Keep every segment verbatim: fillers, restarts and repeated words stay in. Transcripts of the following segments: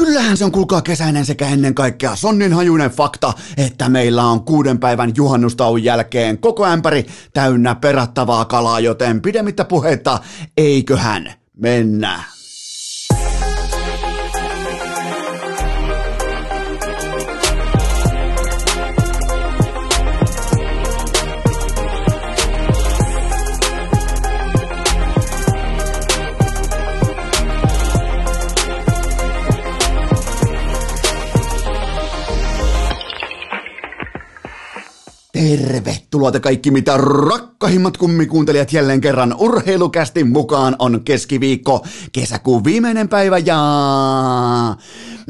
Kyllähän se on kuulkaa kesäinen sekä ennen kaikkea sonninhajuinen fakta, että meillä on kuuden päivän juhannustauon jälkeen koko ämpäri täynnä perattavaa kalaa, joten pidemmittä puheita eiköhän mennä. Tervetuloa te kaikki mitä rakkahimmat kummikuuntelijat jälleen kerran urheilukästi mukaan. On keskiviikko, kesäkuun viimeinen päivä ja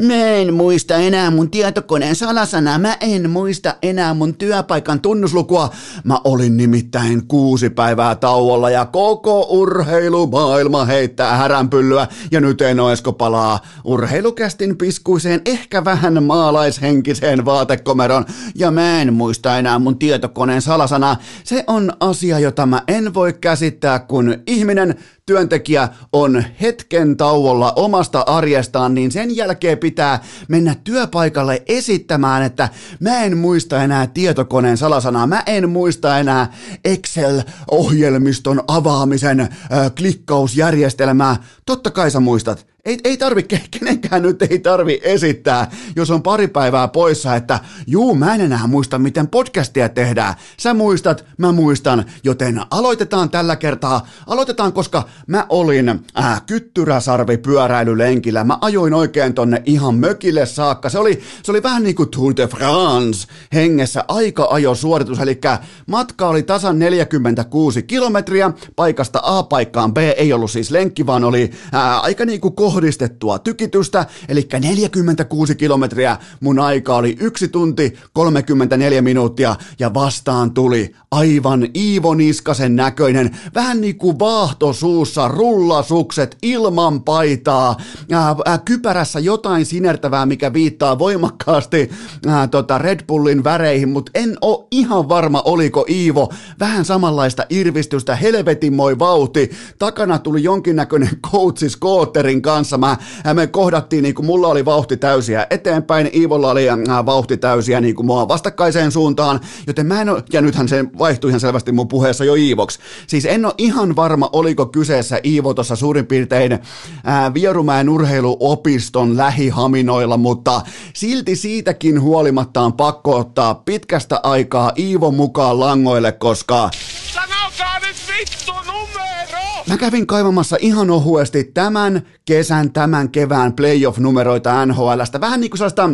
mä en muista enää mun tietokoneen salasanaa, mä en muista enää mun työpaikan tunnuslukua. Mä olin nimittäin kuusi päivää tauolla ja koko urheilumaailma heittää häränpyllyä ja nyt en oisko palaa urheilukästin piskuiseen, ehkä vähän maalaishenkiseen vaatekomeron ja mä en muista enää mun tietokoneen salasana, se on asia, jota mä en voi käsittää, kun ihminen, työntekijä on hetken tauolla omasta arjestaan, niin sen jälkeen pitää mennä työpaikalle esittämään, että mä en muista enää tietokoneen salasanaa, mä en muista enää Excel-ohjelmiston avaamisen äh, klikkausjärjestelmää. Totta kai sä muistat. Ei, ei tarvi, kenenkään nyt ei tarvi esittää, jos on pari päivää poissa, että juu, mä en enää muista, miten podcastia tehdään. Sä muistat, mä muistan, joten aloitetaan tällä kertaa. Aloitetaan, koska mä olin äh, kyttyräsarvipyöräilylenkillä. Mä ajoin oikein tonne ihan mökille saakka. Se oli, se oli vähän niin kuin Tour de France hengessä aika-ajosuoritus, eli matka oli tasan neljäkymmentäkuusi kilometriä. Paikasta A paikkaan B ei ollut siis lenkki, vaan oli äh, aika niin kuin kohdistettua tykitystä, eli neljäkymmentäkuusi kilometriä, mun aika oli yksi tunti kolmekymmentäneljä minuuttia ja vastaan tuli aivan Iivo Niskasen näköinen, vähän niin kuin vaahto suussa, rullasukset ilman paitaa, ää, ää, kypärässä jotain sinertävää, mikä viittaa voimakkaasti ää, tota Red Bullin väreihin, mutta en oo ihan varma, oliko Iivo vähän samanlaista irvistystä, helvetin moi vauhti, takana tuli jonkinnäköinen coachiskootterin kanssa. Mä, me kohdattiin, niin kuin mulla oli vauhti täysiä eteenpäin, Iivolla oli vauhti täysiä niin kuin mua vastakkaiseen suuntaan, joten mä en ole, ja nythän se vaihtui ihan selvästi mun puheessa jo Iivoksi. Siis en ole ihan varma, oliko kyseessä Iivo tuossa suurin piirtein ää, Vierumäen urheiluopiston lähihaminoilla, mutta silti siitäkin huolimatta on pakko ottaa pitkästä aikaa Iivo mukaan langoille, koska... Sanokaa nyt vittu numero! Mä kävin kaivamassa ihan ohuesti tämän kesän, tämän kevään playoff-numeroita N H L:stä. Vähän niin kuin sellaista...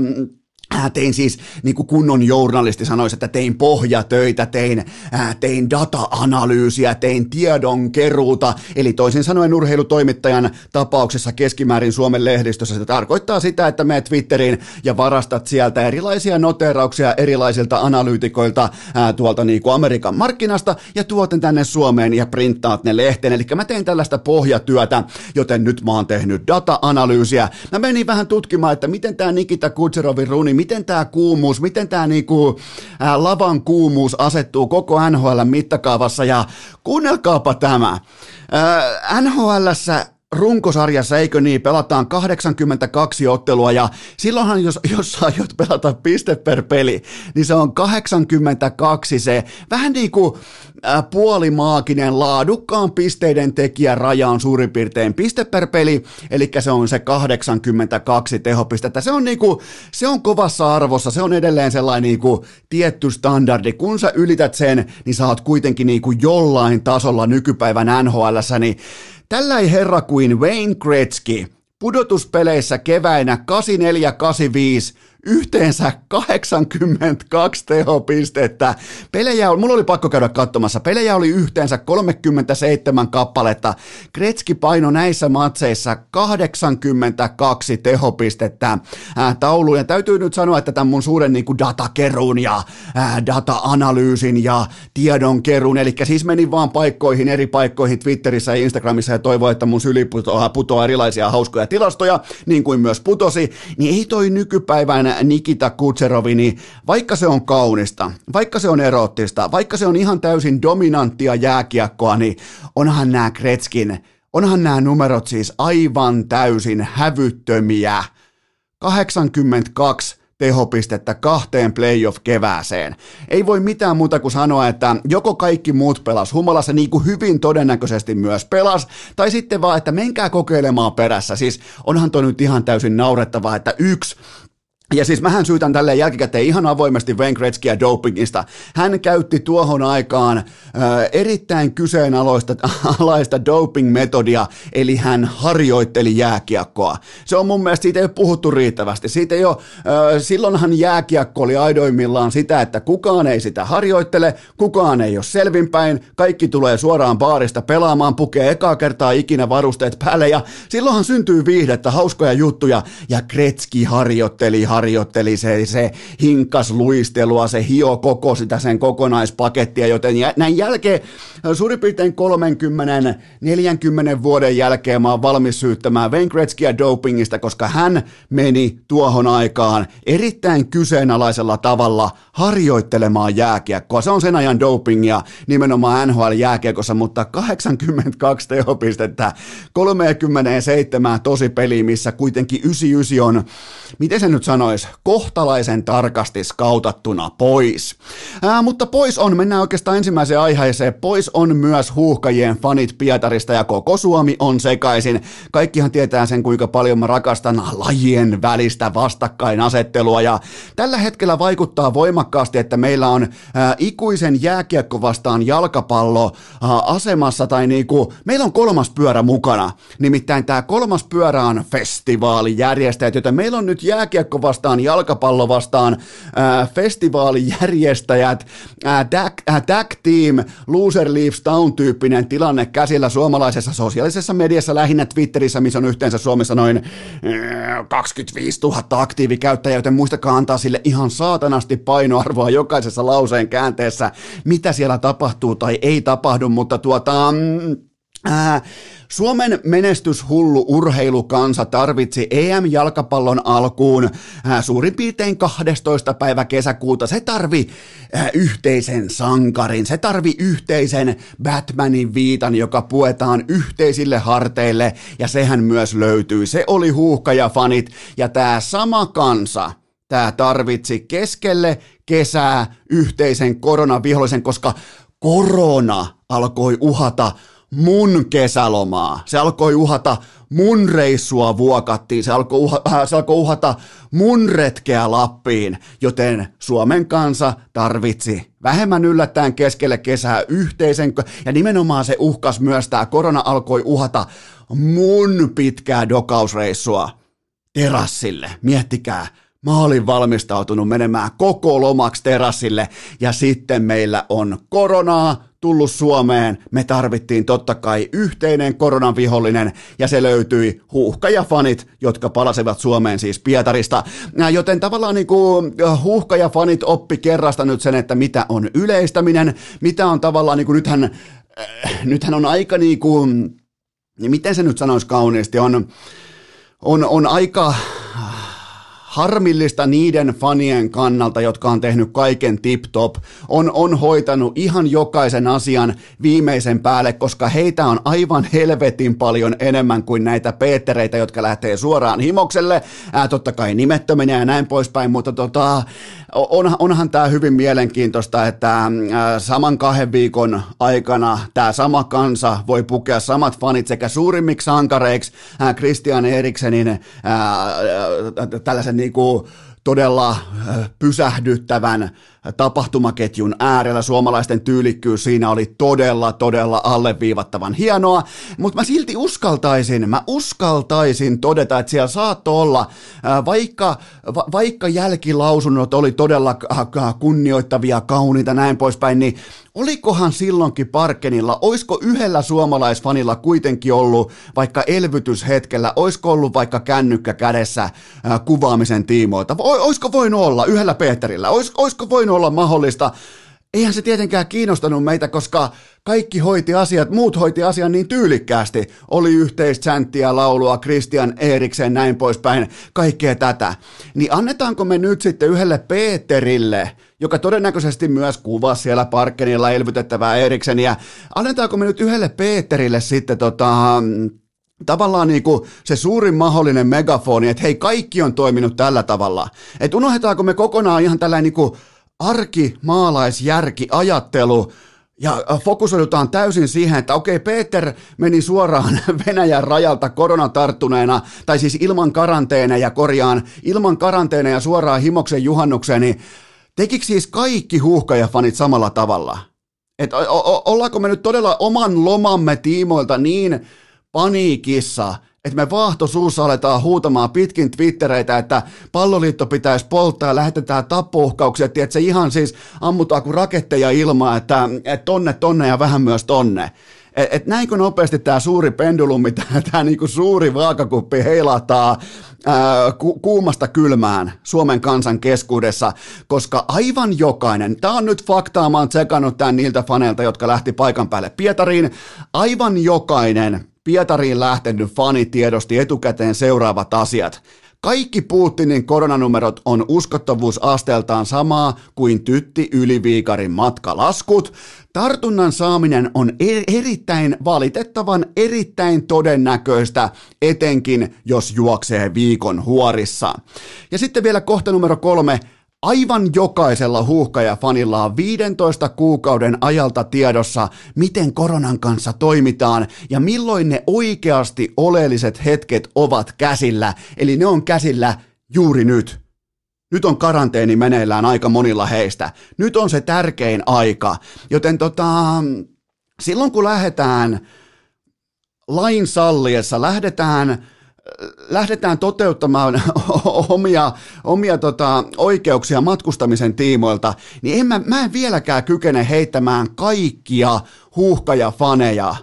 Tein siis, niin kuin kunnon journalisti sanoisi, että tein pohjatöitä, tein, ää, tein data-analyysiä, tein tiedonkeruuta, eli toisin sanoen urheilutoimittajan tapauksessa keskimäärin Suomen lehdistössä. Se tarkoittaa sitä, että menet Twitteriin ja varastat sieltä erilaisia noterauksia erilaisilta analyytikoilta ää, tuolta niin kuin Amerikan markkinasta ja tuoten tänne Suomeen ja printtaat ne lehteen. Eli mä tein tällaista pohjatyötä, joten nyt mä oon tehnyt data-analyysiä. Mä menin vähän tutkimaan, että miten tää Nikita Kutserovin runi, miten tämä kuumuus, miten tämä niinku, ää, lavan kuumuus asettuu koko N H L mittakaavassa ja kuunnelkaapa tämä. Ää, N H L:ssä runkosarjassa, eikö niin, pelataan kahdeksankymmentäkaksi ottelua ja silloinhan jos, jos saa pelata piste per peli, niin se on kahdeksankymmentäkaksi se vähän niin kuin äh, puolimaaginen laadukkaan pisteiden tekijän raja on suurin piirtein piste per peli, eli se on se kahdeksankymmentäkaksi tehopistettä. Se on, niin kuin, se on kovassa arvossa, se on edelleen sellainen niin kuin tietty standardi. Kun sä ylität sen, niin sä oot kuitenkin niin kuin jollain tasolla nykypäivän N H L:ssä, niin tällä ei herra kuin Wayne Gretzky pudotuspeleissä keväinä kahdeksankymmentäneljä kahdeksankymmentäviisi yhteensä kahdeksankymmentäkaksi tehopistettä. Pelejä, mulla oli pakko käydä katsomassa, pelejä oli yhteensä kolmekymmentäseitsemän kappaletta. Gretzky paino näissä matseissa kahdeksankymmentäkaksi tehopistettä äh, tauluun. Ja täytyy nyt sanoa, että tämän mun suuren niin kuin datakeruun ja äh, data-analyysin ja tiedonkeruun, eli siis menin vaan paikkoihin, eri paikkoihin Twitterissä ja Instagramissa ja toivoin, että mun syli putoaa, putoaa erilaisia hauskoja tilastoja, niin kuin myös putosi, niin ei toi nykypäivän Nikita Kutserovini, vaikka se on kaunista, vaikka se on eroottista, vaikka se on ihan täysin dominanttia jääkiekkoa, niin onhan nämä Gretskin, onhan nämä numerot siis aivan täysin hävyttömiä. kahdeksankymmentäkaksi tehopistettä kahteen playoff-kevääseen. Ei voi mitään muuta kuin sanoa, että joko kaikki muut pelas humalassa, niin kuin hyvin todennäköisesti myös pelas, tai sitten vaan, että menkää kokeilemaan perässä. Siis onhan toi nyt ihan täysin naurettavaa, että yksi... Ja siis mähän syytän tälleen jälkikäteen ihan avoimesti Wayne Gretzkyä dopingista. Hän käytti tuohon aikaan ö, erittäin kyseenalaista doping-metodia, eli hän harjoitteli jääkiekkoa. Se on mun mielestä, siitä ei ole puhuttu riittävästi. Siitä ei ole, ö, silloinhan jääkiekko oli aidoimmillaan sitä, että kukaan ei sitä harjoittele, kukaan ei ole selvinpäin, kaikki tulee suoraan baarista pelaamaan, pukee ekaa kertaa ikinä varusteet päälle, ja silloinhan syntyy viihdettä, hauskoja juttuja, ja Gretzky harjoitteli harjoitteli, se, se hinkkas luistelua, se hio koko sitä sen kokonaispakettia, joten jä, näin jälkeen suurin piirtein kolmekymmentä neljäkymmentä vuoden jälkeen mä oon valmis syyttämään Wayne Gretzkyä dopingista, koska hän meni tuohon aikaan erittäin kyseenalaisella tavalla harjoittelemaan jääkiekkoa. Se on sen ajan dopingia nimenomaan N H L-jääkiekossa, mutta kahdeksankymmentäkaksi tehopistettä, kolmekymmentäseitsemän tosi peliä, missä kuitenkin yhdeksänkymmentäyhdeksän on, miten se nyt sanois, kohtalaisen tarkasti skautattuna pois. Ää, mutta pois on, mennään oikeastaan ensimmäiseen aiheeseen, pois on myös huuhkajien fanit Pietarista ja koko Suomi on sekaisin. Kaikkihan tietää sen, kuinka paljon mä rakastan lajien välistä vastakkainasettelua, ja tällä hetkellä vaikuttaa voimakkaasti, että meillä on ää, ikuisen jääkiekko vastaan jalkapallo ää, asemassa, tai niinku, meillä on kolmas pyörä mukana, nimittäin tää kolmas pyörä on festivaalijärjestäjät, joten meillä on nyt jääkiekko vastaan, jalkapallo vastaan, äh, festivaalijärjestäjät, äh, tag, äh, tag team, loser leaves down tyyppinen tilanne käsillä suomalaisessa sosiaalisessa mediassa, lähinnä Twitterissä, missä on yhteensä Suomessa noin äh, kaksikymmentäviisituhatta aktiivikäyttäjää, joten muistakaa antaa sille ihan saatanasti painoarvoa jokaisessa lauseen käänteessä, mitä siellä tapahtuu tai ei tapahdu, mutta tuota... Äh, Suomen menestyshullu urheilukansa tarvitsi E M-jalkapallon alkuun suurin piirtein kahdestoista päivä kesäkuuta. Se tarvi äh, yhteisen sankarin, se tarvi yhteisen Batmanin viitan, joka puetaan yhteisille harteille, ja sehän myös löytyy. Se oli huuhkajafanit, ja tämä sama kansa, tämä tarvitsi keskelle kesää yhteisen koronavihollisen, koska korona alkoi uhata mun kesälomaa. Se alkoi uhata mun reissua Vuokattiin, se alkoi, uha, se alkoi uhata mun retkeä Lappiin, joten Suomen kansa tarvitsi vähemmän yllättäen keskelle kesää yhteisen, ja nimenomaan se uhkas myös, tämä korona alkoi uhata mun pitkää dokausreissua terassille. Miettikää. Mä olin valmistautunut menemään koko lomaksi terassille, ja sitten meillä on koronaa tullut Suomeen. Me tarvittiin totta kai yhteinen koronan vihollinen, ja se löytyi huuhkajafanit, jotka palasivat Suomeen siis Pietarista. Joten tavallaan niin kuin huuhkajafanit oppi kerrasta nyt sen, että mitä on yleistäminen, mitä on tavallaan, niin kuin nythän, äh, nythän on aika niin kuin, miten se nyt sanoisi kauniisti, on, on, on aika... harmillista niiden fanien kannalta, jotka on tehnyt kaiken tip-top, on, on hoitanut ihan jokaisen asian viimeisen päälle, koska heitä on aivan helvetin paljon enemmän kuin näitä Peettereitä, jotka lähtee suoraan himokselle, ää, totta kai nimettöminä ja näin poispäin, mutta tota, on, onhan tämä hyvin mielenkiintoista, että ää, saman kahden viikon aikana tämä sama kansa voi pukea samat fanit sekä suurimmiksi sankareiksi ää, Christian Eriksenin ää, ää, tällaisen niinku todella pysähdyttävän tapahtumaketjun äärellä. Suomalaisten tyylikkyys siinä oli todella, todella alleviivattavan hienoa, mutta mä silti uskaltaisin, mä uskaltaisin todeta, että siellä saattoi olla, vaikka, va, vaikka jälkilausunnot oli todella kunnioittavia, kauniita, näin poispäin, niin olikohan silloinkin Parkenilla, oisko yhdellä suomalaisfanilla kuitenkin ollut vaikka elvytyshetkellä, oisko ollut vaikka kännykkä kädessä kuvaamisen tiimoilta, oisko voinut olla yhdellä Peeterillä, ois, oisko voinut olla mahdollista. Eihän se tietenkään kiinnostanut meitä, koska kaikki hoiti asiat, muut hoiti asian niin tyylikkäästi. Oli yhteistsäntiä, laulua, Christian Eriksen, näin poispäin, kaikkea tätä. Niin annetaanko me nyt sitten yhdelle Peeterille, joka todennäköisesti myös kuvasi siellä Parkenilla elvytettävää Erikseniä, annetaanko me nyt yhdelle Peeterille sitten tota... tavallaan niin kuin se suurin mahdollinen megafoni, että hei, kaikki on toiminut tällä tavalla. Että unohdetaanko me kokonaan ihan tällainen niin kuin arkimaalaisjärkiajattelu, ja fokusoidutaan täysin siihen, että okei, Peter meni suoraan Venäjän rajalta koronatarttuneena, tai siis ilman karanteeneja korjaan, ilman karanteeneja suoraan Himoksen juhannukseen, niin tekikö siis kaikki huuhkajafanit samalla tavalla? Että o- o- ollaanko me nyt todella oman lomamme tiimoilta niin paniikissa, että me vaahtosuussa aletaan huutamaan pitkin twittereitä, että palloliitto pitäisi polttaa ja lähetetään tappouhkauksia, että se ihan siis ammutaan kuin raketteja ilmaa, että, että tonne, tonne ja vähän myös tonne. Että et näinkö nopeasti tämä suuri pendulumi, tämä niinku suuri vaakakuppi heilataan ää, ku, kuumasta kylmään Suomen kansan keskuudessa, koska aivan jokainen, tämä on nyt faktaa, mä oon tsekannut tämän niiltä faneilta, jotka lähti paikan päälle Pietariin, aivan jokainen Pietariin lähtenyt fani tiedosti etukäteen seuraavat asiat. Kaikki Putinin koronanumerot on uskottavuusasteeltaan samaa kuin tytti yliviikarin matkalaskut. Tartunnan saaminen on erittäin valitettavan erittäin todennäköistä, etenkin jos juoksee viikon huorissa. Ja sitten vielä kohta numero kolme. Aivan jokaisella huuhkajafanilla on viidentoista kuukauden ajalta tiedossa, miten koronan kanssa toimitaan ja milloin ne oikeasti oleelliset hetket ovat käsillä. Eli ne on käsillä juuri nyt. Nyt on karanteeni meneillään aika monilla heistä. Nyt on se tärkein aika. Joten tota, silloin kun lähdetään lain salliessa, lähdetään... lähdetään toteuttamaan omia, omia tota, oikeuksia matkustamisen tiimoilta, niin en mä, mä en vieläkään kykene heittämään kaikkia huuhkajafaneja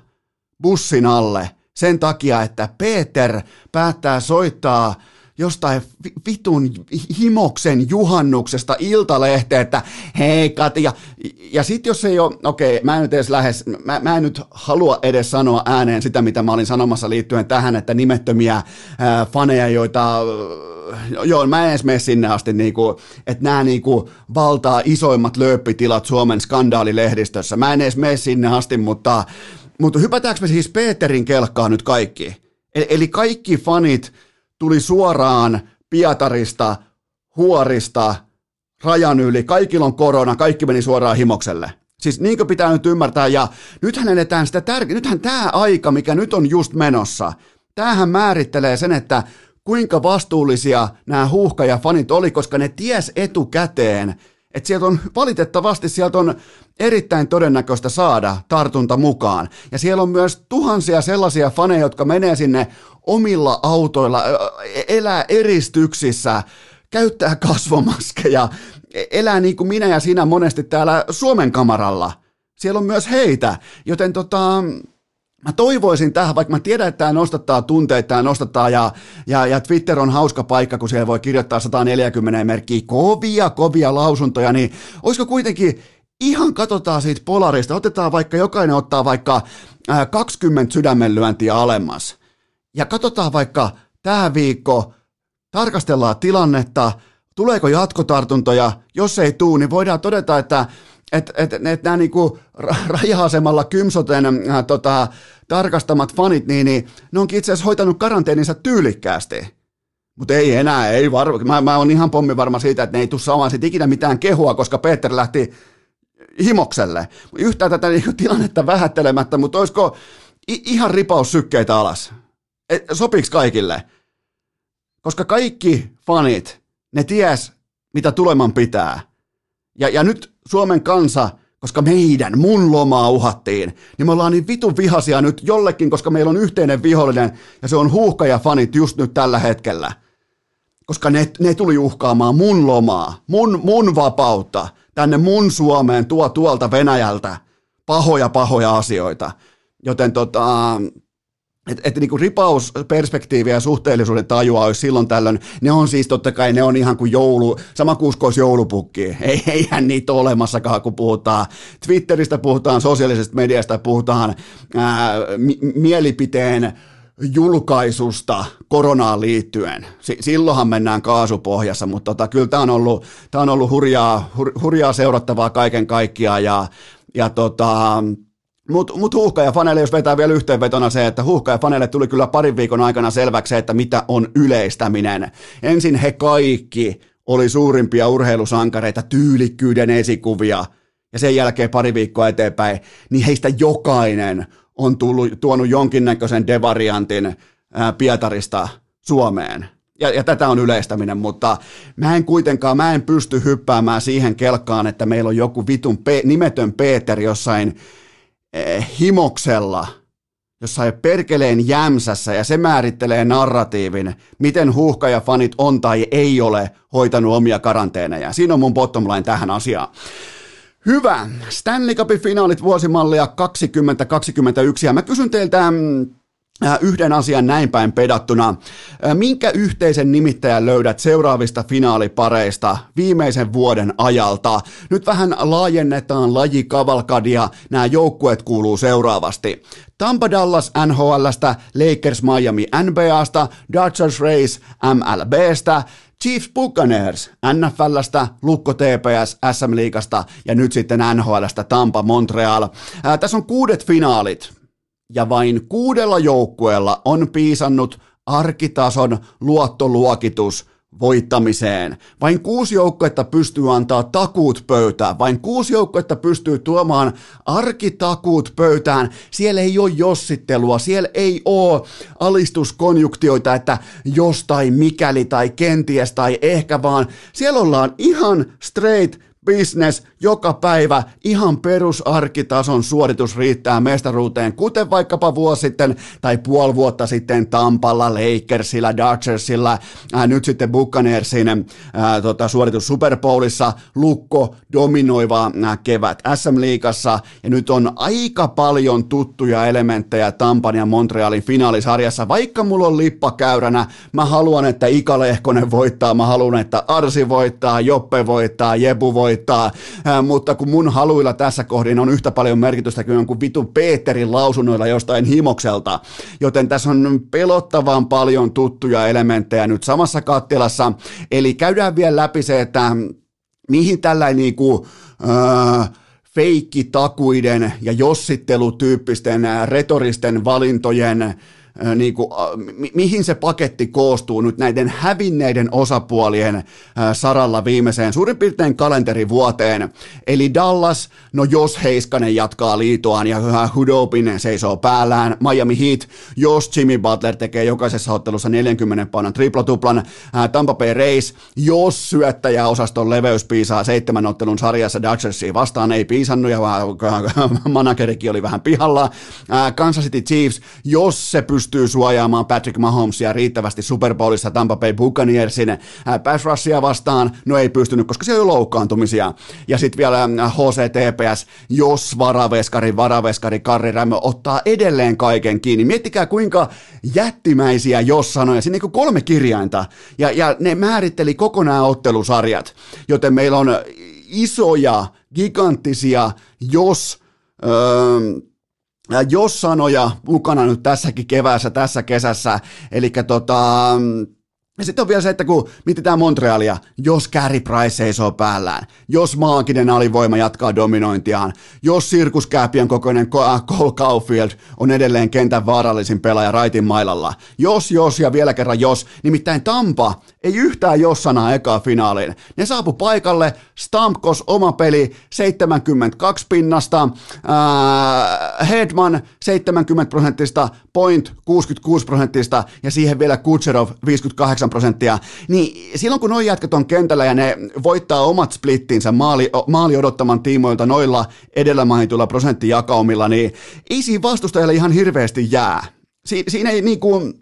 bussin alle sen takia, että Peter päättää soittaa jostain vitun Himoksen juhannuksesta Iltalehteen, että hei Kati, ja, ja sit jos ei ole, okei, okay, mä en nyt edes lähes, mä, mä en nyt halua edes sanoa ääneen sitä, mitä mä olin sanomassa liittyen tähän, että nimettömiä ää, faneja, joita, joo, mä en edes mene sinne asti, niinku, että nämä niinku valtaa isoimmat lööppitilat Suomen skandaalilehdistössä, mä en edes mene sinne asti, mutta, mutta hypätäänkö me siis Peterin kelkkaa nyt kaikki? Eli, eli kaikki fanit tuli suoraan Pietarista, huorista, rajan yli, kaikilla on korona, kaikki meni suoraan Himokselle. Siis niinkö pitää nyt ymmärtää, ja nythän eletään sitä tärkeää, nythän tämä aika, mikä nyt on just menossa, tämähän määrittelee sen, että kuinka vastuullisia nämä huuhkajafanit oli, koska ne ties etukäteen, että sieltä on valitettavasti, sieltä on erittäin todennäköistä saada tartunta mukaan. Ja siellä on myös tuhansia sellaisia faneja, jotka menee sinne omilla autoilla, elää eristyksissä, käyttää kasvomaskeja, elää niin kuin minä ja sinä monesti täällä Suomen kamaralla. Siellä on myös heitä, joten tota... mä toivoisin tähän, vaikka mä tiedän, että tämä nostattaa tunteita, tämä nostattaa ja, ja, ja Twitter on hauska paikka, kun siellä voi kirjoittaa sata neljäkymmentä merkkiä kovia, kovia lausuntoja, niin olisiko kuitenkin, ihan katsotaan siitä polarista, otetaan vaikka, jokainen ottaa vaikka ää, kaksikymmentä sydämenlyöntiä alemmas ja katsotaan vaikka tämä viikko, tarkastellaan tilannetta, tuleeko jatkotartuntoja, jos ei tule, niin voidaan todeta, että Että et, et nämä niinku raja-asemalla Kymsoten äh, tota, tarkastamat fanit, niin, niin ne onkin itse asiassa hoitanut karanteeninsa tyylikkäästi. Mutta ei enää, ei varma. Mä, mä oon ihan pommin varma siitä, että ne ei tule saamaan siitä ikinä mitään kehua, koska Peter lähti Himokselle. Yhtään tätä niinku tilannetta vähättelemättä, mutta olisiko i- ihan ripaussykkeitä alas? Et, sopiks kaikille? Koska kaikki fanit, ne ties, mitä tuleman pitää. Ja, ja nyt Suomen kansa, koska meidän, mun lomaa uhattiin, niin me ollaan niin vitun vihaisia nyt jollekin, koska meillä on yhteinen vihollinen, ja se on huuhkajafanit just nyt tällä hetkellä. Koska ne, ne tuli uhkaamaan mun lomaa, mun, mun vapautta, tänne mun Suomeen tuo tuolta Venäjältä pahoja, pahoja asioita. Joten tota, että et niinku ripausperspektiiviä ja suhteellisuuden tajua olisi silloin tällöin, ne on siis totta kai, ne on ihan kuin joulu, sama kuuskois joulupukki, ei, eihän niitä ole olemassakaan, kun puhutaan Twitteristä, puhutaan sosiaalisesta mediasta, puhutaan ää, mi- mielipiteen julkaisusta koronaan liittyen. S- silloinhan mennään kaasupohjassa, mutta tota, kyllä tämä on ollut, tää on ollut hurjaa, hur- hurjaa seurattavaa kaiken kaikkiaan ja, ja tota... Mutta mut huuhkajafaneille, jos vetää vielä yhteenvetona se, että huuhkajafaneille tuli kyllä parin viikon aikana selväksi, että mitä on yleistäminen. Ensin he kaikki oli suurimpia urheilusankareita, tyylikkyyden esikuvia, ja sen jälkeen pari viikkoa eteenpäin, niin heistä jokainen on tullut, tuonut jonkinnäköisen devariantin ää, Pietarista Suomeen. Ja, ja tätä on yleistäminen, mutta mä en kuitenkaan, mä en pysty hyppäämään siihen kelkkaan, että meillä on joku vitun pe- nimetön Peter jossain eh, himoksella, jossain perkeleen jämsässä, ja se määrittelee narratiivin, miten huuhkajafanit on tai ei ole hoitanut omia karanteenejaan. Siinä on mun bottom line tähän asiaan. Hyvä. Stanley Cupin finaalit vuosimallia kaksikymmentä kaksikymmentäyksi, ja mä kysyn teiltä yhden asian näin päin pedattuna. Minkä yhteisen nimittäjän löydät seuraavista finaalipareista viimeisen vuoden ajalta? Nyt vähän laajennetaan lajikavalkadia. Nämä joukkueet kuuluu seuraavasti. Tampa Dallas N H L:stä, Lakers Miami N B A:sta, Dodgers Rays M L B:stä, Chiefs Buccaneers N F L:stä, Lukko T P S S M-liigasta ja nyt sitten N H L:stä Tampa Montreal. Ää, tässä on kuudet finaalit. Ja vain kuudella joukkueella on piisannut arkitason luottoluokitus voittamiseen. Vain kuusi joukkuetta pystyy antaa takuut pöytään. Vain kuusi joukkuetta pystyy tuomaan arkitakuut pöytään. Siellä ei ole jossittelua, siellä ei ole alistuskonjunktioita, että jos tai mikäli tai kenties tai ehkä vaan. Siellä ollaan ihan straight business, joka päivä ihan perusarkitason suoritus riittää mestaruuteen, kuten vaikkapa vuosi sitten tai puoli vuotta sitten Tampalla, Lakersilla, Dodgersilla, ää, nyt sitten Buccaneersin ää, tota, suoritus Super Bowlissa, Lukko dominoiva ää, kevät S M-liigassa, ja nyt on aika paljon tuttuja elementtejä Tampan ja Montrealin finaalisarjassa. Vaikka mulla on lippakäyränä, mä haluan, että Ika Lehkonen voittaa, mä haluan, että Arsi voittaa, Joppe voittaa, Jebu voittaa, mutta kun mun haluilla tässä kohdin on yhtä paljon merkitystä kuin jonkun vitun Peterin lausunnoilla jostain himokselta, joten tässä on pelottavan paljon tuttuja elementtejä nyt samassa kattilassa, eli käydään vielä läpi se, että mihin tällainen niinku, öö, feikkitakuiden ja jossittelutyyppisten retoristen valintojen niin kuin, mihin se paketti koostuu nyt näiden hävinneiden osapuolien saralla viimeiseen suurin piirtein kalenterivuoteen. Eli Dallas, no jos Heiskanen jatkaa liitoaan ja Hudobin seisoo päällään. Miami Heat, jos Jimmy Butler tekee jokaisessa ottelussa neljänkymmenen paunan triplatuplan. Tampa Bay Rays, jos syöttäjäosaston leveys piisaa seitsemän ottelun sarjassa Dodgersia vastaan, ei piisannut ja managerikin oli vähän pihalla. Kansas City Chiefs, jos se pystyy pystyy suojaamaan Patrick Mahomesia riittävästi Super Bowlissa Tampa Bay Buccaneersin pass rushia vastaan. No ei pystynyt, koska siellä oli loukkaantumisia. Ja sitten vielä H C T P S, jos varaveskari, varaveskari Karri Rämö ottaa edelleen kaiken kiinni. Miettikää kuinka jättimäisiä jos sanoja. Siinä on kolme kirjainta. Ja, ja ne määritteli koko nämä ottelusarjat. Joten meillä on isoja, giganttisia jos... Öö, Jos sanoja mukana nyt tässäkin keväässä, tässä kesässä, eli tota... Ja sitten on vielä se, että kun mietitään Montrealia, jos Carey Price seisoo päällään, jos maaginen alivoima jatkaa dominointiaan, jos sirkuskääpien kokoinen Cole Caulfield on edelleen kentän vaarallisin pelaaja raitin mailalla, jos, jos ja vielä kerran jos, nimittäin Tampa ei yhtään jos sanaa ekaan finaaliin. Ne saapu paikalle, Stamkos oma peli seitsemänkymmentäkaksi pinnasta, ää, Hedman seitsemänkymmentä prosenttista, Point kuusikymmentäkuusi prosenttista ja siihen vielä Kucherov viisikymmentäkahdeksan prosenttia, niin silloin kun nuo jätkät on kentällä ja ne voittaa omat splittinsä maali, maali odottaman tiimoilta noilla edellä mainituilla prosenttijakaumilla, niin ei siinä vastustajalle ihan hirveästi jää. Si- siinä ei niin kuin,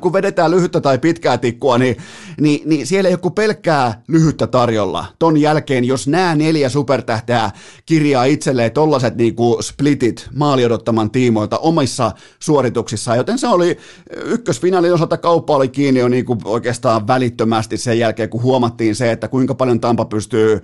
kun vedetään lyhyttä tai pitkää tikkua, niin, niin, niin siellä ei joku pelkkää lyhyttä tarjolla. Ton jälkeen, jos nämä neljä supertähtää kirjaa itselleen tollaset niinku splitit maaliodottaman tiimoilta omissa suorituksissaan, joten se oli ykkösfinaalin osalta kauppa oli kiinni jo niinku oikeastaan välittömästi sen jälkeen, kun huomattiin se, että kuinka paljon Tampa pystyy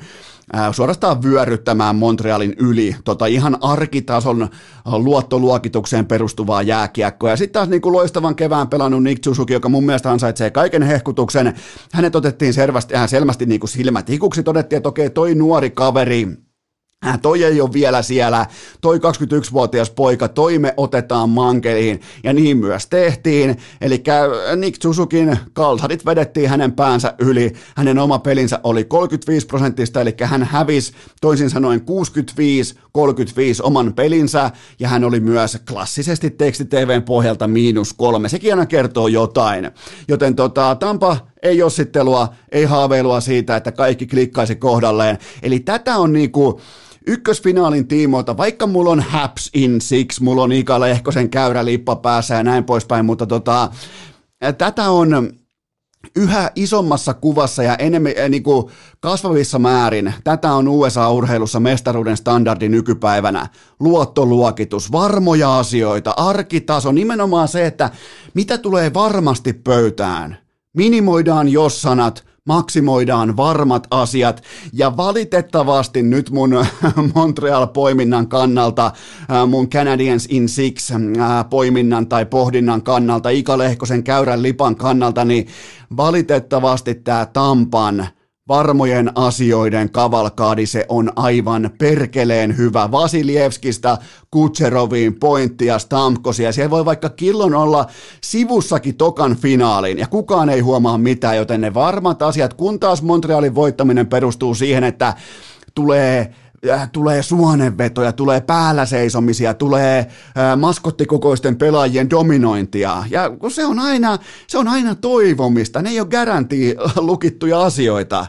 suorastaan vyöryttämään Montrealin yli tota ihan arkitason luottoluokitukseen perustuvaa jääkiekkoa. Ja sitten taas niin kuin loistavan kevään pelannut Nick Suzuki, joka mun mielestä ansaitsee kaiken hehkutuksen. Hänet otettiin selvästi, äh, selvästi niin kuin silmät hikuksi, todettiin, että okei, toi nuori kaveri Toi ei ole vielä siellä, toi kaksikymmentäyksivuotias poika, toi me otetaan mankeliin, ja niin myös tehtiin, eli Nick Tsuzukin kalsarit vedettiin hänen päänsä yli, hänen oma pelinsä oli kolmekymmentäviisi prosenttista, eli hän hävisi toisin sanoen kuusikymmentäviisi kolmekymmentäviisi oman pelinsä, ja hän oli myös klassisesti tekstiteven pohjalta miinus kolme, sekin aina kertoo jotain, joten tota, Tampa ei jossittelua, ei haaveilua siitä, että kaikki klikkaisi kohdalleen, eli tätä on niinku ykkösfinaalin tiimoilta, vaikka mulla on Haps in six, mulla on Ika Lehkosen käyrä lippa päässä ja näin poispäin, mutta tota, tätä on yhä isommassa kuvassa ja enemmän, niin kuin kasvavissa määrin, tätä on U S A-urheilussa mestaruuden standardi nykypäivänä, luottoluokitus, varmoja asioita, arkitaso, nimenomaan se, että mitä tulee varmasti pöytään, minimoidaan jos sanat, maksimoidaan varmat asiat, ja valitettavasti nyt mun Montreal-poiminnan kannalta, mun Canadiens in Six-poiminnan tai pohdinnan kannalta, Ika Lehkosen käyrän lipan kannalta, niin valitettavasti tää Tampan varmojen asioiden kavalkaadi, se on aivan perkeleen hyvä. Vasiljevskistä Kutšeroviin, Pointtia, Stamkosia. Siellä voi vaikka killon olla sivussakin tokan finaaliin, ja kukaan ei huomaa mitään, joten ne varmat asiat, kun taas Montrealin voittaminen perustuu siihen, että tulee... tulee suonenvetoja, tulee päällä seisomisia, tulee maskottikokoisten pelaajien dominointia. Ja se on aina, se on aina toivomista, ne ei ole garantia lukittuja asioita.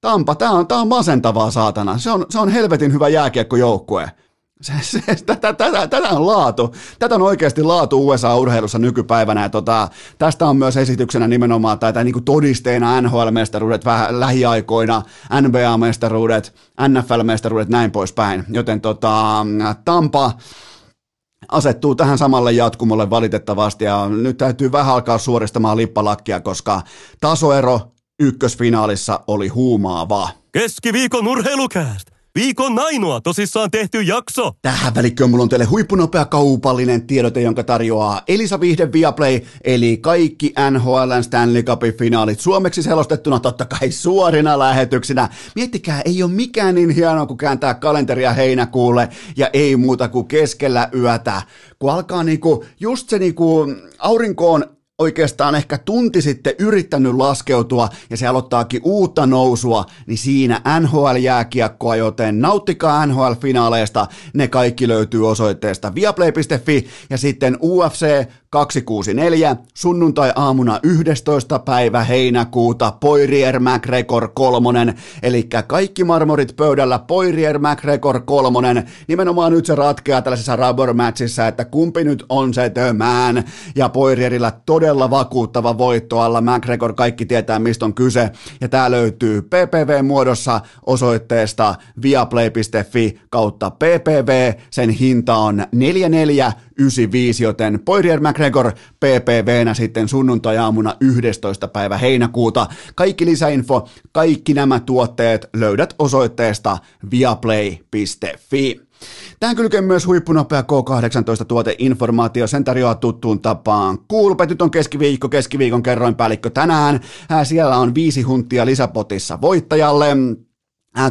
Tampa, tää on, tää on masentavaa saatana, se on, se on helvetin hyvä jääkiekkojoukkue. Se, se, tätä, tätä, tätä on laatu, tätä on oikeasti laatu U S A-urheilussa nykypäivänä, ja tota, tästä on myös esityksenä nimenomaan, tai, tai niin kuin todisteena N H L-mestaruudet vähän lähiaikoina, N B A-mestaruudet, N F L-mestaruudet, näin poispäin, joten tota, Tampa asettuu tähän samalle jatkumolle valitettavasti, ja nyt täytyy vähän alkaa suoristamaan lippalakkia, koska tasoero ykkösfinaalissa oli huumaava. Keskiviikon urheilukääst! Viikon ainoa tosissaan tehty jakso. Tähän välikköön mulla on teille huippunopea kaupallinen tiedote, jonka tarjoaa Elisa Viihde Viaplay, eli kaikki N H L:n Stanley Cupin finaalit suomeksi selostettuna, totta kai suorina lähetyksinä. Miettikää, ei ole mikään niin hienoa kuin kääntää kalenteria heinäkuulle, ja ei muuta kuin keskellä yötä. Kun alkaa niinku, just se niinku aurinkoon oikeastaan ehkä tunti sitten yrittänyt laskeutua, ja se aloittaakin uutta nousua, niin siinä N H L-jääkiekkoa, joten nauttikaa N H L-finaaleista, ne kaikki löytyy osoitteesta viaplay piste fi, ja sitten U F C kaksisataakuusikymmentäneljä, sunnuntai-aamuna yhdestoista päivä heinäkuuta, Poirier McGregor kolmonen, eli kaikki marmorit pöydällä, Poirier McGregor kolmonen, nimenomaan nyt se ratkeaa tällaisessa rubber matchissa, että kumpi nyt on se tömään, ja Poirierillä todella vakuuttava voitto alla. McGregor, kaikki tietää mistä on kyse, ja tää löytyy P P V-muodossa osoitteesta viaplay piste fi kautta P P V, sen hinta on neljä neljä yhdeksän viisi, joten Poirier McGregor P P V:nä sitten sunnuntai-aamuna yhdestoista päivä heinäkuuta. Kaikki lisäinfo, kaikki nämä tuotteet löydät osoitteesta viaplay piste fi. Tähän kylkee myös huippunopea K kahdeksantoista-tuoteinformaatio, sen tarjoaa tuttuun tapaan Gulbet. Nyt on keskiviikko, keskiviikon kerroinpäällikkö tänään, siellä on viisi hunttia lisäpotissa voittajalle.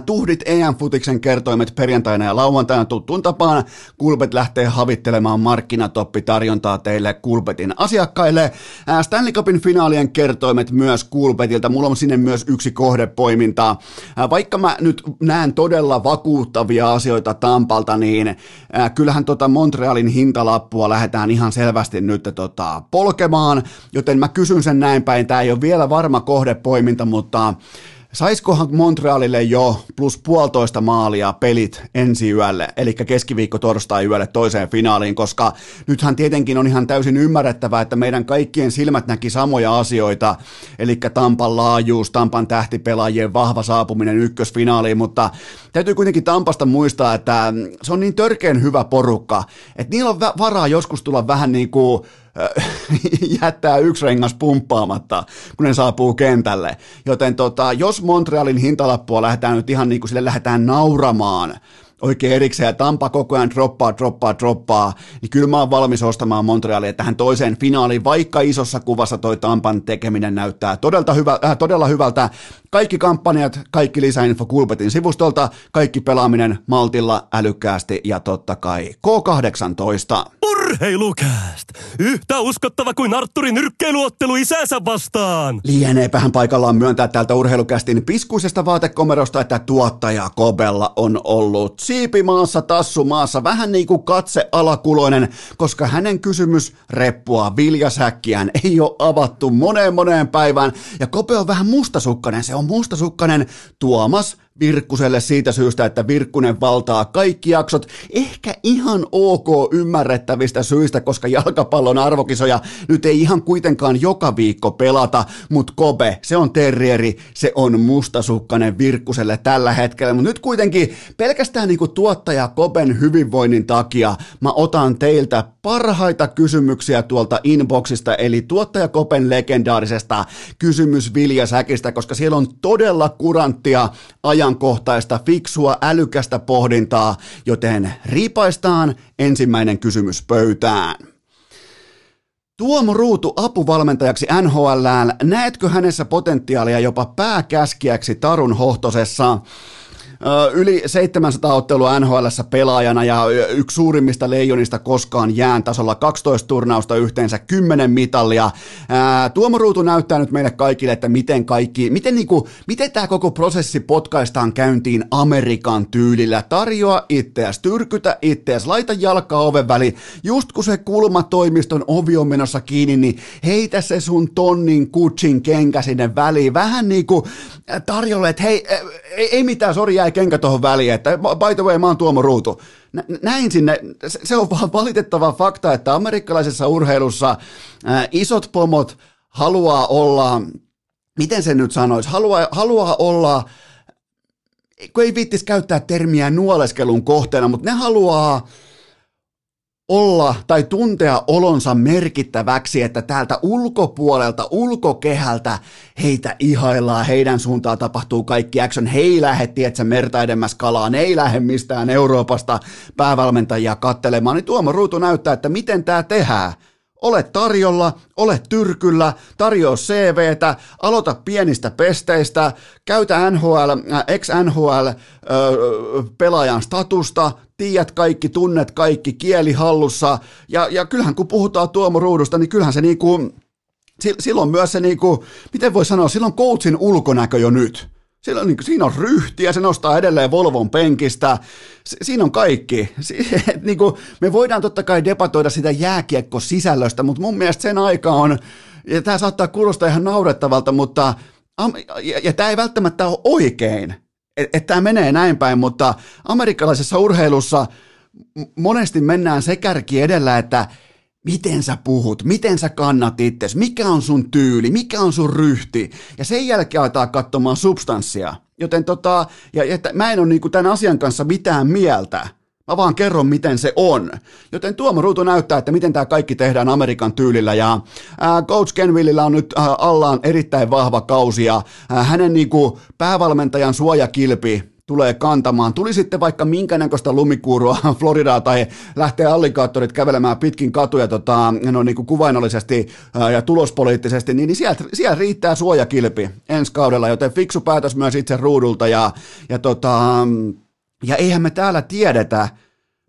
Tuhdit E M-futiksen kertoimet perjantaina ja lauantaina tuttuun tapaan. Gulbet lähtee havittelemaan markkinatoppitarjontaa teille Gulbetin asiakkaille. Stanley Cupin finaalien kertoimet myös Gulbetilta. Mulla on sinne myös yksi kohdepoimintaa. Vaikka mä nyt näen todella vakuuttavia asioita Tampalta, niin kyllähän tota Montrealin hintalappua lähdetään ihan selvästi nyt tota polkemaan. Joten mä kysyn sen näin päin. Tää ei ole vielä varma kohdepoiminta, mutta saiskohan Montrealille jo plus puolitoista maalia pelit ensi yölle, eli keskiviikko torstai yölle toiseen finaaliin, koska nythän tietenkin on ihan täysin ymmärrettävää, että meidän kaikkien silmät näki samoja asioita, eli Tampan laajuus, Tampan tähtipelaajien vahva saapuminen ykkösfinaaliin, mutta täytyy kuitenkin Tampasta muistaa, että se on niin törkeän hyvä porukka, että niillä on varaa joskus tulla vähän niin kuin jättää yksi rengas pumppaamatta, kun ne saapuu kentälle. Joten tota, jos Montrealin hintalappua lähdetään nyt ihan niin kuin sille lähdetään nauramaan oikein erikseen, ja Tampa koko ajan droppaa, droppaa, droppaa, niin kyllä mä oon valmis ostamaan Montrealia tähän toiseen finaaliin, vaikka isossa kuvassa toi Tampan tekeminen näyttää todella, hyvä, äh, todella hyvältä. Kaikki kampanjat, kaikki lisäinfo Gulbetin sivustolta, kaikki pelaaminen maltilla, älykkäästi ja totta kai koo kahdeksantoista. Urheilukääst! Yhtä uskottava kuin Artturin nyrkkeiluottelu isänsä vastaan! Lieneepähän paikallaan myöntää täältä urheilukästin piskuisesta vaatekomerosta, että tuottaja Kobella on ollut siipimaassa, tassumaassa, vähän niin kuin katse alakuloinen, koska hänen kysymys reppua viljasäkkiään ei ole avattu moneen moneen päivään. Ja Kope on vähän mustasukkainen, se on mustasukkainen Tuomas Virkkuselle siitä syystä, että Virkkunen valtaa kaikki jaksot, ehkä ihan ok ymmärrettävistä syistä, koska jalkapallon arvokisoja nyt ei ihan kuitenkaan joka viikko pelata, mutta Kobe, se on terrieri, se on mustasukkainen Virkkuselle tällä hetkellä, mutta nyt kuitenkin pelkästään niinku tuottaja Koben hyvinvoinnin takia mä otan teiltä parhaita kysymyksiä tuolta inboxista, eli tuottaja Koben legendaarisesta kysymysviljasäkistä, koska siellä on todella kuranttia ajan kohtaista, fiksua, älykästä pohdintaa, joten ripaistaan ensimmäinen kysymys pöytään. Tuomo Ruutu apuvalmentajaksi N H L:ään, näetkö hänessä potentiaalia jopa pääkäskijäksi Tarun hohtosessa? Yli seitsemänsataa ottelua N H L:ssä pelaajana ja yksi suurimmista leijonista koskaan jään tasolla, kaksitoista turnausta yhteensä, kymmenen mitalia. Tuomo Ruutu näyttää nyt meille kaikille, että miten kaikki, miten niinku, miten tämä koko prosessi potkaistaan käyntiin Amerikan tyylillä. Tarjoa itseäsi, tyrkytä itseäsi, laita jalkaa oven väliin. Just kun se kulmatoimiston ovi on menossa kiinni, niin heitä se sun tonnin kutsin kenkä sinne väliin. Vähän niinku tarjolle, että hei, ei, ei mitään, sori, jäi kenkä tuohon väliin, että by the way, mä oon Tuomo Ruutu. Näin sinne, se on vaan valitettava fakta, että amerikkalaisessa urheilussa isot pomot haluaa olla, miten sen nyt sanoisi, haluaa, haluaa olla, kun ei viittisi käyttää termiä nuoleskelun kohteena, mutta ne haluaa olla tai tuntea olonsa merkittäväksi, että täältä ulkopuolelta, ulkokehältä heitä ihaillaan, heidän suuntaan tapahtuu kaikki action, he ei lähde, tietsä, merta edemmäs kalaan, ei lähde mistään Euroopasta päävalmentajia kattelemaan, niin Tuomo Ruutu näyttää, että miten tämä tehdään. Ole tarjolla, ole tyrkyllä, tarjoa C V:tä, aloita pienistä pesteistä, käytä N H L, ex-N H L-pelaajan statusta, tiedät kaikki, tunnet kaikki, kieli hallussa, ja, ja kyllähän kun puhutaan Tuomo Ruudusta, niin kyllähän se niinku, silloin myös se niinku, miten voi sanoa, silloin coachin ulkonäkö jo nyt. Silloin, niin siinä on ryhtiä, se nostaa edelleen Volvon penkistä, si- siinä on kaikki. Si- et, niin kuin, me voidaan totta kai debatoida sitä jääkiekko-sisällöstä, mutta mun mielestä sen aika on, ja tämä saattaa kuulostaa ihan naurettavalta, mutta, ja, ja tämä ei välttämättä ole oikein, että et tämä menee näin päin, mutta amerikkalaisessa urheilussa monesti mennään se kärki edellä, että miten sä puhut, miten sä kannat itsesi, mikä on sun tyyli, mikä on sun ryhti, ja sen jälkeen aletaan katsomaan substanssia. Joten tota, ja, ja t- mä en ole niinku tämän asian kanssa mitään mieltä, mä vaan kerron miten se on. Joten Tuomo Ruutu näyttää, että miten tämä kaikki tehdään Amerikan tyylillä, ja ää, Coach Kenvillillä on nyt ää, allaan erittäin vahva kausi, ja ää, hänen niinku päävalmentajan suojakilpi tulee kantamaan. Tuli sitten vaikka minkä näköistä lumikuurua Floridaa tai lähtee alligaattorit kävelemään pitkin katuja tota, no, niin kuin kuvainnollisesti ja tulospoliittisesti, niin, niin sieltä, siellä riittää suojakilpi ensi kaudella, joten fiksu päätös myös itse Ruudulta. Ja, ja, tota, ja eihän me täällä tiedetä,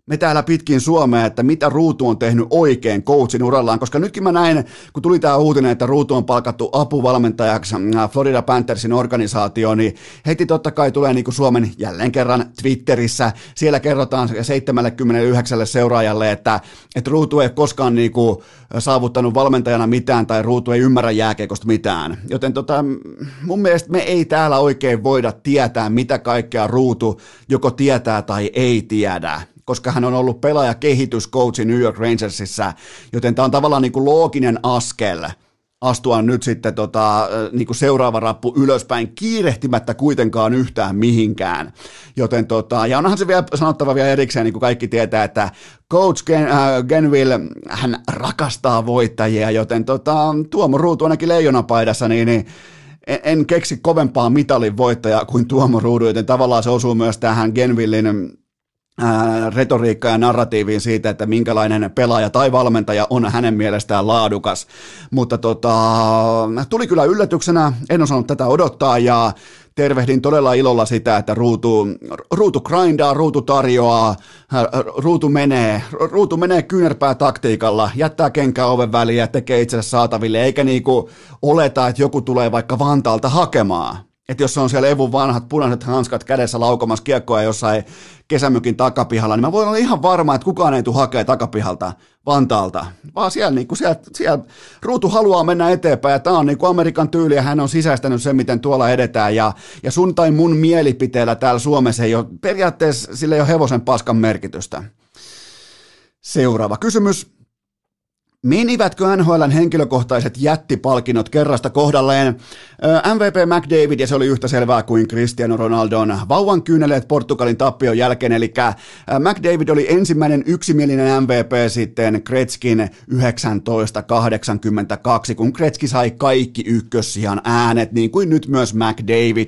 me täällä pitkin Suomea, että mitä Ruutu on tehnyt oikein coachin urallaan, koska nytkin mä näin, kun tuli tämä uutinen, että Ruutu on palkattu apuvalmentajaksi Florida Panthersin organisaatioon, niin heti totta kai tulee niin kuin Suomen jälleen kerran Twitterissä, siellä kerrotaan seitsemänkymmentäyhdeksän seuraajalle, että, että Ruutu ei koskaan niin kuin saavuttanut valmentajana mitään tai Ruutu ei ymmärrä jääkiekosta mitään, joten tota, mun mielestä me ei täällä oikein voida tietää, mitä kaikkea Ruutu joko tietää tai ei tiedä, koska hän on ollut pelaajakehityscoachi New York Rangersissa, joten tämä on tavallaan niin kuin looginen askel astua nyt sitten tota, niin kuin seuraava rappu ylöspäin, kiirehtimättä kuitenkaan yhtään mihinkään. Joten tota, ja onhan se vielä sanottava vielä erikseen, niin kuin kaikki tietää, että Coach Gen, äh, Genville, hän rakastaa voittajia, joten tota, Tuomo Ruutu ainakin leijonapaidassa, niin, niin en, en keksi kovempaa mitalin voittajaa kuin Tuomo Ruudu, joten tavallaan se osuu myös tähän Genvillen retoriikkaan ja narratiiviin siitä, että minkälainen pelaaja tai valmentaja on hänen mielestään laadukas. Mutta tota, tuli kyllä yllätyksenä, en osannut tätä odottaa ja tervehdin todella ilolla sitä, että Ruutu, ruutu grindaa, Ruutu tarjoaa, Ruutu menee, Ruutu menee kyynärpää taktiikalla, jättää kenkää oven väliin ja tekee itsensä saataville, eikä niinku oleta, että joku tulee vaikka Vantaalta hakemaan. Että jos on siellä Evun vanhat punaiset hanskat kädessä laukomassa kiekkoa jossain kesämökin takapihalla, niin mä voin olla ihan varma, että kukaan ei tule hakemaan takapihalta Vantaalta. Vaan siellä, niin siellä, siellä Ruutu haluaa mennä eteenpäin ja tämä on niin kuin Amerikan tyyli ja hän on sisäistänyt sen, miten tuolla edetään. Ja, ja sun tai mun mielipiteellä täällä Suomessa ei ole, periaatteessa sillä ei ole hevosen paskan merkitystä. Seuraava kysymys. Menivätkö N H L:n henkilökohtaiset jättipalkinnot kerrasta kohdalleen? M V P McDavid, ja se oli yhtä selvää kuin Cristiano Ronaldon vauvan kyyneleet Portugalin tappion jälkeen, eli McDavid oli ensimmäinen yksimielinen M V P sitten Gretzkin yhdeksäntoista kahdeksankymmentäkaksi, kun Gretzky sai kaikki ykkössijan äänet, niin kuin nyt myös McDavid,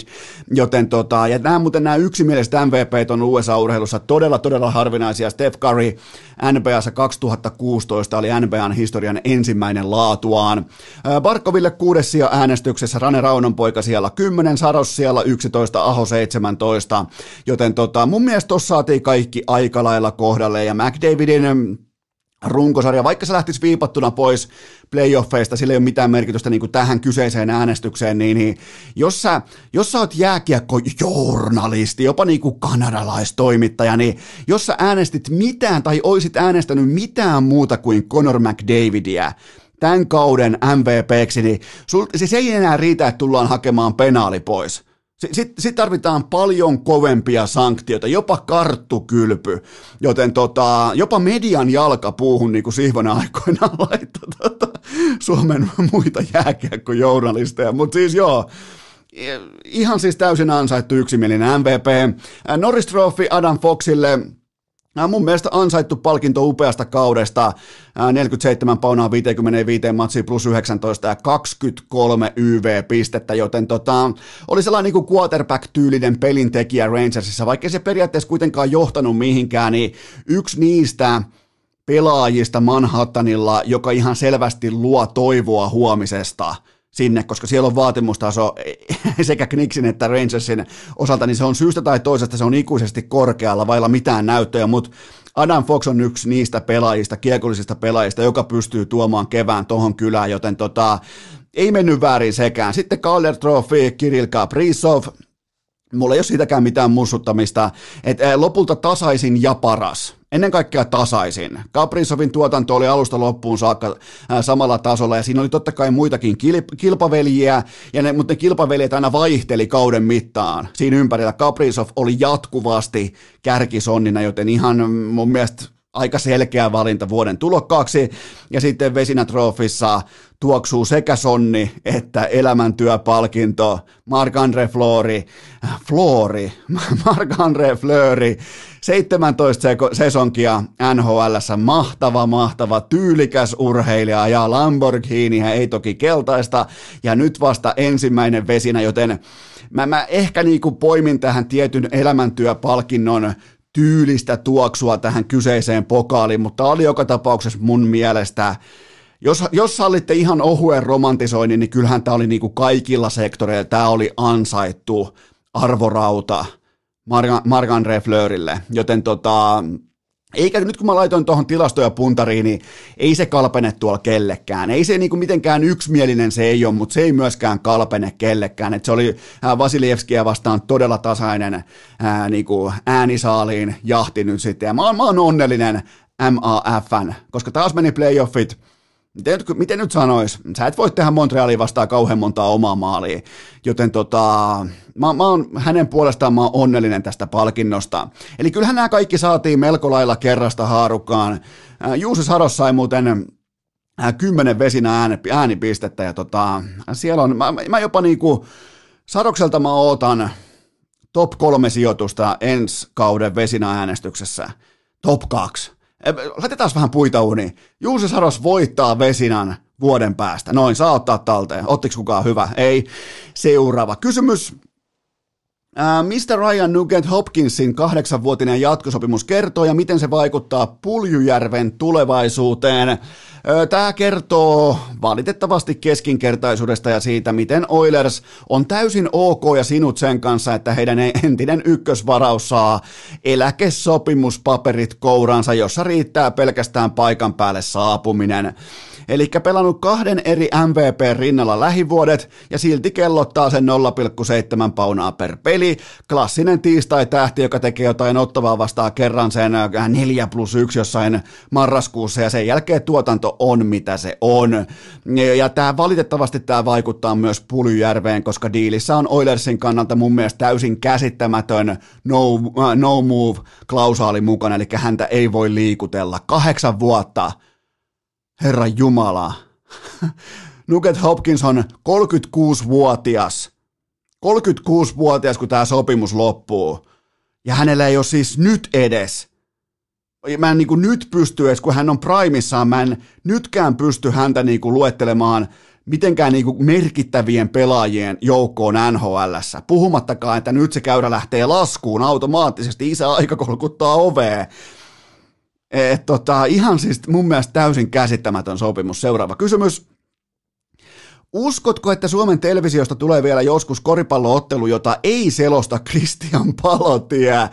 joten tota, ja nämä, muuten nämä yksimieliset M V P:t on U S A-urheilussa todella, todella harvinaisia. Steph Curry N B A:ssa kaksituhattakuusitoista oli N B A:n historian ensimmäinen laatuaan. Barkoville kuudes sija äänestyksessä, Rane Raunonpoika siellä kymmenen, Saros siellä yksitoista, Aho seitsemäntoista, joten tota, mun mielestä tuossa saatiin kaikki aika lailla kohdalle, ja McDavidin runkosarja, vaikka se lähtisi viipattuna pois playoffeista, sillä ei ole mitään merkitystä niin kuin tähän kyseiseen äänestykseen, niin, niin jos, sä, jos sä oot jääkiekkojournalisti, jopa niin kuin kanadalaistoimittaja, niin jos sä äänestit mitään tai oisit äänestänyt mitään muuta kuin Connor McDavidia tämän kauden M V P:ksi, niin sul, siis ei enää riitä, että tullaan hakemaan penaali pois. Sitten sit tarvitaan paljon kovempia sanktioita, jopa karttukylpy, joten tota, jopa median jalka puuhun niin kuin Sihvonen aikoinaan laittoi tota, Suomen muita jääkiekkojournalisteja, mutta siis joo, ihan siis täysin ansaittu yksimielinen M V P. Norris Trophy Adam Foxille. Mun mielestä ansaittu palkinto upeasta kaudesta, neljäkymmentäseitsemän paunaa viisikymmentäviisi matsia plus yhdeksäntoista ja kaksikymmentäkolme Y V-pistettä, joten tota, oli sellainen niin kuin quarterback-tyylinen pelintekijä Rangersissa, vaikka se periaatteessa kuitenkaan johtanut mihinkään, niin yksi niistä pelaajista Manhattanilla, joka ihan selvästi luo toivoa huomisesta sinne, koska siellä on vaatimustaso sekä Knicksin että Rangersin osalta, niin se on syystä tai toisesta, se on ikuisesti korkealla, vailla mitään näyttöjä, mutta Adam Fox on yksi niistä pelaajista, kiekollisista pelaajista, joka pystyy tuomaan kevään tohon kylään, joten tota, ei mennyt väärin sekään. Sitten Calder Trophy, Kirill Kaprizov, mulla ei ole siitäkään mitään mussuttamista, että lopulta tasaisin ja paras. Ennen kaikkea tasaisin. Kaprizovin tuotanto oli alusta loppuun saakka samalla tasolla, ja siinä oli totta kai muitakin kilp- kilpaveljiä, ja ne, mutta ne kilpaveljet aina vaihteli kauden mittaan. Siinä ympärillä Kaprizov oli jatkuvasti kärkisonnina, joten ihan mun mielestä aika selkeä valinta vuoden tulokkaaksi. Ja sitten Vezina Trophyssa tuoksuu sekä sonni että elämäntyöpalkinto. Marc-André Fleury, Fleury, Marc-André Fleury, seitsemäntoista sesonkia N H L:ssä, mahtava, mahtava, tyylikäs urheilija, ja Lamborghiniä ei toki keltaista, ja nyt vasta ensimmäinen Vezina, joten mä, mä ehkä niinku poimin tähän tietyn elämäntyöpalkinnon tyylistä tuoksua tähän kyseiseen pokaaliin, mutta oli joka tapauksessa mun mielestä, jos, jos sallitte ihan ohuen romantisoinnin, niin kyllähän tämä oli niinku kaikilla sektoreilla, tämä oli ansaittu arvorauta Marc-André Fleurylle, joten tota, eikä nyt kun mä laitoin tuohon tilastoja puntariin, niin ei se kalpene tuolla kellekään. Ei se niinku mitenkään yksimielinen se ei ole, mutta se ei myöskään kalpene kellekään. Et se oli Vasiljevskiä vastaan todella tasainen ää, niinku äänisaaliin jahti nyt sitten. Ja mä, mä oon onnellinen M A F:n, koska taas meni playoffit. Miten nyt, miten nyt sanois? Sä et voi tehdä Montrealiin vastaan kauhean montaa omaa maalia, joten tota, mä, mä oon, hänen puolestaan mä oon onnellinen tästä palkinnosta. Eli kyllähän nämä kaikki saatiin melko lailla kerrasta haarukkaan. Juuso Saros sai muuten kymmenen vesinä äänipistettä, ja tota, siellä on, mä, mä jopa niinku, Sarokselta mä ootan top kolme sijoitusta ensi kauden vesinä äänestyksessä, top kaksi. Laitetaan vähän puita uuniin. Juuso Saros voittaa Vesinan vuoden päästä. Noin, saa ottaa talteen. Ottiko kukaan hyvä? Ei. Seuraava kysymys. Mistä Ryan Nugent-Hopkinsin kahdeksanvuotinen jatkosopimus kertoo ja miten se vaikuttaa Puljujärven tulevaisuuteen? Tämä kertoo valitettavasti keskinkertaisuudesta ja siitä, miten Oilers on täysin ok ja sinut sen kanssa, että heidän entinen ykkösvaraus saa eläkesopimuspaperit kouraansa, jossa riittää pelkästään paikan päälle saapuminen. Eli pelannut kahden eri M V P rinnalla lähivuodet ja silti kellottaa sen nolla pilkku seitsemän paunaa per peli. Klassinen tiistai-tähti, joka tekee jotain ottavaa vastaan kerran sen neljä plus yksi jossain marraskuussa ja sen jälkeen tuotanto on mitä se on. Ja tämä valitettavasti tämä vaikuttaa myös Puljujärveen, koska diilissä on Oilersin kannalta mun mielestä täysin käsittämätön no, no move klausaali mukana, eli häntä ei voi liikutella kahdeksan vuotta. Herra Jumala, Nugent Hopkins on kolmekymmentäkuusivuotias, kolmekymmentäkuusivuotias kun tämä sopimus loppuu, ja hänellä ei ole siis nyt edes, mä en niin kuin nyt pysty edes, kun hän on primissaan, mä en nytkään pysty häntä niin kuin luettelemaan mitenkään niin kuin merkittävien pelaajien joukkoon N H L:ssä, puhumattakaan, että nyt se käyrä lähtee laskuun automaattisesti, isä aika kolkuttaa ovea. Et tota, ihan siis mun mielestä täysin käsittämätön sopimus. Seuraava kysymys. Uskotko, että Suomen televisiosta tulee vielä joskus koripalloottelu, jota ei selosta Kristian Palotie?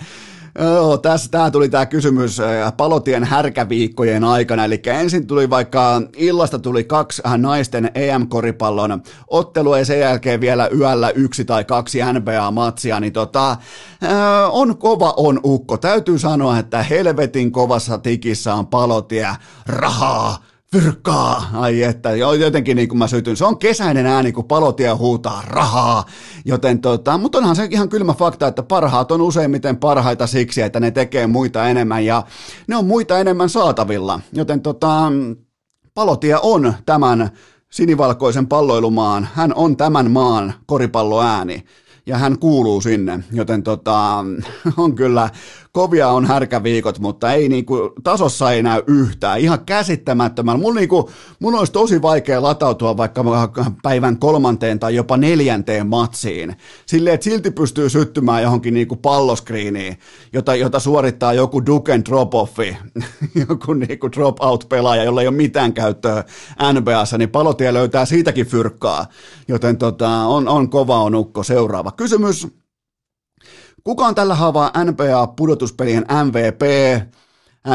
Oh, tässä tää tuli tämä kysymys Palotien härkäviikkojen aikana, eli ensin tuli vaikka illasta tuli kaksi naisten E M-koripallon ottelua ja sen jälkeen vielä yöllä yksi tai kaksi N B A-matsia, niin tota, on kova on ukko. Täytyy sanoa, että helvetin kovassa tikissä on Palotie rahaa. Virkkaa, ai että, jotenkin niin kuin mä sytyn, se on kesäinen ääni, kun Palotie huutaa rahaa, joten tota, mutta onhan se ihan kylmä fakta, että parhaat on useimmiten parhaita siksi, että ne tekee muita enemmän ja ne on muita enemmän saatavilla, joten tota, Palotie on tämän sinivalkoisen palloilumaan, hän on tämän maan koripalloääni. Ja hän kuuluu sinne, joten tota, on kyllä, kovia on härkäviikot, mutta ei niinku, tasossa ei näy yhtään, ihan käsittämättömällä. Mun, niinku, mun olisi tosi vaikea latautua vaikka päivän kolmanteen tai jopa neljänteen matsiin, silleen, että silti pystyy syttymään johonkin niinku palloskriiniin, jota, jota suorittaa joku duck and drop-offi, joku niinku drop-out-pelaaja, jolla ei ole mitään käyttöä N B A:ssa, niin Palotie löytää siitäkin fyrkkaa, joten tota, on, on kova on ukko. Seuraava kysymys. Kuka on tällä haavaa N B A-pudotuspelien M V P?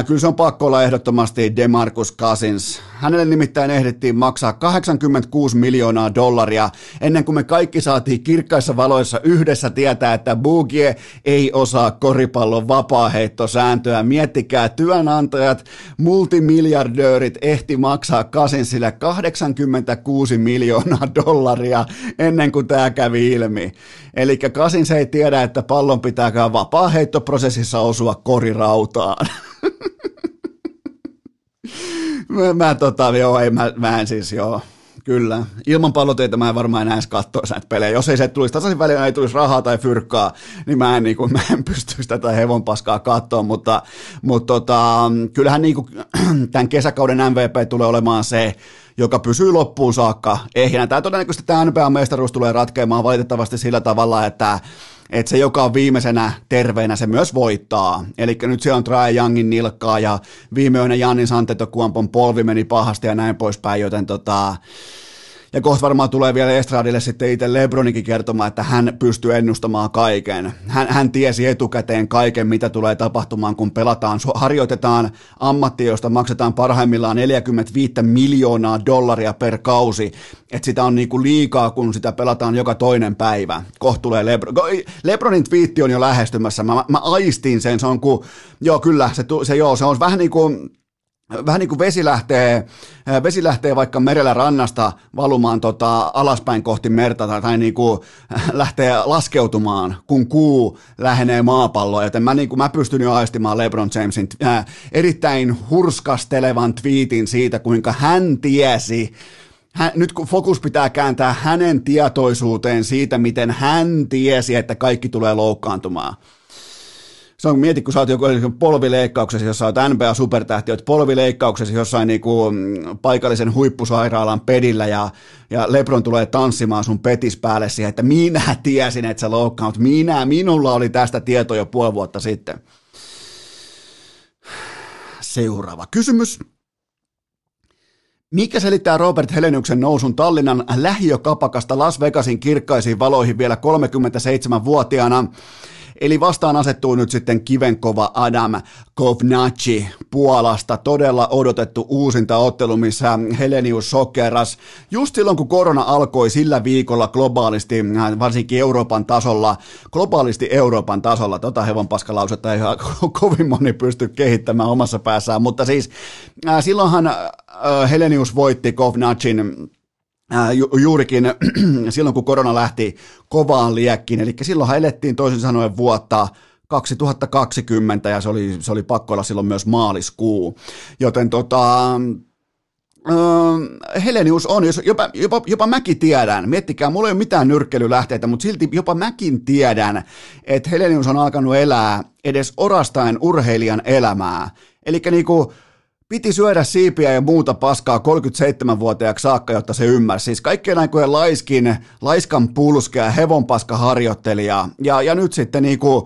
Kyllä se on pakko olla ehdottomasti DeMarcus Cousins. Hänelle nimittäin ehdittiin maksaa kahdeksankymmentäkuusi miljoonaa dollaria ennen kuin me kaikki saatiin kirkkaissa valoissa yhdessä tietää, että Boogie ei osaa koripallon vapaaheittosääntöä. Miettikää, työnantajat, multimiljardöörit ehti maksaa Cousinsille kahdeksankymmentäkuusi miljoonaa dollaria ennen kuin tämä kävi ilmi. Eli Cousins ei tiedä, että pallon pitääkään vapaaheittoprosessissa osua korirautaan. Mä, mä, tota, joo, ei, mä, mä en siis, joo, kyllä. Ilman Palotieta mä en varmaan enää edes katsoisi näitä pelejä. Jos ei se tulisi tasaisin väliin, ei tulisi rahaa tai fyrkkaa, niin mä en, niin kuin, mä en pystyisi tätä hevonpaskaa katsoa, mutta, mutta tota, kyllähän niin kuin, tämän kesäkauden M V P tulee olemaan se, joka pysyy loppuun saakka ehjänä. Tämä todennäköisesti tämä N B A-mestaruus tulee ratkeamaan valitettavasti sillä tavalla, että että se, joka on viimeisenä terveenä, se myös voittaa. Eli nyt siellä on Trae Youngin nilkkaa ja viimeinen Giannis Antetokounmpon polvi meni pahasti ja näin poispäin, joten tota... Ja kohta varmaan tulee vielä Estradille sitten itse LeBronikin kertomaan, että hän pystyy ennustamaan kaiken. Hän, hän tiesi etukäteen kaiken, mitä tulee tapahtumaan, kun pelataan. Harjoitetaan ammattia, josta maksetaan parhaimmillaan neljäkymmentäviisi miljoonaa dollaria per kausi. Että sitä on niinku liikaa, kun sitä pelataan joka toinen päivä. Kohta tulee Lebron. Lebronin twiitti on jo lähestymässä. Mä, mä aistin sen. Se on kuin, joo kyllä, se, se, joo, se on vähän niin kuin... Vähän niin kuin vesi lähtee, vesi lähtee vaikka merellä rannasta valumaan tota alaspäin kohti merta tai niin kuin lähtee laskeutumaan, kun kuu lähenee maapalloa. Joten mä, niin kuin, mä pystyn jo aistimaan LeBron Jamesin äh, erittäin hurskastelevan twiitin siitä, kuinka hän tiesi. Hän, nyt kun fokus pitää kääntää hänen tietoisuuteen siitä, miten hän tiesi, että kaikki tulee loukkaantumaan. Se on, mieti, kun sä oot joku polvileikkauksessa, jos sä oot N B A-supertähti, oot polvileikkauksessa jossain niinku paikallisen huippusairaalan pedillä ja, ja LeBron tulee tanssimaan sun petis päälle siihen, että minä tiesin, että sä loukkaanut, minä, minulla oli tästä tietoa jo puoli vuotta sitten. Seuraava kysymys. Mikä selittää Robert Heleniuksen nousun Tallinnan lähiökapakasta Las Vegasin kirkkaisiin valoihin vielä kolmekymmentäseitsemänvuotiaana? Eli vastaan asettuu nyt sitten kivenkova Adam Kovnacki Puolasta. Todella odotettu uusinta ottelu, missä Helenius sokeras. Just silloin, kun korona alkoi sillä viikolla globaalisti, varsinkin Euroopan tasolla, globaalisti Euroopan tasolla, tota hevonpaskalausetta ei kovin moni pysty kehittämään omassa päässään, mutta siis äh, silloinhan äh, Helenius voitti Kovnacin Ju- juurikin silloin, kun korona lähti kovaan liekkiin, eli silloinhan elettiin toisin sanoen vuotta kaksituhattakaksikymmentä, ja se oli, se oli pakko olla silloin myös maaliskuu, joten tota, äh, Helenius on, jos, jopa, jopa, jopa mäkin tiedän, miettikää, mulla ei ole mitään nyrkkeilylähteitä, mutta silti jopa mäkin tiedän, että Helenius on alkanut elää edes orastaen urheilijan elämää, eli niinku piti syödä siipiä ja muuta paskaa kolmekymmentäseitsemänvuotiaaksi saakka, jotta se ymmärsi. Siis kaikkien aikojen laiskin, laiskan pulskea, hevonpaskaharjoittelija. Ja, ja nyt sitten niin kuin,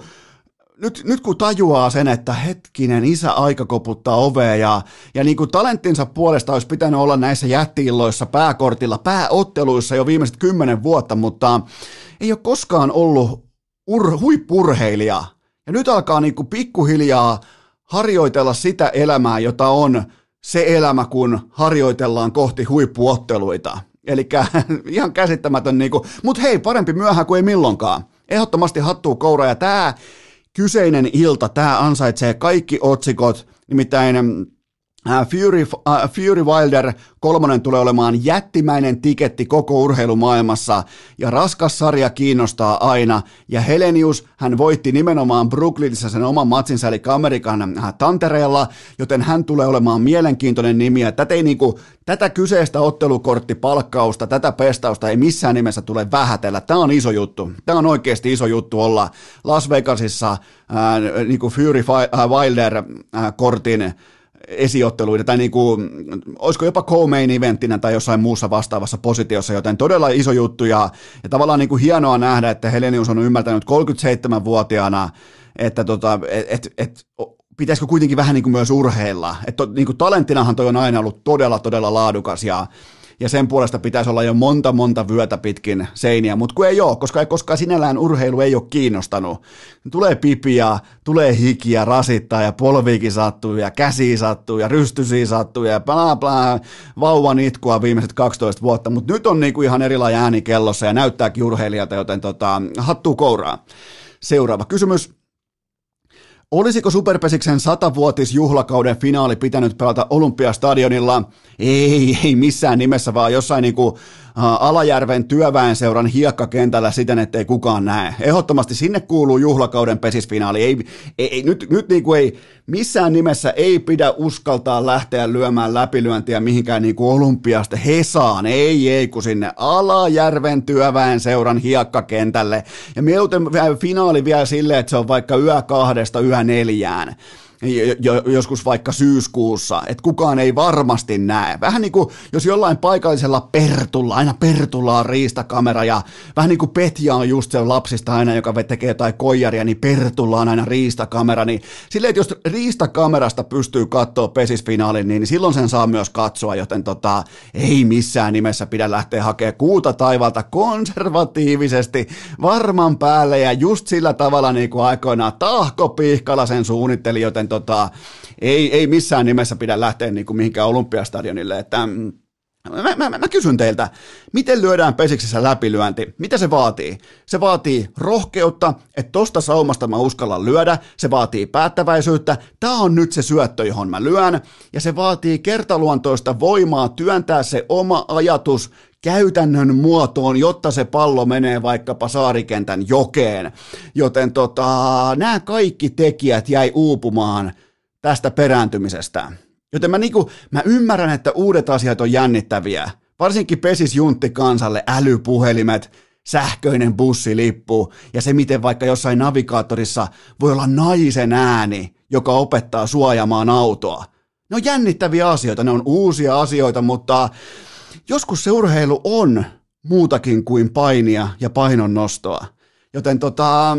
nyt, nyt kun tajuaa sen, että hetkinen, isä aika koputtaa ovea ja, ja niin kuin talenttinsa puolesta olisi pitänyt olla näissä jätti-illoissa, pääkortilla, pääotteluissa jo viimeiset kymmenen vuotta, mutta ei ole koskaan ollut ur, huippurheilija. Ja nyt alkaa niin kuin pikkuhiljaa harjoitella sitä elämää, jota on se elämä, kun harjoitellaan kohti huippuotteluita. Eli ihan käsittämätön, niinku, mutta hei, parempi myöhään kuin ei milloinkaan. Ehdottomasti hattuu kouraa, ja tämä kyseinen ilta, tämä ansaitsee kaikki otsikot, nimittäin Fury, uh, Fury Wilder kolmonen tulee olemaan jättimäinen tiketti koko urheilumaailmassa, ja raskas sarja kiinnostaa aina, ja Helenius, hän voitti nimenomaan Brooklynissa sen oman matsinsa, eli Amerikan tantereella, joten hän tulee olemaan mielenkiintoinen nimi, ja tätä, ei niinku, tätä kyseistä ottelukorttipalkkausta, tätä pestausta ei missään nimessä tule vähätellä, tämä on iso juttu, tämä on oikeasti iso juttu olla Las Vegasissa ää, niinku Fury ää, Wilder ää, kortin esiotteluita, tai niin kuin, olisiko jopa co-main eventtinä tai jossain muussa vastaavassa positiossa, joten todella iso juttu, ja, ja tavallaan niin kuin hienoa nähdä, että Helenius on ymmärtänyt kolmekymmentäseitsemänvuotiaana, että tota, et, et, et, pitäisikö kuitenkin vähän niin kuin myös urheilla, että niin kuin talenttinahan toi on aina ollut todella, todella laadukas, ja, ja sen puolesta pitäisi olla jo monta, monta vyötä pitkin seiniä, mutta kun ei ole, koska ei koskaan sinällään urheilu ei ole kiinnostanut. Tulee pipiä, tulee hikiä, rasittaa ja polviikin sattuu ja käsiä sattuu ja rystysiä sattuu ja bla bla, vauvan itkua viimeiset kaksitoista vuotta, mutta nyt on niinku ihan erilainen ääni kellossa ja näyttääkin urheilijalta, joten tota, hattuu kouraa. Seuraava kysymys. Olisiko Superpesiksen satavuotisjuhlakauden finaali pitänyt pelata Olympiastadionilla? Ei, ei missään nimessä, vaan jossain niinku Alajärven työväenseuran hiekkakentällä siten, ettei kukaan näe. Ehdottomasti sinne kuuluu juhlakauden pesisfinaali. Ei, ei, ei, nyt nyt niinku ei, missään nimessä ei pidä uskaltaa lähteä lyömään läpilyöntiä mihinkään niinku Olympiasta Hesaan. Ei, ei, kun sinne Alajärven työväenseuran hiekkakentälle. Ja mieluiten finaali vielä silleen, että se on vaikka yö kahdesta yö neljään. Joskus vaikka syyskuussa, että kukaan ei varmasti näe. Vähän niin kuin jos jollain paikallisella Pertulla, aina Pertulla on riistakamera ja vähän niin kuin Petja on just sen lapsista aina, joka tekee jotain koijaria, niin Pertulla on aina riistakamera. Niin silleen, että jos riistakamerasta pystyy katsoa pesisfinaalin, niin silloin sen saa myös katsoa, joten tota, ei missään nimessä pidä lähteä hakemaan kuuta taivalta konservatiivisesti varman päälle ja just sillä tavalla niin kuin aikoinaan Tahko Pihkala sen suunnitteli, joten Tota, ei, ei missään nimessä pidä lähteä niinku mihinkään Olympiastadionille, että mä, mä, mä kysyn teiltä, miten lyödään pesiksessä läpilyönti, mitä se vaatii? Se vaatii rohkeutta, että tosta saumasta mä uskallan lyödä, se vaatii päättäväisyyttä, tää on nyt se syöttö, johon mä lyön, ja se vaatii kertaluontoista voimaa työntää se oma ajatus käytännön muotoon, jotta se pallo menee vaikkapa saarikentän jokeen. Joten tota, nämä kaikki tekijät jäi uupumaan tästä perääntymisestä. Joten mä, niinku, mä ymmärrän, että uudet asiat on jännittäviä. Varsinkin pesisjuntti kansalle, älypuhelimet, sähköinen bussilippu ja se, miten vaikka jossain navigaattorissa voi olla naisen ääni, joka opettaa suojaamaan autoa. Ne on jännittäviä asioita, ne on uusia asioita, mutta joskus se urheilu on muutakin kuin painia ja painonnostoa. Joten tota,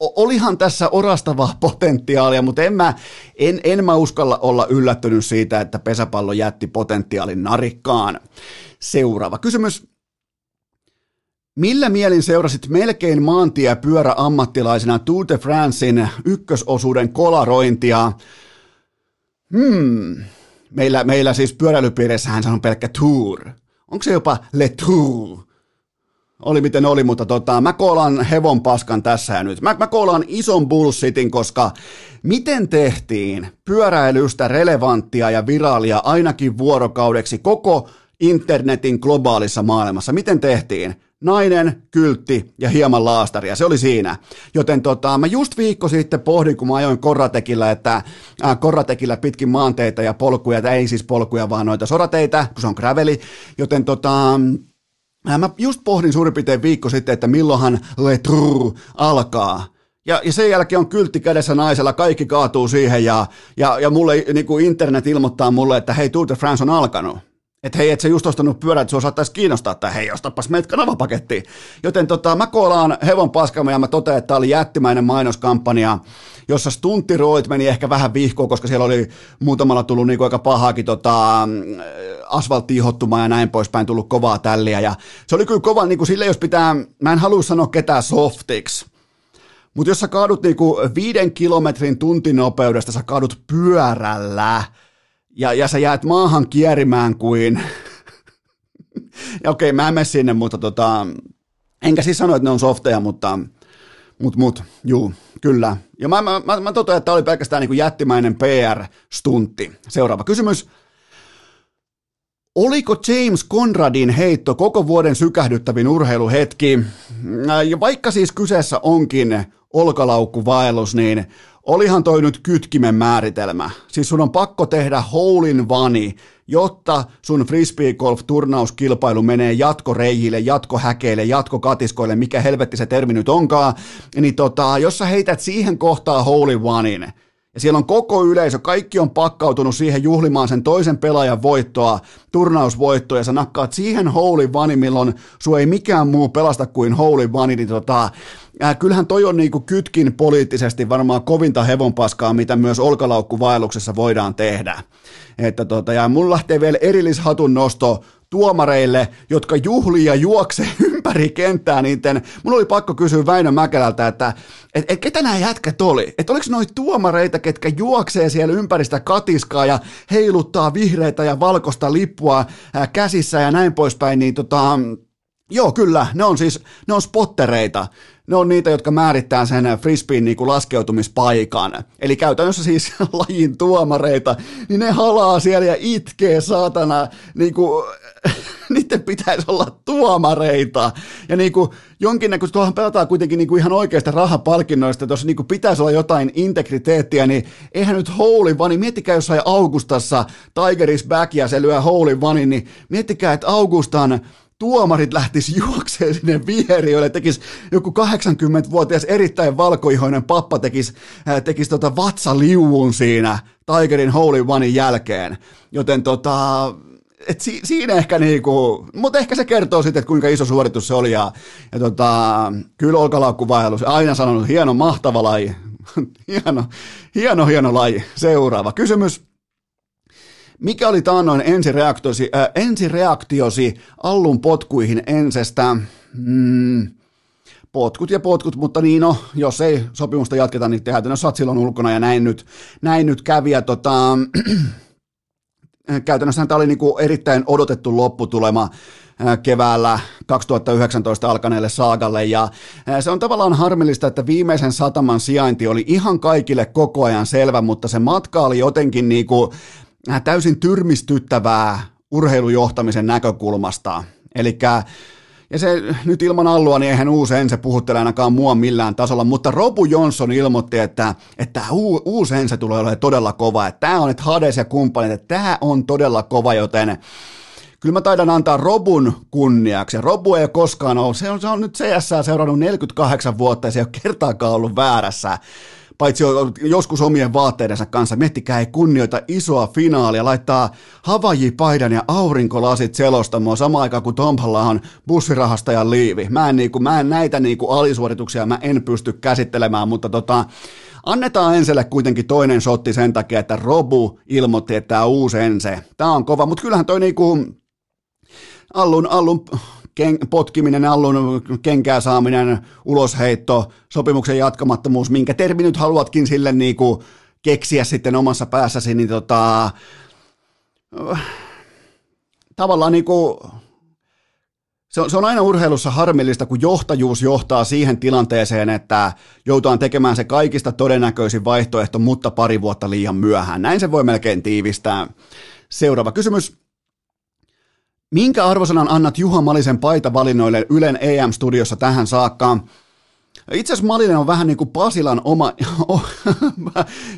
olihan tässä orastavaa potentiaalia, mutta en mä, en, en mä uskalla olla yllättynyt siitä, että pesäpallo jätti potentiaalin narikkaan. Seuraava kysymys. Millä mielin seurasit melkein maantie pyörä ammattilaisena Tour de Francein ykkösosuuden kolarointia? Hmm. Meillä, meillä siis pyöräilypiireissähän se on pelkkä Tour. Onko se jopa Le Tour? Oli miten oli, mutta tota, mä koolaan hevon paskan tässä ja nyt. Mä, mä koolaan ison bullshitin, koska miten tehtiin pyöräilystä relevanttia ja viraalia ainakin vuorokaudeksi koko internetin globaalissa maailmassa? Miten tehtiin? Nainen, kyltti ja hieman laastaria, se oli siinä. Joten tota, mä just viikko sitten pohdin, kun mä ajoin Korratekillä, että äh, Korratekillä pitkin maanteita ja polkuja, tai ei siis polkuja, vaan noita sorateitä, kun se on graveli, joten tota, äh, mä just pohdin suurin piirtein viikko sitten, että milloinhan Le Tour alkaa. Ja, ja sen jälkeen on kyltti kädessä naisella, kaikki kaatuu siihen ja, ja, ja mulle, niin kuin internet ilmoittaa mulle, että hei, Tour de France on alkanut. Että hei, et sä just ostanut pyörät, että sua saattaisi kiinnostaa, että hei, ostapas meitä kanavapakettiin. Joten tota, mä koolaan hevon paskamme ja mä totean, että tää oli jättimäinen mainoskampanja, jossa stunttiroit meni ehkä vähän vihkoon, koska siellä oli muutamalla tullut niinku aika pahaakin tota, asfaltti-ihottumaan ja näin poispäin, tullut kovaa tälliä. Ja se oli kyllä kova, niin kuin sille jos pitää, mä en halua sanoa ketään softiksi, mutta jos sä kaadut niinku viiden kilometrin tuntinopeudesta, sä kaadut pyörällä, Ja, ja sä jäät maahan kierimään kuin, ja okei okay, mä en mene sinne, mutta tota, enkä siis sano, että ne on softeja, mutta mut, mut, juu, kyllä. Ja mä, mä, mä, mä totean, että oli pelkästään niin kuin jättimäinen P R-stuntti. Seuraava kysymys. Oliko James Conradin heitto koko vuoden sykähdyttävin urheiluhetki? Ja vaikka siis kyseessä onkin olkalaukkuvaellus, niin olihan toi nyt kytkimen määritelmä. Siis sun on pakko tehdä houlin vani, jotta sun frisbeegolf-turnauskilpailu menee jatkoreihille, jatkohäkeille, jatkokatiskoille, mikä helvetti se termi nyt onkaan. Niin tota, jos sä heität siihen kohtaan houlin vanin, ja siellä on koko yleisö, kaikki on pakkautunut siihen juhlimaan sen toisen pelaajan voittoa, turnausvoittoa, ja sä nakkaat siihen houlin vani, milloin sua ei mikään muu pelasta kuin houlin vani, niin tota, äh, kyllähän toi on niinku kytkin poliittisesti varmaan kovinta hevonpaskaa, mitä myös olkalaukkuvaelluksessa voidaan tehdä. Että tota, ja mun lähtee vielä erillishatun nosto tuomareille, jotka juhlii ja juoksee ympäri kenttää niiden. Mun oli pakko kysyä Väinö Mäkelältä, että et, et, ketä nämä jätkät oli? Että oliko noi tuomareita, ketkä juoksee siellä ympäristä katiskaa ja heiluttaa vihreitä ja valkoista lippua ää, käsissä ja näin poispäin, niin tota, joo kyllä, ne on siis, ne on spottereita. Ne on niitä, jotka määrittää sen frisbeen niin kuin laskeutumispaikan. Eli käytännössä siis lajin tuomareita, niin ne halaa siellä ja itkee saatana, niin kuin, niiden pitäisi olla tuomareita. Ja niin kuin jonkinnäköisesti, tuohan pelataan kuitenkin niin kuin ihan oikeista rahapalkinnoista, jos niin kuin pitäisi olla jotain integriteettiä, niin eihän nyt houlin vani, miettikää jossain Augustassa, Tiger is back ja se lyö houlin vani, niin miettikää, että Augustan tuomarit lähtis juokseen sinne viheriölle, tekis joku kahdeksankymmentävuotias erittäin valkoihoinen pappa tekis, tekis tota vatsaliuun siinä Tigerin hole in onen jälkeen, joten tota, et si, siinä ehkä niinku, mutta ehkä se kertoo sitten, että kuinka iso suoritus se oli ja, ja tota, kyllä olkalaukkuvaellus, aina sanonut, hieno mahtava laji, hieno, hieno hieno laji. Seuraava kysymys. Mikä oli taannoin ensireaktiosi, äh, ensireaktiosi Allun potkuihin ensestä? Mm, potkut ja potkut, mutta niin no, jos ei sopimusta jatketa, niin tehdään sat silloin ulkona ja näin nyt, näin nyt kävi. Ja tota, käytännössähän tämä oli niinku erittäin odotettu lopputulema keväällä kaksituhattayhdeksäntoista alkaneelle saagalle, ja se on tavallaan harmillista, että viimeisen sataman sijainti oli ihan kaikille koko ajan selvä, mutta se matka oli jotenkin niinku täysin tyrmistyttävää urheilujohtamisen näkökulmasta. Elikkä, ja se nyt ilman Allua, niin eihän uusi ensi puhuttele ainakaan mua millään tasolla, mutta Robu Johnson ilmoitti, että tämä uusi ensi tulee olemaan todella kova, että tämä on nyt Hades ja kumppanit, että tämä on todella kova, joten kyllä mä taidan antaa Robun kunniaksi. Robu ei ole koskaan ollut, se on, se on nyt C S:ää seurannut neljäkymmentäkahdeksan vuotta ja se ei ole kertaakaan ollut väärässä. Paitsi joskus omien vaatteidensa kanssa, miettikää ei kunnioita isoa finaalia, laittaa Havaji-paidan ja aurinkolasit selostamoon samaan aikaan kuin Tampalla on bussirahastajan liivi. Mä en, niinku, mä en näitä niinku alisuorituksia mä en pysty käsittelemään, mutta tota, annetaan Enselle kuitenkin toinen shotti sen takia, että Robu ilmoitti, että tämä uusi Ense. Tämä on kova, mutta kyllähän toi niinku allun, allun... Ken- potkiminen, allun kenkää saaminen, ulosheitto, sopimuksen jatkamattomuus, minkä termi nyt haluatkin sille niinku keksiä sitten omassa päässäsi, niin tota, tavallaan niinku, se on, se on aina urheilussa harmillista, kun johtajuus johtaa siihen tilanteeseen, että joudutaan tekemään se kaikista todennäköisin vaihtoehto, mutta pari vuotta liian myöhään. Näin se voi melkein tiivistää. Seuraava kysymys. Minkä arvosanan annat Juha Malisen paitavalinnoille Ylen E M-studiossa tähän saakka? Itse asiassa Malinen on vähän niin kuin Pasilan oma,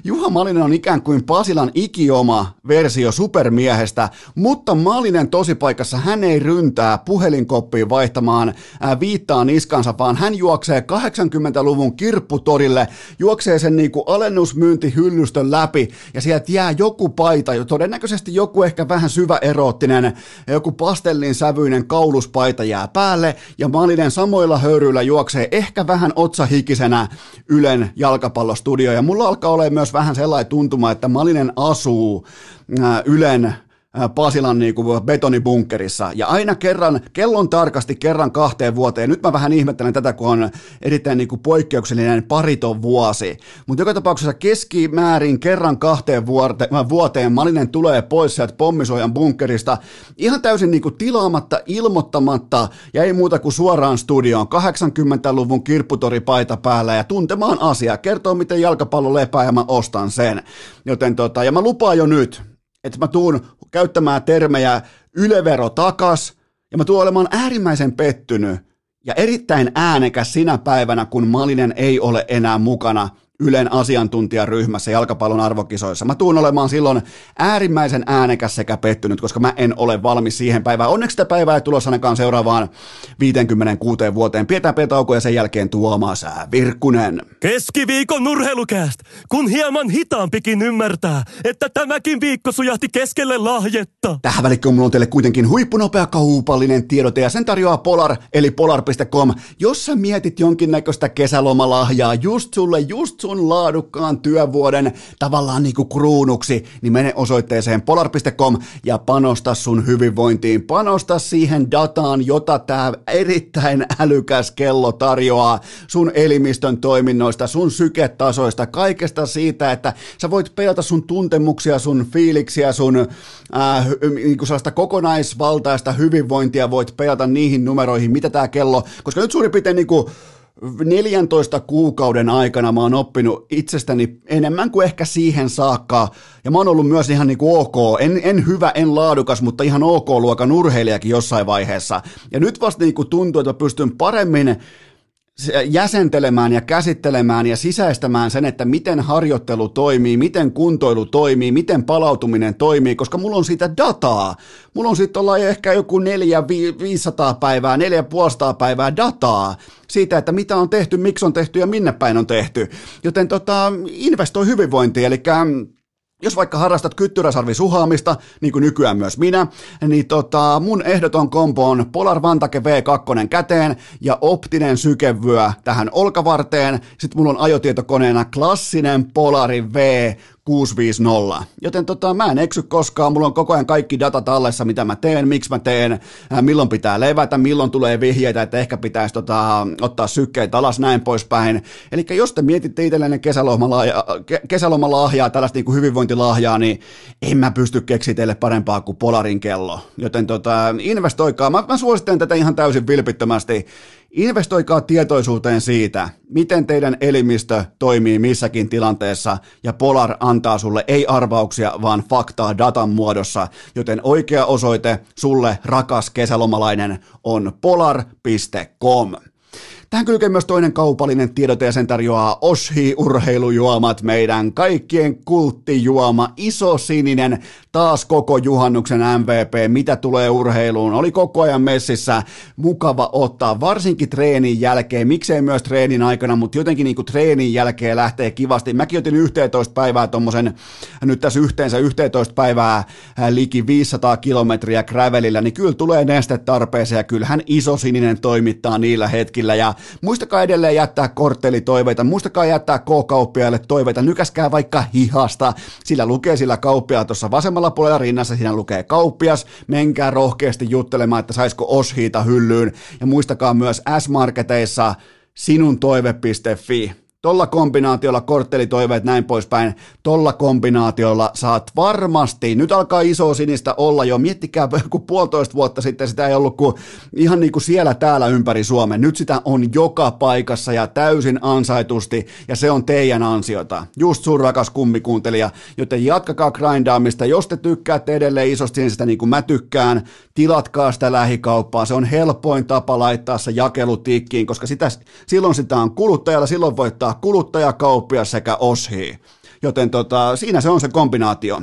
Juha Malinen on ikään kuin Pasilan ikioma versio supermiehestä, mutta Malinen tosipaikassa hän ei ryntää puhelinkoppiin vaihtamaan viittaan iskansa, vaan hän juoksee kahdeksankymmentäluvun kirpputorille, juoksee sen niin kuin alennusmyyntihyllystön läpi ja sieltä jää joku paita, todennäköisesti joku ehkä vähän syväeroottinen, joku pastellin sävyinen kauluspaita jää päälle ja Malinen samoilla höyryillä juoksee ehkä vähän otsahikisenä Ylen jalkapallostudio ja mulla alkaa olla myös vähän sellainen tuntuma, että Malinen asuu Ylen Pasilan niin kuin betonibunkerissa ja aina kerran, kellon tarkasti kerran kahteen vuoteen, nyt mä vähän ihmettelen tätä, kun on erittäin niin kuin poikkeuksellinen pariton vuosi, mutta joka tapauksessa keskimäärin kerran kahteen vuoteen Malinen tulee pois sieltä pommisuojan bunkerista ihan täysin niin kuin tilaamatta, ilmoittamatta ja ei muuta kuin suoraan studioon, kahdeksankymmentäluvun kirpputoripaita päällä ja tuntemaan asiaa, kertoo miten jalkapallo lepää ja mä ostan sen, joten tota, ja mä lupaan jo nyt, että mä tuun käyttämään termejä ylevero takas, ja mä tuun olemaan äärimmäisen pettynyt ja erittäin äänekäs sinä päivänä, kun Malinen ei ole enää mukana Ylen asiantuntijaryhmässä jalkapallon arvokisoissa. Mä tuun olemaan silloin äärimmäisen äänekäs sekä pettynyt, koska mä en ole valmis siihen päivään. Onneksi sitä päivää ei tulossa ainakaan seuraavaan viiteenkymmeneenkuuteen vuoteen. Pidetään petauko ja sen jälkeen Tuomas Virkkunen. Keskiviikon urheilukääst, kun hieman hitaampikin ymmärtää, että tämäkin viikko sujahti keskelle lahjetta. Tähän välikköön mulla on teille kuitenkin huippunopea kaupallinen tiedote ja sen tarjoaa Polar, eli polar piste com. Jos sä mietit jonkinnäköistä kesälomalahjaa just sulle, just sun laadukkaan työvuoden tavallaan niinku kruunuksi, niin mene osoitteeseen polar piste com ja panosta sun hyvinvointiin. Panosta siihen dataan, jota tää erittäin älykäs kello tarjoaa sun elimistön toiminnoista, sun syketasoista, kaikesta siitä, että sä voit peilata sun tuntemuksia, sun fiiliksiä, sun äh, niinku sellaista kokonaisvaltaista hyvinvointia voit peilata niihin numeroihin, mitä tää kello, koska nyt suurin piirtein niinku neljäntoista kuukauden aikana mä oon oppinut itsestäni enemmän kuin ehkä siihen saakka, ja mä oon ollut myös ihan niin kuin ok, en, en hyvä, en laadukas, mutta ihan ok-luokan urheilijakin jossain vaiheessa, ja nyt vasta niin kuin tuntuu, että pystyn paremmin jäsentelemään ja käsittelemään ja sisäistämään sen, että miten harjoittelu toimii, miten kuntoilu toimii, miten palautuminen toimii, koska mulla on siitä dataa. Mulla on sitten ollaan ehkä joku neljä viisisataa päivää, neljä tuhatta viisisataa päivää dataa siitä, että mitä on tehty, miksi on tehty ja minne päin on tehty. Joten tota, investoi hyvinvointiin, eli jos vaikka harrastat kyttyräsarvisuhaamista, niin kuin nykyään myös minä, niin tota, mun ehdoton kombo on Polar Vantake V kaksi käteen ja optinen sykevyö tähän olkavarteen. Sitten mulla on ajotietokoneena klassinen Polari V kuusi viisi nolla. Joten tota, mä en eksy koskaan, mulla on koko ajan kaikki data tallessa, mitä mä teen, miksi mä teen, milloin pitää levätä, milloin tulee vihjeitä, että ehkä pitäisi tota, ottaa sykkeet alas, näin poispäin. Eli jos te mietitte itsellenne kesälomalahjaa, kesälomalahjaa tällaista niin kuin hyvinvointilahjaa, niin en mä pysty keksiä teille parempaa kuin Polarin kello. Joten tota, investoikaa, mä, mä suosittelen tätä ihan täysin vilpittömästi. Investoikaa tietoisuuteen siitä, miten teidän elimistö toimii missäkin tilanteessa, ja Polar antaa sulle ei arvauksia, vaan faktaa datan muodossa, joten oikea osoite sulle, rakas kesälomalainen, on polar piste com. Tähän kylkee myös toinen kaupallinen tiedote ja sen tarjoaa O S H I urheilujuomat, meidän kaikkien kulttijuoma, iso sininen, taas koko juhannuksen M V P, mitä tulee urheiluun, oli koko ajan messissä, mukava ottaa, varsinkin treenin jälkeen, miksei myös treenin aikana, mutta jotenkin niinku treenin jälkeen lähtee kivasti. Mäkin otin yksitoista päivää tommosen, nyt tässä yhteensä yksitoista päivää liki viisisataa kilometriä gravelillä, niin kyllä tulee nestetarpeeseen ja kyllähän iso sininen toimittaa niillä hetkillä ja muistakaa edelleen jättää korttelitoiveita, muistakaa jättää K-kauppiaille toiveita, nykäskää vaikka hihasta, sillä lukee sillä kauppia tuossa vasemmalla puolella rinnassa, siinä lukee kauppias, menkää rohkeasti juttelemaan, että saisiko O S H I:ta hyllyyn ja muistakaa myös S-marketeissa sinuntoive piste fi. Tolla kombinaatiolla korttelitoiveet näin poispäin, tolla kombinaatiolla saat varmasti, nyt alkaa iso sinistä olla jo, miettikää kun puolitoista vuotta sitten sitä ei ollut kuin ihan niin kuin siellä täällä ympäri Suomen, nyt sitä on joka paikassa ja täysin ansaitusti ja se on teidän ansiota, just sun rakas kummikuuntelija, joten jatkakaa grindaamista, jos te tykkäätte edelleen isosti sinisistä niin kuin mä tykkään, tilatkaa sitä lähikauppaa, se on helpoin tapa laittaa se jakelutiikkiin, koska sitä, silloin sitä on kuluttajalla, silloin voittaa kuluttajakaupia sekä O S H I. Joten tota, siinä se on se kombinaatio.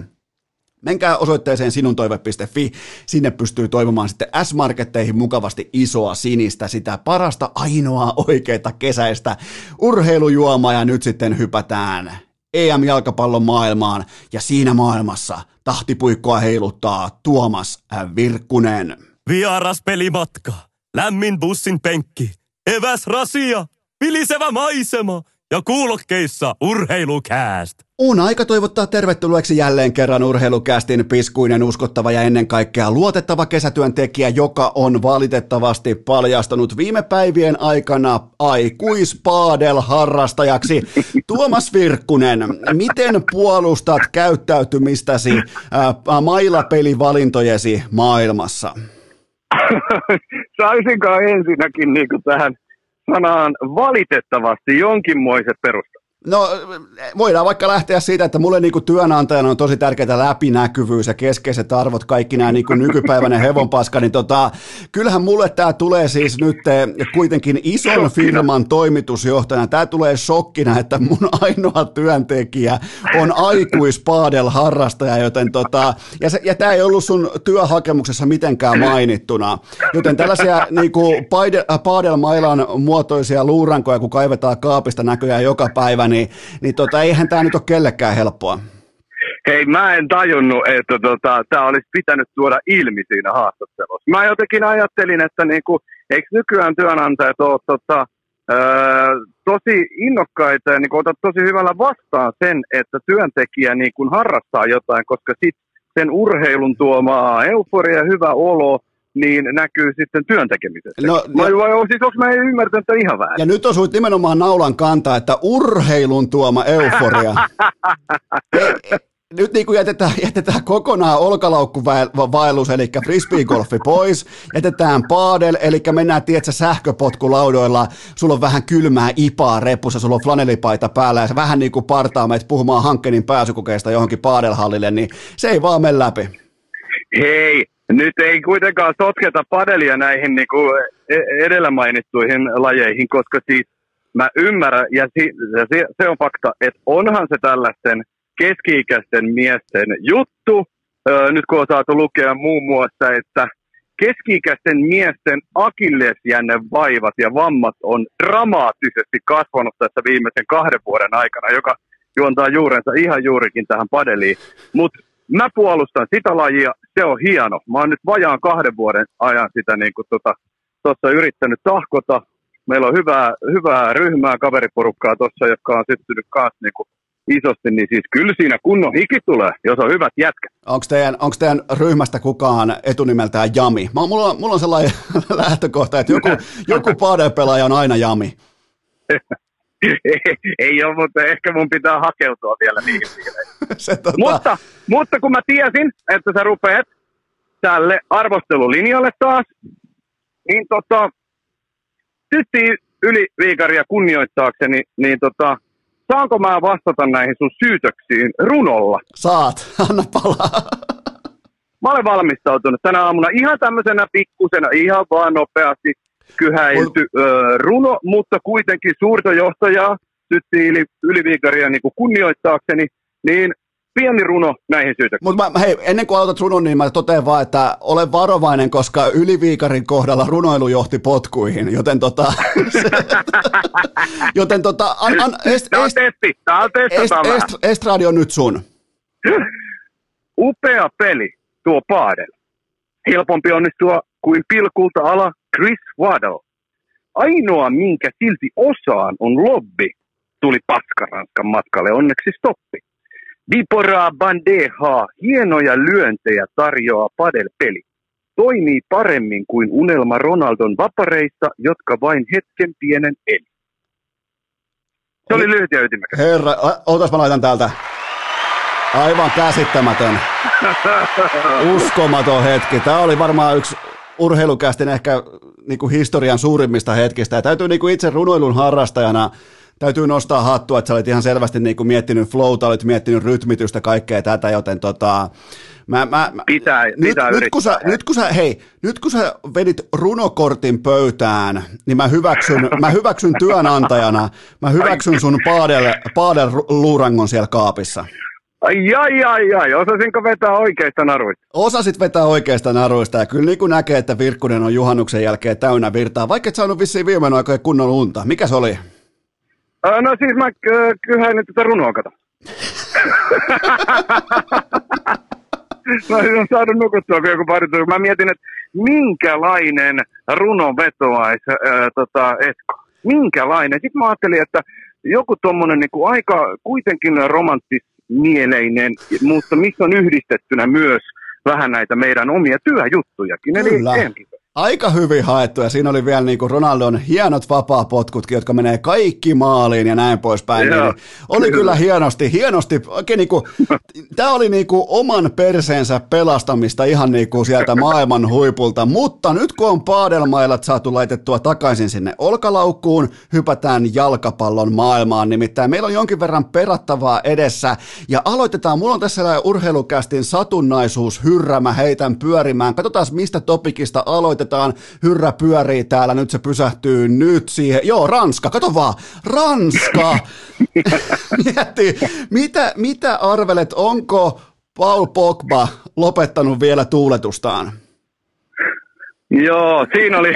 Menkää osoitteeseen sinuntoive piste fi, sinne pystyy toivomaan sitten S-marketteihin mukavasti isoa sinistä, sitä parasta ainoaa oikeita kesäistä urheilujuomaa ja nyt sitten hypätään E M-jalkapallon maailmaan ja siinä maailmassa tahtipuikkoa heiluttaa Tuomas Virkkunen. Vieras pelimatka, lämmin bussin penkki, eväs rasia, vilisevä maisema ja kuulokkeissa urheilukääst. On aika toivottaa tervetulleeksi jälleen kerran urheilukästin piskuinen, uskottava ja ennen kaikkea luotettava kesätyöntekijä, joka on valitettavasti paljastanut viime päivien aikana aikuispadel-harrastajaksi. Tuomas Virkkunen, miten puolustat käyttäytymistäsi äh, mailapelivalintojesi maailmassa? Saisinko ensinnäkin niin kuin tähän sanaan valitettavasti jonkinmoiset perustat? No voidaan vaikka lähteä siitä, että mulle niinku työnantajana on tosi tärkeää läpinäkyvyys ja keskeiset arvot, kaikki nämä niinku nykypäiväinen hevonpaska, niin tota, kyllähän mulle tämä tulee siis nyt kuitenkin ison shokkina. Firman toimitusjohtajana, tämä tulee shokkina, että mun ainoa työntekijä on aikuispadel-harrastaja, joten tota, ja, se, ja tämä ei ollut sun työhakemuksessa mitenkään mainittuna, joten tällaisia niinku padel-mailan muotoisia luurankoja, kun kaivetaan kaapista näköjään joka päivä, niin, niin tota, eihän tämä nyt ole kellekään helppoa. Hei, mä en tajunnut, että tota, tämä olisi pitänyt tuoda ilmi siinä haastattelussa. Mä jotenkin ajattelin, että niinku, eikö nykyään työnantajat ole tota, öö, tosi innokkaita ja niinku, otat tosi hyvällä vastaan sen, että työntekijä niinku, harrastaa jotain, koska sit sen urheilun tuomaa euforia ja hyvä olo, niin näkyy sitten työntekemisessä. No, vai, ja, vai siis onko mä ymmärtänyt tämän ihan väärin? Ja nyt on suit nimenomaan naulan kantaa, että urheilun tuoma euforia. e, e, nyt niin kuin jätetään, jätetään kokonaan olkalaukkuvaellus, eli frisbeegolfi pois, jätetään padel, eli mennään tietysti sähköpotkulaudoilla, sulla on vähän kylmää ipaa repussa, sulla on flanelipaita päällä, ja vähän niin kuin partaa meitä puhumaan Hankkenin pääsykokeista johonkin padelhallille, niin se ei vaan mene läpi. Hei! Nyt ei kuitenkaan sotketa padelia näihin niin kuin edellä mainittuihin lajeihin, koska siis mä ymmärrän, ja se on fakta, että onhan se tällaisten keski-ikäisten miesten juttu, nyt kun on saatu lukea muun muassa, että keski-ikäisten miesten akillesjännen vaivat ja vammat on dramaattisesti kasvanut tässä viimeisen kahden vuoden aikana, joka juontaa juurensa ihan juurikin tähän padeliin, mutta mä puolustan sitä lajia, se on hieno. Mä oon nyt vajaan kahden vuoden ajan sitä niin kuin tuossa tota, yrittänyt tahkota. Meillä on hyvää, hyvää ryhmää, kaveriporukkaa tuossa, jotka on syttynyt kanssa niin kuin isosti, niin siis kyllä siinä kunnon hiki tulee, jos on hyvät jätkät. Onko teidän, onko teidän ryhmästä kukaan etunimeltään Jami? Mä, mulla, on, mulla on sellainen lähtökohta, että joku, joku padel-pelaaja on aina Jami. Ei, ei ole, mutta ehkä mun pitää hakeutua vielä niihin piireihin. Tota... Mutta, mutta kun mä tiesin, että sä rupeat tälle arvostelulinjalle taas, niin tota, tyttiin yli viikaria kunnioittaakseni, niin tota, saanko mä vastata näihin sun syytöksiin runolla? Saat, anna palaa. Mä olen valmistautunut tänä aamuna ihan tämmöisenä pikkusena, ihan vaan nopeasti. kyhäilty Mut... öö, runo, mutta kuitenkin suurta johtajaa Tytti Yli-Viikaria niin kunnioittaakseni, niin pieni runo näihin syytöksiin. Mutta hei, ennen kuin aloitat runon, niin mä totean vaan, että olen varovainen, koska Yli-Viikarin kohdalla runoilu johti potkuihin, joten tota... joten tota... An, an, est, Tämä on testi, tämä on testataan. Est, est, Estradio nyt sun. Upea peli tuo Paadella. Helpompi onnistua kuin pilkulta ala Chris Waddell. Ainoa, minkä silti osaan, on lobby. Tuli paskaranskan matkalle onneksi stoppi. Biporaa bandehaa, hienoja lyöntejä tarjoaa padelpeli. Toimii paremmin kuin unelma Ronaldon vapareista, jotka vain hetken pienen eli. Se oli lyhyt ja ytimekäs. Herra, ootas mä laitan täältä. Aivan käsittämätön. Uskomaton hetki. Tämä oli varmaan yksi urheilukästin ehkä niin kuin historian suurimmista hetkistä. Ja täytyy niin kuin itse runoilun harrastajana täytyy nostaa hattua, että sä olet ihan selvästi niin kuin miettinyt flowta, olet miettinyt rytmitystä, kaikkea tätä, joten tota... Mä, mä, mä, pitää, nyt, pitää nyt, kun sä, nyt kun sä, hei, nyt kun sä vedit runokortin pöytään, niin mä hyväksyn, mä hyväksyn työnantajana, mä hyväksyn sun paadel-luurangon siellä kaapissa. Ai, ai, ai, ai, osasinko vetää oikeista naruista? Osasit vetää oikeista naruista, ja kyllä niin kuin näkee, että Virkkunen on juhannuksen jälkeen täynnä virtaa, vaikka et saanut vissiin viimeinen aikojen kunnon unta. Mikä se oli? No siis mä kyhäinen tätä runoa kato. Mä en saanut nukuttua joku pari tuntia. Mä mietin, että minkälainen runon vetoais äh, tota, Esko. Minkälainen. Sitten mä ajattelin, että joku tommonen niinku aika kuitenkin romanttismieleinen, mutta missä on yhdistettynä myös vähän näitä meidän omia työjuttujakin. Kyllä. Eli enkin. Aika hyvin haettu, ja siinä oli vielä niin kuin Ronaldon hienot vapaapotkutkin, jotka menee kaikki maaliin ja näin poispäin. Niin oli kyllä hienosti, hienosti. Oikein niin kuin, tämä oli niin kuin oman perseensä pelastamista ihan niin kuin sieltä maailman huipulta, mutta nyt kun on paadelmailat saatu laitettua takaisin sinne olkalaukkuun, hypätään jalkapallon maailmaan. Nimittäin meillä on jonkin verran perattavaa edessä, ja aloitetaan. Mulla on tässä urheilukästin satunnaisuushyrrä, mä heitän pyörimään. Katsotaan, mistä topikista aloitetaan. Hyrrä pyörii täällä, nyt se pysähtyy nyt siihen. Joo, Ranska, kato vaan, Ranska! Mietti, mitä, mitä arvelet, onko Paul Pogba lopettanut vielä tuuletustaan? Joo, siinä oli,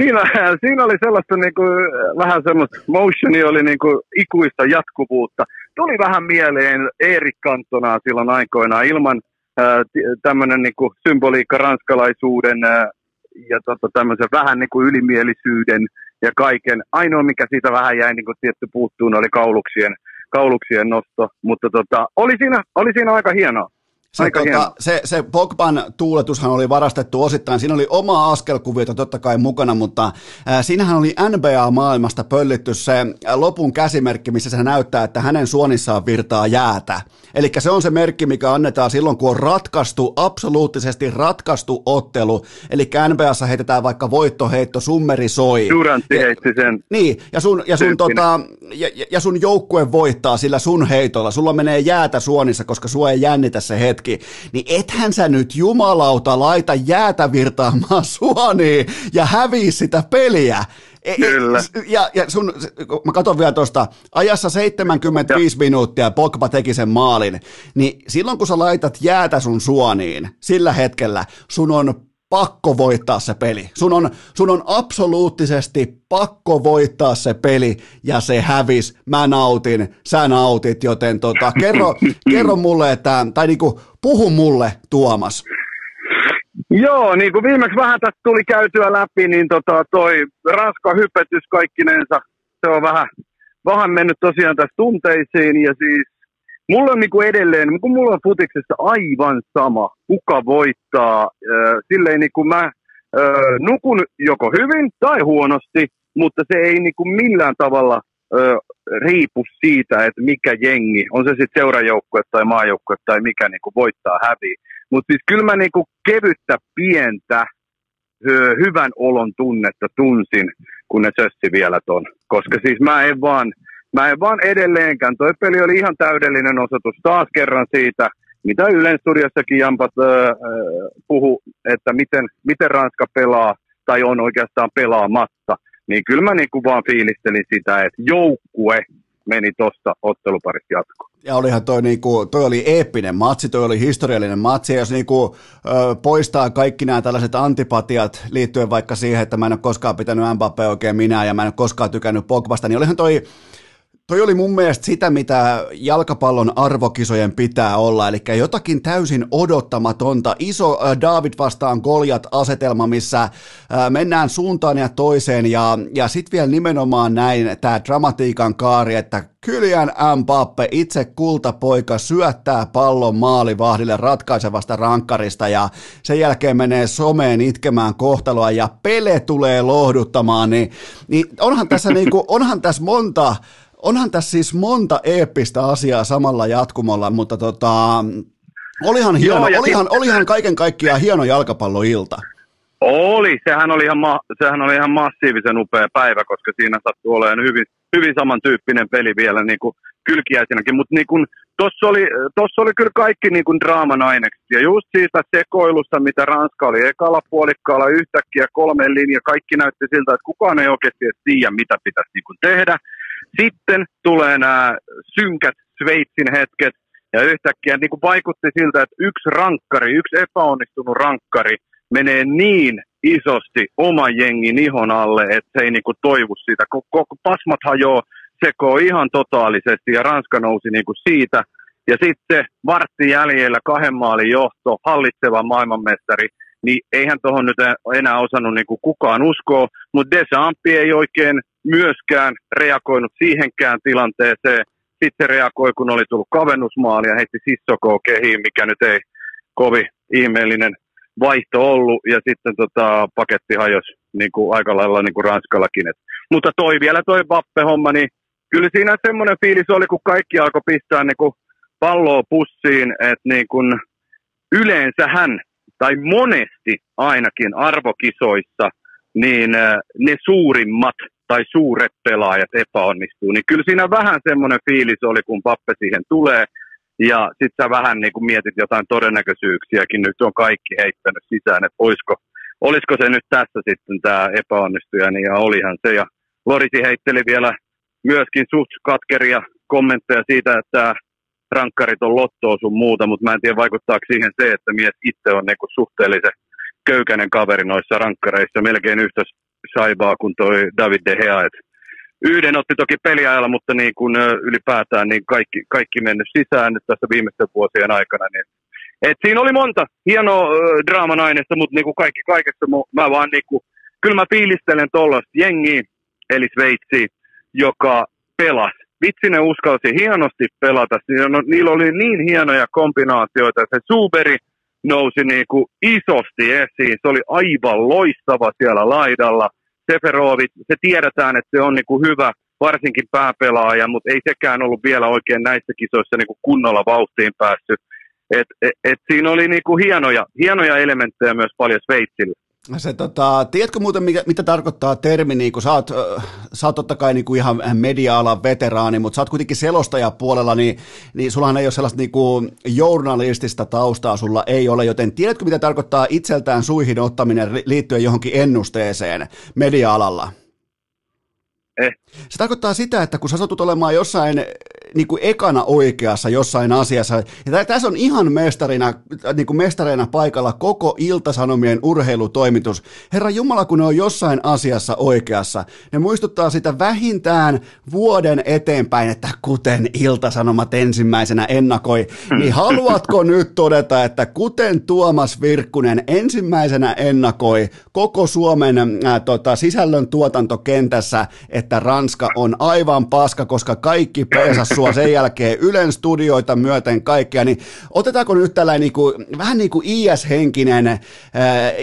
siinä, siinä oli sellaista, niin kuin, vähän semmoista, motioni oli niin kuin ikuista jatkuvuutta. Tuli vähän mieleen Erik Cantona silloin aikoinaan ilman äh, tämmöinen niin kuin symboliikka ranskalaisuuden äh, ja tota, tämmöisen vähän niin kuin ylimielisyyden ja kaiken. Ainoa, mikä siitä vähän jäi niin kuin tietty puuttuun, oli kauluksien, kauluksien nosto, mutta tota, oli, siinä, oli siinä aika hienoa. Se, Aika tota, se, se Pogban tuuletushan oli varastettu osittain. Siinä oli omaa askelkuviota totta kai mukana, mutta äh, siinähän oli N B A-maailmasta pöllitty se lopun käsimerkki, missä se näyttää, että hänen suonissaan virtaa jäätä. Eli se on se merkki, mikä annetaan silloin, kun on ratkaistu, absoluuttisesti ratkaistu ottelu. Eli N B A:ssa heitetään vaikka voittoheitto, summeri soi. Durantti heitti sen. Niin, ja sun, ja sun, tota, ja, ja sun joukkue voittaa sillä sun heitolla. Sulla menee jäätä suonissa, koska sua ei jännitä se hetki. Niin ethän sä nyt jumalauta laita jäätä virtaamaan suoniin ja hävii sitä peliä. E- Kyllä. Ja, ja sun, mä katson vielä tuosta, ajassa seitsemänkymmentäviisi ja. minuuttia Pogba teki sen maalin, niin silloin kun sä laitat jäätä sun suoniin, sillä hetkellä sun on pakko voittaa se peli. Sun on, sun on absoluuttisesti pakko voittaa se peli, ja se hävis. Mä nautin, sä nautit, joten tota, kerro, kerro mulle, että, tai niinku, puhu mulle, Tuomas. Joo, niin kuin viimeksi vähän tästä tuli käytyä läpi, niin tota, toi Ranska hypetys kaikkinensa, se on vähän, vähän mennyt tosiaan tässä tunteisiin, ja siis mulla on niinku edelleen, kun mulla on futiksessa aivan sama, kuka voittaa. Silleen niinku mä nukun joko hyvin tai huonosti, mutta se ei niinku millään tavalla riipu siitä, että mikä jengi, on se sitten seurajoukkue tai maajoukkue tai mikä niinku voittaa häviä. Mutta siis kyllä mä niinku kevyttä pientä hyvän olon tunnetta tunsin, kun ne sössi vielä ton, koska siis mä en vaan... Mä en vaan edelleenkään. Toi peli oli ihan täydellinen osoitus taas kerran siitä, mitä Ylen studiossakin jampat öö, puhu, että miten, miten Ranska pelaa. tai on oikeastaan pelaamatta. Niin kyllä mä niin kuin vaan fiilistelin sitä, että joukkue meni tuossa otteluparissa jatkoon. Ja olihan toi, niinku, toi oli eeppinen matsi, toi oli historiallinen matsi, ja jos niinku, ö, poistaa kaikki nämä tällaiset antipatiat liittyen vaikka siihen, että mä en ole koskaan pitänyt Mbappé oikein minä, ja mä en ole koskaan tykännyt Pogbasta, niin olihan toi, toi oli mun mielestä sitä, mitä jalkapallon arvokisojen pitää olla, eli jotakin täysin odottamatonta, iso ä, David vastaan Goljat-asetelma, missä ä, mennään suuntaan ja toiseen, ja, ja sitten vielä nimenomaan näin tämä dramatiikan kaari, että Kylian Mbappé, itse kultapoika, syöttää pallon maalivahdille ratkaisevasta rankkarista ja sen jälkeen menee someen itkemään kohtaloa ja Pele tulee lohduttamaan, niin, niin onhan tässä niinku, onhan tässä monta, onhan tässä siis monta eeppistä asiaa samalla jatkumolla, mutta tota, olihan hieno, Joo, olihan, sit... olihan kaiken kaikkiaan hieno jalkapalloilta. Oli, sehän oli ihan, ma- sehän oli ihan massiivisen upea päivä, koska siinä sattui olemaan hyvin, hyvin samantyyppinen peli vielä niin kuin kylkiäisenäkin, mutta niin tuossa oli, oli kyllä kaikki niin kuin draaman aineksia. Ja just siitä sekoilusta, mitä Ranska oli ekalla puolikkaalla yhtäkkiä kolmeen linja, kaikki näytti siltä, että kukaan ei oikeasti tiedä, mitä pitäisi niin kuin tehdä. Sitten tulee nämä synkät Sveitsin hetket, ja yhtäkkiä niin kuin vaikutti siltä, että yksi rankkari, yksi epäonnistunut rankkari, menee niin isosti oman jengin ihon alle, että se ei niinku toivu siitä. Koko pasmat hajoaa, sekoo ihan totaalisesti ja Ranska nousi niinku siitä. Ja sitten vartti jäljellä kahden maalin johto, hallitseva maailmanmestari, niin eihän tuohon nyt enää osannut niinku kukaan uskoa. Mutta Deschamps ei oikein myöskään reagoinut siihenkään tilanteeseen. Sitten se reagoi, kun oli tullut kavennusmaali ja heitti Sissoko kehiin, mikä nyt ei kovin ihmeellinen vaihto ollut, ja sitten tota, paketti hajosi niin kuin aika lailla niin kuin Ranskallakin. Et. Mutta toi vielä toi Mbappé-homma, niin kyllä siinä semmoinen fiilis oli, kun kaikki alkoi pistää niin kuin palloa pussiin, että niin kuin yleensähän, tai monesti ainakin arvokisoissa, niin ne suurimmat tai suuret pelaajat epäonnistuu. Niin kyllä siinä vähän semmoinen fiilis oli, kun Mbappé siihen tulee. Ja sit sä vähän niin kuin mietit jotain todennäköisyyksiäkin, nyt on kaikki heittänyt sisään, että olisiko, olisiko se nyt tässä sitten tämä epäonnistuja, niin ja olihan se. Ja Lorisi heitteli vielä myöskin suht katkeria kommentteja siitä, että tämä rankkarit on lottoa sun muuta, mutta mä en tiedä vaikuttaako siihen se, että mies itse on niin kuin suhteellisen köykäinen kaveri noissa rankkareissa, melkein yhtä saibaa kuin toi David de Gea. Yhden otti toki peliajalla, mutta niin kuin ylipäätään niin kaikki, kaikki mennyt sisään nyt tässä viimeisten vuosien aikana. Niin. Et siinä oli monta hienoa äh, draaman aineesta, mutta niin kuin kaikki kaikessa mä vaan niin kuin, kyllä mä fiilistelen tollaista jengiä, eli Sveitsiä, joka pelasi. Vitsi ne uskalsi hienosti pelata. Niillä oli niin hienoja kombinaatioita, että se Zuberi nousi niin kuin isosti esiin. Se oli aivan loistava siellä laidalla. Seferovic, se tiedetään, että se on niin kuin hyvä, varsinkin pääpelaaja, mutta ei sekään ollut vielä oikein näissä kisoissa niin kuin kunnolla vauhtiin päässyt. Et, et, et siinä oli niin kuin hienoja, hienoja elementtejä myös paljon Sveitsillä. Se, tota, tiedätkö muuten, mikä, mitä tarkoittaa termi, niin kun sä oot, sä oot totta kai niin kuin ihan media-alan veteraani, mutta sä oot kuitenkin selostajapuolella, niin, niin sullahan ei ole sellaista niin kuin journalistista taustaa, sulla ei ole, joten tiedätkö mitä tarkoittaa itseltään suihin ottaminen liittyen johonkin ennusteeseen media-alalla? Eh. Se tarkoittaa sitä, että kun sä satut olemaan jossain niin kuin ekana oikeassa jossain asiassa, ja tässä on ihan mestarina, niin kuin mestareina paikalla koko Iltasanomien urheilutoimitus. Herra Jumala, kun ne on jossain asiassa oikeassa, ne muistuttaa sitä vähintään vuoden eteenpäin, että kuten Iltasanomat ensimmäisenä ennakoi, niin haluatko nyt todeta, että kuten Tuomas Virkkunen ensimmäisenä ennakoi koko Suomen äh, tota, sisällön tuotantokentässä, että Ranska on aivan paska, koska kaikki peesas sua sen jälkeen Ylen studioita myöten kaikkea, niin otetaanko nyt tällainen niinku, vähän niin kuin I S-henkinen äh,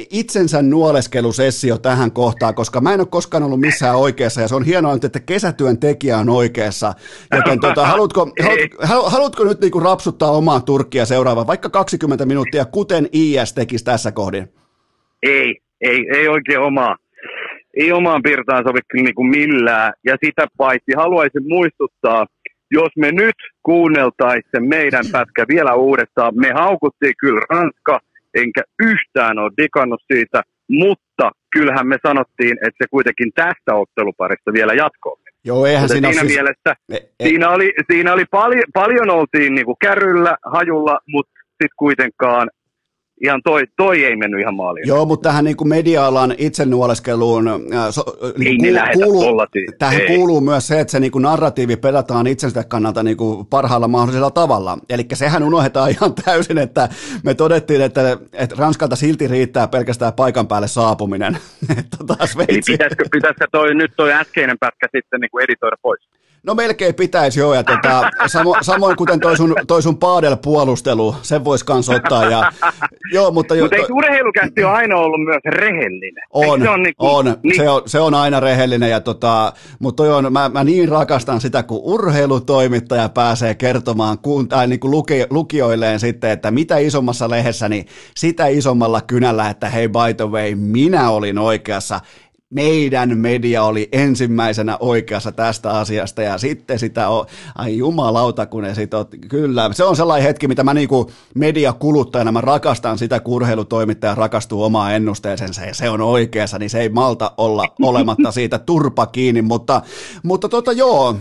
itsensä nuoleskelusessio tähän kohtaan, koska mä en ole koskaan ollut missään oikeassa, ja se on hienoa nyt, että kesätyön tekijä on oikeassa, joten tota, haluatko, haluatko, haluatko nyt niinku rapsuttaa omaa Turkkia seuraavaan, vaikka kaksikymmentä minuuttia, kuten I S tekisi tässä kohdin? Ei, ei, ei oikein omaa. Ei omaan pirtaan sovi kyllä niin kuin millään, ja sitä paitsi haluaisin muistuttaa, jos me nyt kuunneltaisiin se meidän pätkä vielä uudestaan, me haukuttiin kyllä Ranska, enkä yhtään ole digannut siitä, mutta kyllähän me sanottiin, että se kuitenkin tästä otteluparista vielä jatkoi. Joo, eihän siinä siinä, siis... mielessä, e, e... siinä oli, siinä oli pali, paljon oltiin niinku kärryllä, hajulla, mutta sitten kuitenkaan ihan toi, toi ei mennyt ihan maaliin. Joo, mutta tähän niin kuin media-alan itsenuoleskeluun so, niin kuuluu, kuuluu, tähän kuuluu myös se, että se niin kuin narratiivi pelataan itsensä kannalta niin kuin parhaalla mahdollisella tavalla. Eli sehän unohdetaan ihan täysin, että me todettiin, että, että Ranskalta silti riittää pelkästään paikan päälle saapuminen. Eli pitäisikö, pitäisikö toi, nyt toi äskeinen pätkä sitten niin kuin editoida pois? No melkein pitäisi joo, ja tota, samo, samoin kuten toi sun, toi sun Paadel-puolustelu, sen voisi kans ottaa. Ja, joo, mutta jo, Mut eikö urheilukästi ole aina ollut myös rehellinen? On, se on, niin kuin, on. Niin? Se on, se on aina rehellinen, ja tota, mutta toi on, mä, mä niin rakastan sitä, kun urheilutoimittaja pääsee kertomaan kun, tai niin kuin luki, lukijoilleen sitten, että mitä isommassa lehdessä, niin sitä isommalla kynällä, että hei, by the way, minä olin oikeassa. Meidän media oli ensimmäisenä oikeassa tästä asiasta, ja sitten sitä on, ai jumalauta, kun ne sit on, kyllä, se on sellainen hetki, mitä mä niinku mediakuluttajana, mä rakastan sitä, kun urheilutoimittaja rakastuu omaan ennusteeseensa, ja se on oikeassa, niin se ei malta olla olematta siitä turpa kiinni, mutta, mutta tota joo.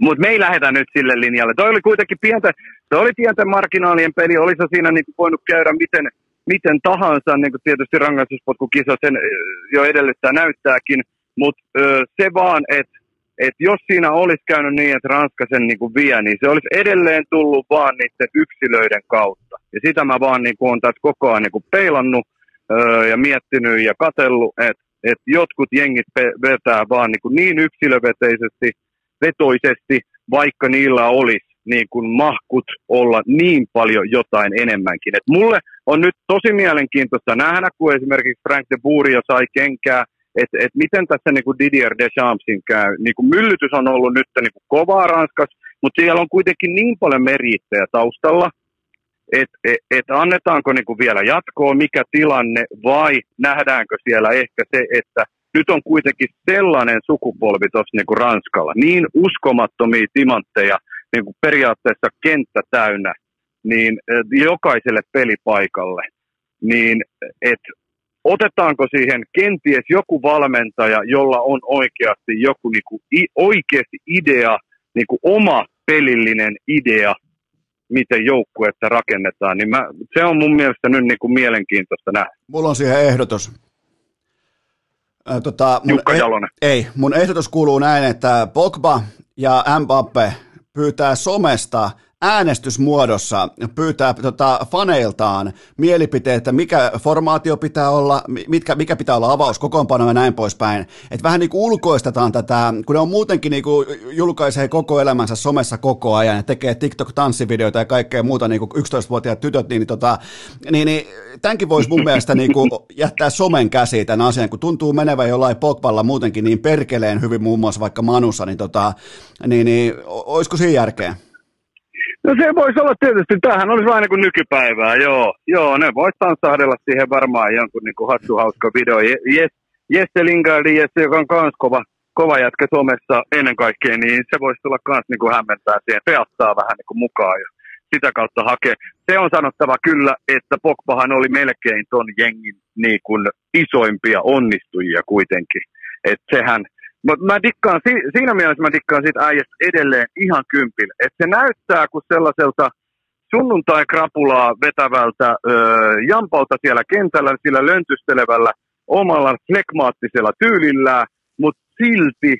Mutta me ei lähdetä nyt sille linjalle, toi oli kuitenkin pientä, toi oli pientä marginaalien peli, olisi siinä niinku voinut käydä miten, miten tahansa, niin kuin tietysti rangaistuspotkukiso sen jo edellyttää näyttääkin, mutta se vaan, että et jos siinä olisi käynyt niin, että Ranska sen niin kuin vie, niin se olisi edelleen tullut vaan niiden yksilöiden kautta. Ja sitä mä vaan niin kuin olen tässä koko ajan niin kuin peilannut ja miettinyt ja katsellut, että et jotkut jengit vetää vaan niin, kuin niin yksilöveteisesti, vetoisesti, vaikka niillä olisi niin kuin mahkut olla niin paljon jotain enemmänkin. Et mulle on nyt tosi mielenkiintoista nähdä, kun esimerkiksi Frank de Boerio sai kenkää, että et miten tässä niin kuin Didier Deschampsin käy. Niin kuin myllytys on ollut nyt niin kuin kovaa Ranskassa, mutta siellä on kuitenkin niin paljon meriittejä taustalla, että et, et annetaanko niin kuin vielä jatkoa, mikä tilanne, vai nähdäänkö siellä ehkä se, että nyt on kuitenkin sellainen sukupolvi tuossa niin kuin Ranskalla, niin uskomattomia timantteja, niin kuin periaatteessa kenttä täynnä, niin jokaiselle pelipaikalle, niin et otetaanko siihen kenties joku valmentaja, jolla on oikeasti joku niin kuin, oikeasti idea, niin kuin oma pelillinen idea, miten joukkuetta rakennetaan, niin mä, se on mun mielestä nyt niin kuin mielenkiintoista nähdä. Mulla on siihen ehdotus. Tota, mun Jukka Jalonen. Eh, ei, mun ehdotus kuuluu näin, että Pogba ja Mbappe pyytää somesta äänestysmuodossa, pyytää tota, faneiltaan mielipiteitä, mikä formaatio pitää olla, mitkä, mikä pitää olla avaus, kokoonpano ja näin poispäin. Että vähän niin kuin ulkoistetaan tätä, kun ne on muutenkin niin kuin julkaisee koko elämänsä somessa koko ajan ja tekee TikTok-tanssivideoita ja kaikkea muuta, niin kuin yksitoistavuotiaat tytöt, niin, tota, niin, niin tämänkin voisi mun mielestä niin kuin jättää somen käsiin tämän asian, kun tuntuu menevän jollain Pogballa muutenkin niin perkeleen hyvin, muun muassa vaikka Manussa, niin, tota, niin, niin olisiko siinä järkeä? No se voisi olla tietysti, tämähän olisi vähän niin kuin nykypäivää, joo, joo, ne voisi tanssahdella siihen varmaan jonkun niin kuin hattuhauska video. Jesse yes, Lingardi, Jesse, joka on myös kova, kova jätkä somessa ennen kaikkea, niin se voisi tulla myös niin kuin hämmentää siihen, teattaa vähän niin kuin mukaan ja sitä kautta hakee. Se on sanottava kyllä, että Pogbahan oli melkein ton jengin niin kuin isoimpia onnistujia kuitenkin, että sehän... Mutta mä dikkaan, siinä mielessä mä dikkaan siitä äijästä edelleen ihan kympin. Että se näyttää kuin sellaiselta sunnuntai-krapulaa vetävältä öö, jampalta siellä kentällä, sillä löntystelevällä omalla flekmaattisella tyylillään, mutta silti,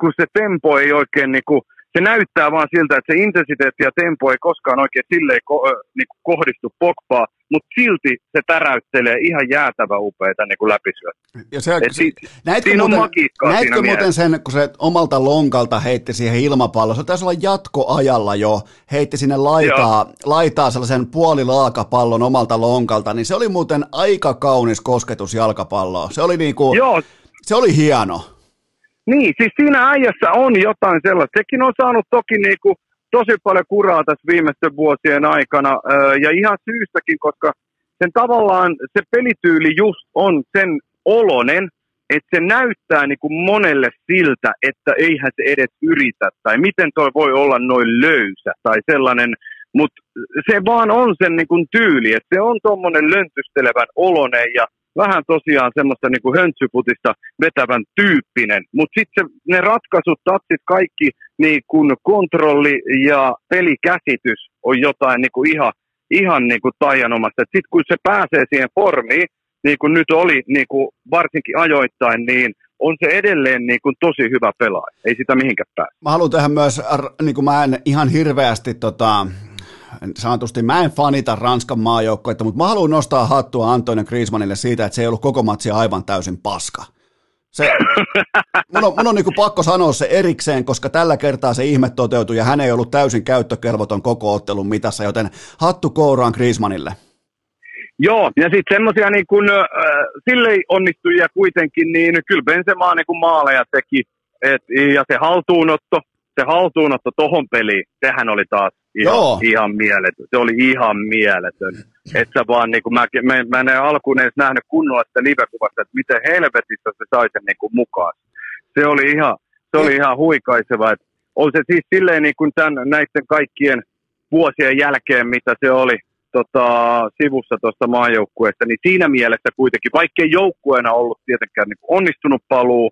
kun se tempo ei oikein, niinku, se näyttää vaan siltä, että se intensiteetti ja tempo ei koskaan oikein silleen ko- ö, niinku kohdistu Pogbaan, mutta silti se täräyttelee ihan jäätävän upeita niin läpisyötä. Si- näitkö muuten, muuten sen, kun se omalta lonkalta heitti siihen ilmapalloon, se taisi olla jatkoajalla jo, heitti sinne laitaa, laitaa sellaisen puolilaakapallon omalta lonkalta, niin se oli muuten aika kaunis kosketus jalkapalloa. Se oli, niinku, se oli hieno. Niin, siis siinä äijässä on jotain sellaista. Sekin on saanut toki niinku... tosi paljon kuraa tässä viimeisten vuosien aikana, ja ihan syystäkin, koska sen tavallaan se pelityyli just on sen olonen, että se näyttää niin kuin monelle siltä, että eihän se edes yritä, tai miten toi voi olla noin löysä, tai sellainen, mutta se vaan on sen niin kuin tyyli, että se on tuommoinen löntystelevän olonen, ja vähän tosiaan semmoista niin kuin höntsyputista vetävän tyyppinen. Mutta sitten ne ratkaisut, tatsit, kaikki niin kuin kontrolli ja pelikäsitys on jotain niin kuin ihan, ihan niin kuin taianomasta. Sitten kun se pääsee siihen formiin, niin kuin nyt oli niin kuin varsinkin ajoittain, niin on se edelleen niin kuin tosi hyvä pelaaja. Ei sitä mihinkään pääse. Mä haluan tehdä myös, niin kuin mä en ihan hirveästi... Tota... Sanotusti mä en fanita Ranskan maajoukkoita, mutta mä haluan nostaa hattua Antoine Griezmannille siitä, että se ei ollut koko matsia aivan täysin paska. Se, mun on, mun on niin kuin pakko sanoa se erikseen, koska tällä kertaa se ihme toteutui ja hän ei ollut täysin käyttökelvoton koko ottelun mitassa, joten hattu kouraan Griezmannille. Joo, ja sitten semmoisia niin kuin äh, silleen onnistujia kuitenkin, niin kyllä Benzemaa niin kuin maaleja teki et, ja se haltuunotto. Se haltuunotto tohon peliin, sehän oli taas ihan, ihan mieletön. Se oli ihan mieletön. Et sä vaan, niin kun mä, mä, mä en alkuun edes nähnyt kunnolla sitä livekuvasta, että miten helvetissä se sai sen niin kun mukaan. Se oli ihan, se oli ihan huikaiseva. Et on se siis silleen niin kun tän, näiden kaikkien vuosien jälkeen, mitä se oli tota, sivussa tuosta maajoukkueesta, niin siinä mielessä kuitenkin, vaikkei joukkueena ollut tietenkään niin kun onnistunut paluu,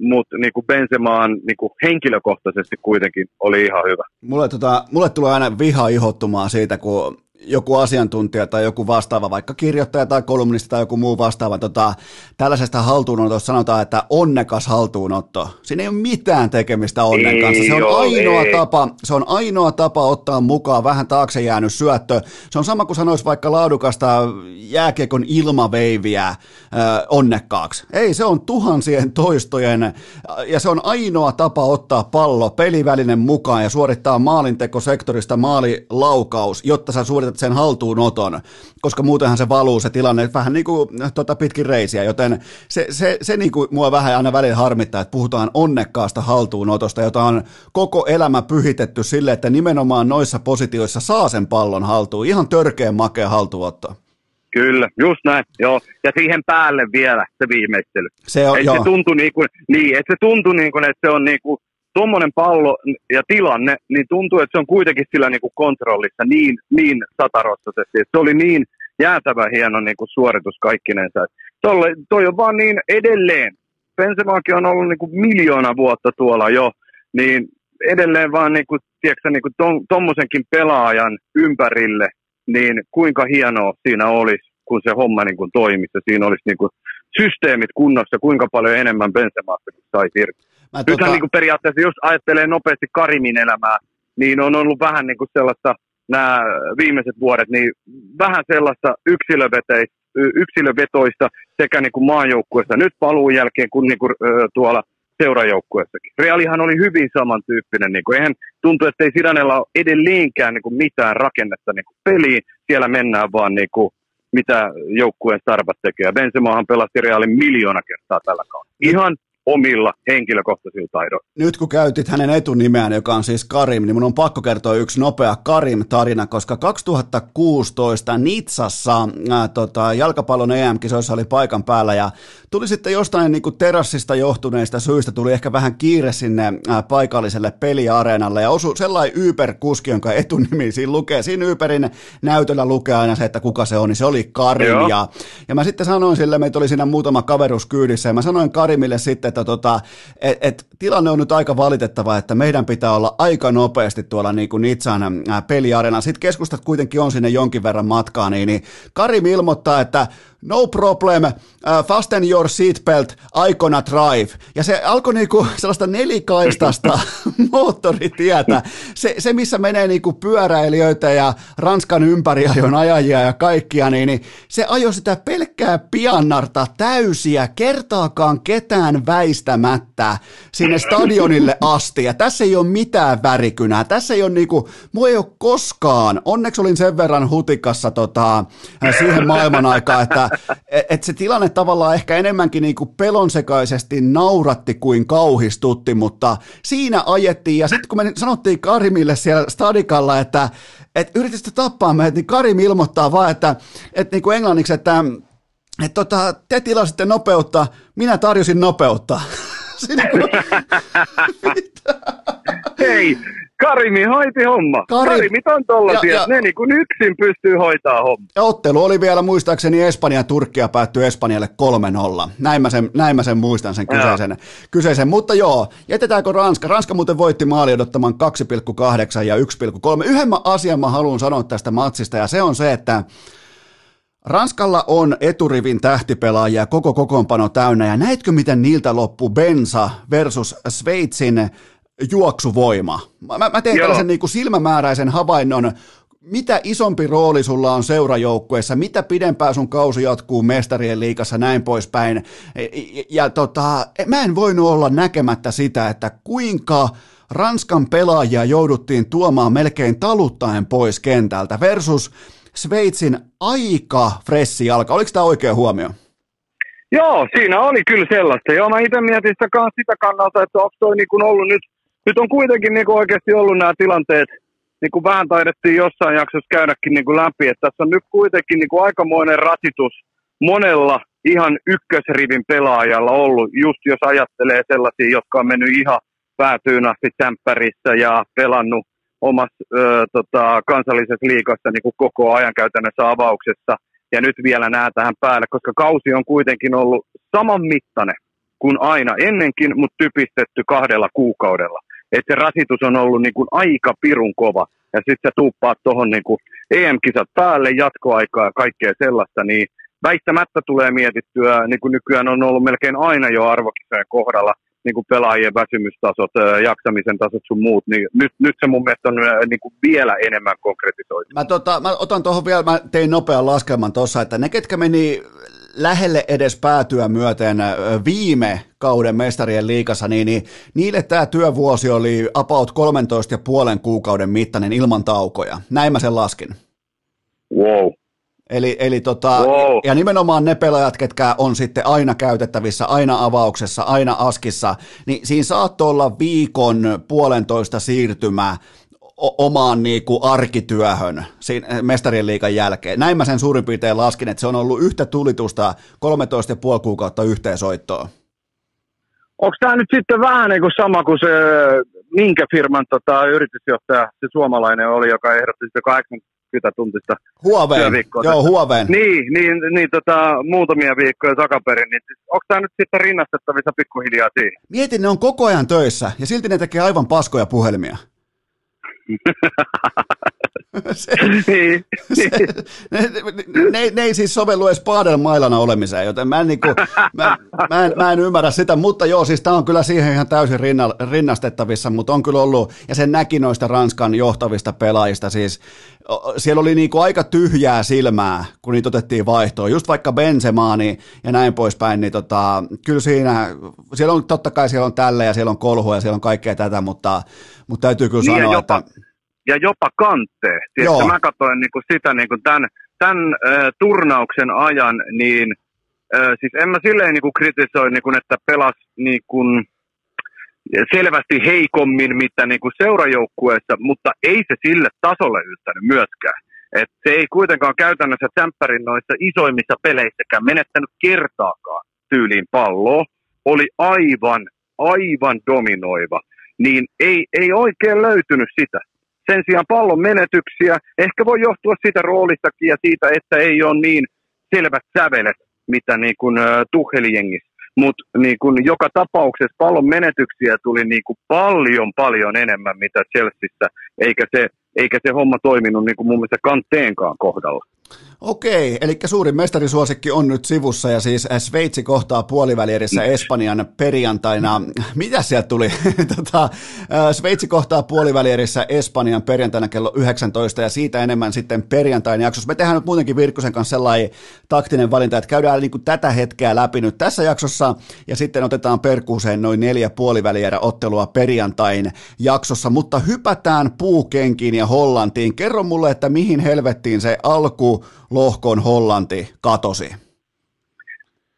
mutta niinku Benzemaan niinku henkilökohtaisesti kuitenkin oli ihan hyvä. Mulle, tota, mulle tulee aina viha ihottumaan siitä, kun joku asiantuntija tai joku vastaava, vaikka kirjoittaja tai kolumnisti tai joku muu vastaava, tota, tällaisesta haltuunotosta sanotaan, että onnekas haltuunotto. Siinä ei ole mitään tekemistä onnen ei kanssa. Se on, ole, ainoa tapa, se on ainoa tapa ottaa mukaan vähän taakse jäänyt syöttö. Se on sama kuin sanoisi vaikka laadukasta jääkiekon ilmaveiviä äh, onnekkaaksi. Ei, se on tuhansien toistojen ja se on ainoa tapa ottaa pallo pelivälinen mukaan ja suorittaa maalintekosektorista maalilaukaus, jotta sä suorittaa sen haltuunoton, koska muutenhan se valuu se tilanne vähän niin kuin tota, pitkin reisiä, joten se, se, se niin kuin mua vähän aina välillä harmittaa, että puhutaan onnekkaasta haltuunotosta, jota on koko elämä pyhitetty sille, että nimenomaan noissa positioissa saa sen pallon haltuun, ihan törkeän makea haltuunotto. Kyllä, just näin, joo, ja siihen päälle vielä se viimeistely. Se on, et joo. Se tuntui niin kuin, niin, että se tuntui niin kuin, että se on niin kuin tuommoinen pallo ja tilanne, niin tuntuu, että se on kuitenkin sillä niin kuin kontrollissa niin, niin satarottaisesti. Se oli niin jäätävän hieno niin kuin suoritus kaikkinensa. Tolle, toi on vaan niin edelleen. Benzemaakin on ollut niin kuin miljoona vuotta tuolla jo, niin edelleen vaan niin kuin, tiedätkö, niin kuin tommosenkin pelaajan ympärille, niin kuinka hienoa siinä olisi, kun se homma niin kuin toimisi. Siinä olisi niin kuin systeemit kunnossa, kuinka paljon enemmän Benzemaasta sai irti. Mä Nythän tota... niin kuin periaatteessa, jos ajattelee nopeasti Karimin elämää, niin on ollut vähän niin kuin sellaista, nämä viimeiset vuodet, niin vähän sellaista yksilövetoista sekä niin kuin maajoukkuessa nyt paluun jälkeen kuin, niin kuin tuolla seurajoukkuessakin. Realihan oli hyvin samantyyppinen. Niin kuin. Eihän tuntuu, että ei Sidanella ole edelleenkään niin kuin mitään rakennetta niin kuin peliin. Siellä mennään vaan niin kuin mitä joukkueen starvat tekee. Benzemahan pelasti Realin miljoona kertaa tällä kaudella. Ihan omilla henkilökohtaisilla taidoilla. Nyt kun käytit hänen etunimeään, joka on siis Karim, niin mun on pakko kertoa yksi nopea Karim-tarina, koska kaksituhattakuusitoista Nitsassa ää, tota, jalkapallon E M-kisoissa oli paikan päällä ja tuli sitten jostain niin kuin terassista johtuneista syistä, tuli ehkä vähän kiire sinne ää, paikalliselle peliareenalle ja osui sellainen Uber-kuski, jonka etunimi siinä lukee. Siinä Uberin näytöllä lukee aina se, että kuka se on, niin se oli Karim. Ja, ja mä sitten sanoin sille, meitä oli siinä muutama kaverus kyydissä ja mä sanoin Karimille sitten, että tota, et, et, tilanne on nyt aika valitettava, että meidän pitää olla aika nopeasti tuolla niin kuin Nitsan peliareenalla. Sitten keskustat kuitenkin on sinne jonkin verran matkaa, niin, niin Karim ilmoittaa, että no problem, uh, fasten your seatbelt, I gonna drive. Ja se alkoi niinku sellaista nelikaistasta moottoritietä. Se, se missä menee niinku pyöräilijöitä ja Ranskan ympäriajon ajajia ja kaikkia, niin, niin se ajoi sitä pelkkää piannarta täysiä, kertaakaan ketään väistämättä sinne stadionille asti. Ja tässä ei ole mitään värikynää. Tässä ei ole niinku, mua ei ole koskaan, onneksi olin sen verran hutikassa tota, siihen maailman aikaan, että et se tilanne tavallaan ehkä enemmänkin niinku pelonsekaisesti nauratti kuin kauhistutti, mutta siinä ajettiin ja sitten kun me sanottiin Karimille siellä stadikalla, että et yritystä tappaa meidät, niin Karim ilmoittaa vaan, että et niinku englanniksi, että et tota, te tilasitte nopeutta, minä tarjosin nopeutta. Hei, Karimi hoiti homma. Karim... Karimit on tollaisia, ja, ja... ne niin kuin yksin pystyy hoitaa homma. Ja ottelu oli vielä muistaakseni Espanja Turkkia päättyi Espanjalle kolme nolla. Näin mä sen, näin mä sen muistan sen kyseisen, kyseisen. Mutta joo, jätetäänkö Ranska? Ranska muuten voitti maali odottamaan kaksi pilkku kahdeksan ja yksi pilkku kolme. Yhden asian mä haluan sanoa tästä matsista ja se on se, että Ranskalla on eturivin tähtipelaajia koko kokoonpano täynnä ja näetkö miten niiltä loppuu bensa versus Sveitsin juoksuvoima? Mä, mä tein Joo. tällaisen niin kuin silmämääräisen havainnon, mitä isompi rooli sulla on seurajoukkueessa, mitä pidempään sun kausi jatkuu mestarien liigassa näin poispäin ja, ja tota, mä en voinut olla näkemättä sitä, että kuinka Ranskan pelaajia jouduttiin tuomaan melkein taluttaen pois kentältä versus Sveitsin aika fressi jalka. Oliko tämä oikea huomio? Joo, siinä oli kyllä sellaista. Joo, mä itse mietin sitä, sitä kannalta, että onko toi niin kuin ollut nyt, nyt on kuitenkin niin kuin oikeasti ollut nämä tilanteet, niin kuin vähän taidettiin jossain jaksossa käydäkin niin kuin läpi, että tässä on nyt kuitenkin niin kuin aikamoinen rasitus monella ihan ykkösrivin pelaajalla ollut, just jos ajattelee sellaisia, jotka on mennyt ihan päätyyn asti tämppärissä ja pelannut omassa ö, tota, kansallisessa liigassa niin kuin koko ajan käytännössä avauksessa. Ja nyt vielä nää tähän päälle, koska kausi on kuitenkin ollut saman mittainen kuin aina ennenkin, mutta typistetty kahdella kuukaudella. Että se rasitus on ollut niin kuin aika pirun kova. Ja sitten sä tuuppaat tuohon niin kuin E M-kisat päälle, jatkoaikaa ja kaikkea sellaista, niin väistämättä tulee mietittyä, niin kuin nykyään on ollut melkein aina jo arvokisojen kohdalla, niin kuin pelaajien väsymystasot, jaksamisen tasot sun muut, niin nyt, nyt se mun mielestä on niin kuin vielä enemmän konkretisoitu. Mä, tota, mä otan tuohon vielä, mä tein nopean laskelman tuossa, että ne ketkä meni lähelle edes päätyä myöten viime kauden mestarien liigassa, niin, niin niille tämä työvuosi oli about kolmetoista pilkku viisi kuukauden mittainen ilman taukoja. Näin mä sen laskin. Wow. Eli, eli tota, wow. Ja nimenomaan ne pelaajat, ketkä on sitten aina käytettävissä, aina avauksessa, aina askissa, niin siinä saattoi olla viikon puolentoista siirtymää omaan niinku arkityöhön siinä mestarien liigan jälkeen. Näin mä sen suurin piirtein laskin, että se on ollut yhtä tulitusta kolmetoista pilkku viisi kuukautta yhteensoittoa. Onko tämä nyt sitten vähän niin kuin sama kuin se, minkä firman tota, yritysjohtaja, se suomalainen oli, joka ehdotti sitä kahdeksankymmentä tuntista työviikkoa? Joo, Huoveen. Niin, niin, niin tota, muutamia viikkoja takaperin. Niin, onko tämä nyt sitten rinnastettavissa pikkuhiljaa siihen? Mietin, ne on koko ajan töissä ja silti ne tekee aivan paskoja puhelimia. se, niin, se, niin. Ne, ne, ne ei siis sovellu edes paadelmailana olemiseen, joten mä en, niinku, mä, mä, en, mä en ymmärrä sitä, mutta joo, siis tämä on kyllä siihen ihan täysin rinna, rinnastettavissa, mutta on kyllä ollut, ja sen näki noista Ranskan johtavista pelaajista, siis siellä oli niinku aika tyhjää silmää, kun niitä otettiin vaihtoon, just vaikka Benzema niin, ja näin poispäin, niin tota, kyllä siinä, siellä on totta kai siellä on tällä ja siellä on kolhua ja siellä on kaikkea tätä, mutta, mutta täytyy kyllä niin sanoa, jopa. että... Ja jopa kanteen. Tietysti mä katsoin niinku sitä niinku tämän, tämän äh, turnauksen ajan, niin äh, siis en mä silleen niinku kritisoi, niinku, että pelasi niinku, selvästi heikommin mitä niinku seurajoukkueessa, mutta ei se sille tasolle yltänyt myöskään. Et se ei kuitenkaan käytännössä tämppärin noissa isoimmissa peleissäkään menettänyt kertaakaan tyyliin palloa. Oli aivan, aivan dominoiva. Niin ei, ei oikein löytynyt sitä. Sen sijaan pallon menetyksiä, ehkä voi johtua siitä roolistakin ja siitä, että ei ole niin selvät sävelet, mitä niin kuin Tuchel-jengissä. Mutta niin kuin joka tapauksessa pallon menetyksiä tuli niin kuin paljon, paljon enemmän mitä Chelseassa, eikä se, eikä se homma toiminut niin kuin mun mielestä Kanteenkaan kohdalla. Okei, eli suurin mestarisuosikki on nyt sivussa ja siis Sveitsi kohtaa puolivälierissä Espanjan perjantaina. Mitä sieltä tuli? tota, Sveitsi kohtaa puolivälierissä Espanjan perjantaina kello yhdeksäntoista ja siitä enemmän sitten perjantain jaksossa. Me tehdään nyt muutenkin Virkkusen kanssa sellainen taktinen valinta, että käydään niin kuin tätä hetkeä läpi nyt tässä jaksossa ja sitten otetaan perkuuseen noin neljä puolivälierä ottelua perjantain jaksossa, mutta hypätään puukenkiin ja Hollantiin. Kerro mulle, että mihin helvettiin se alku lohkon Hollanti katosi?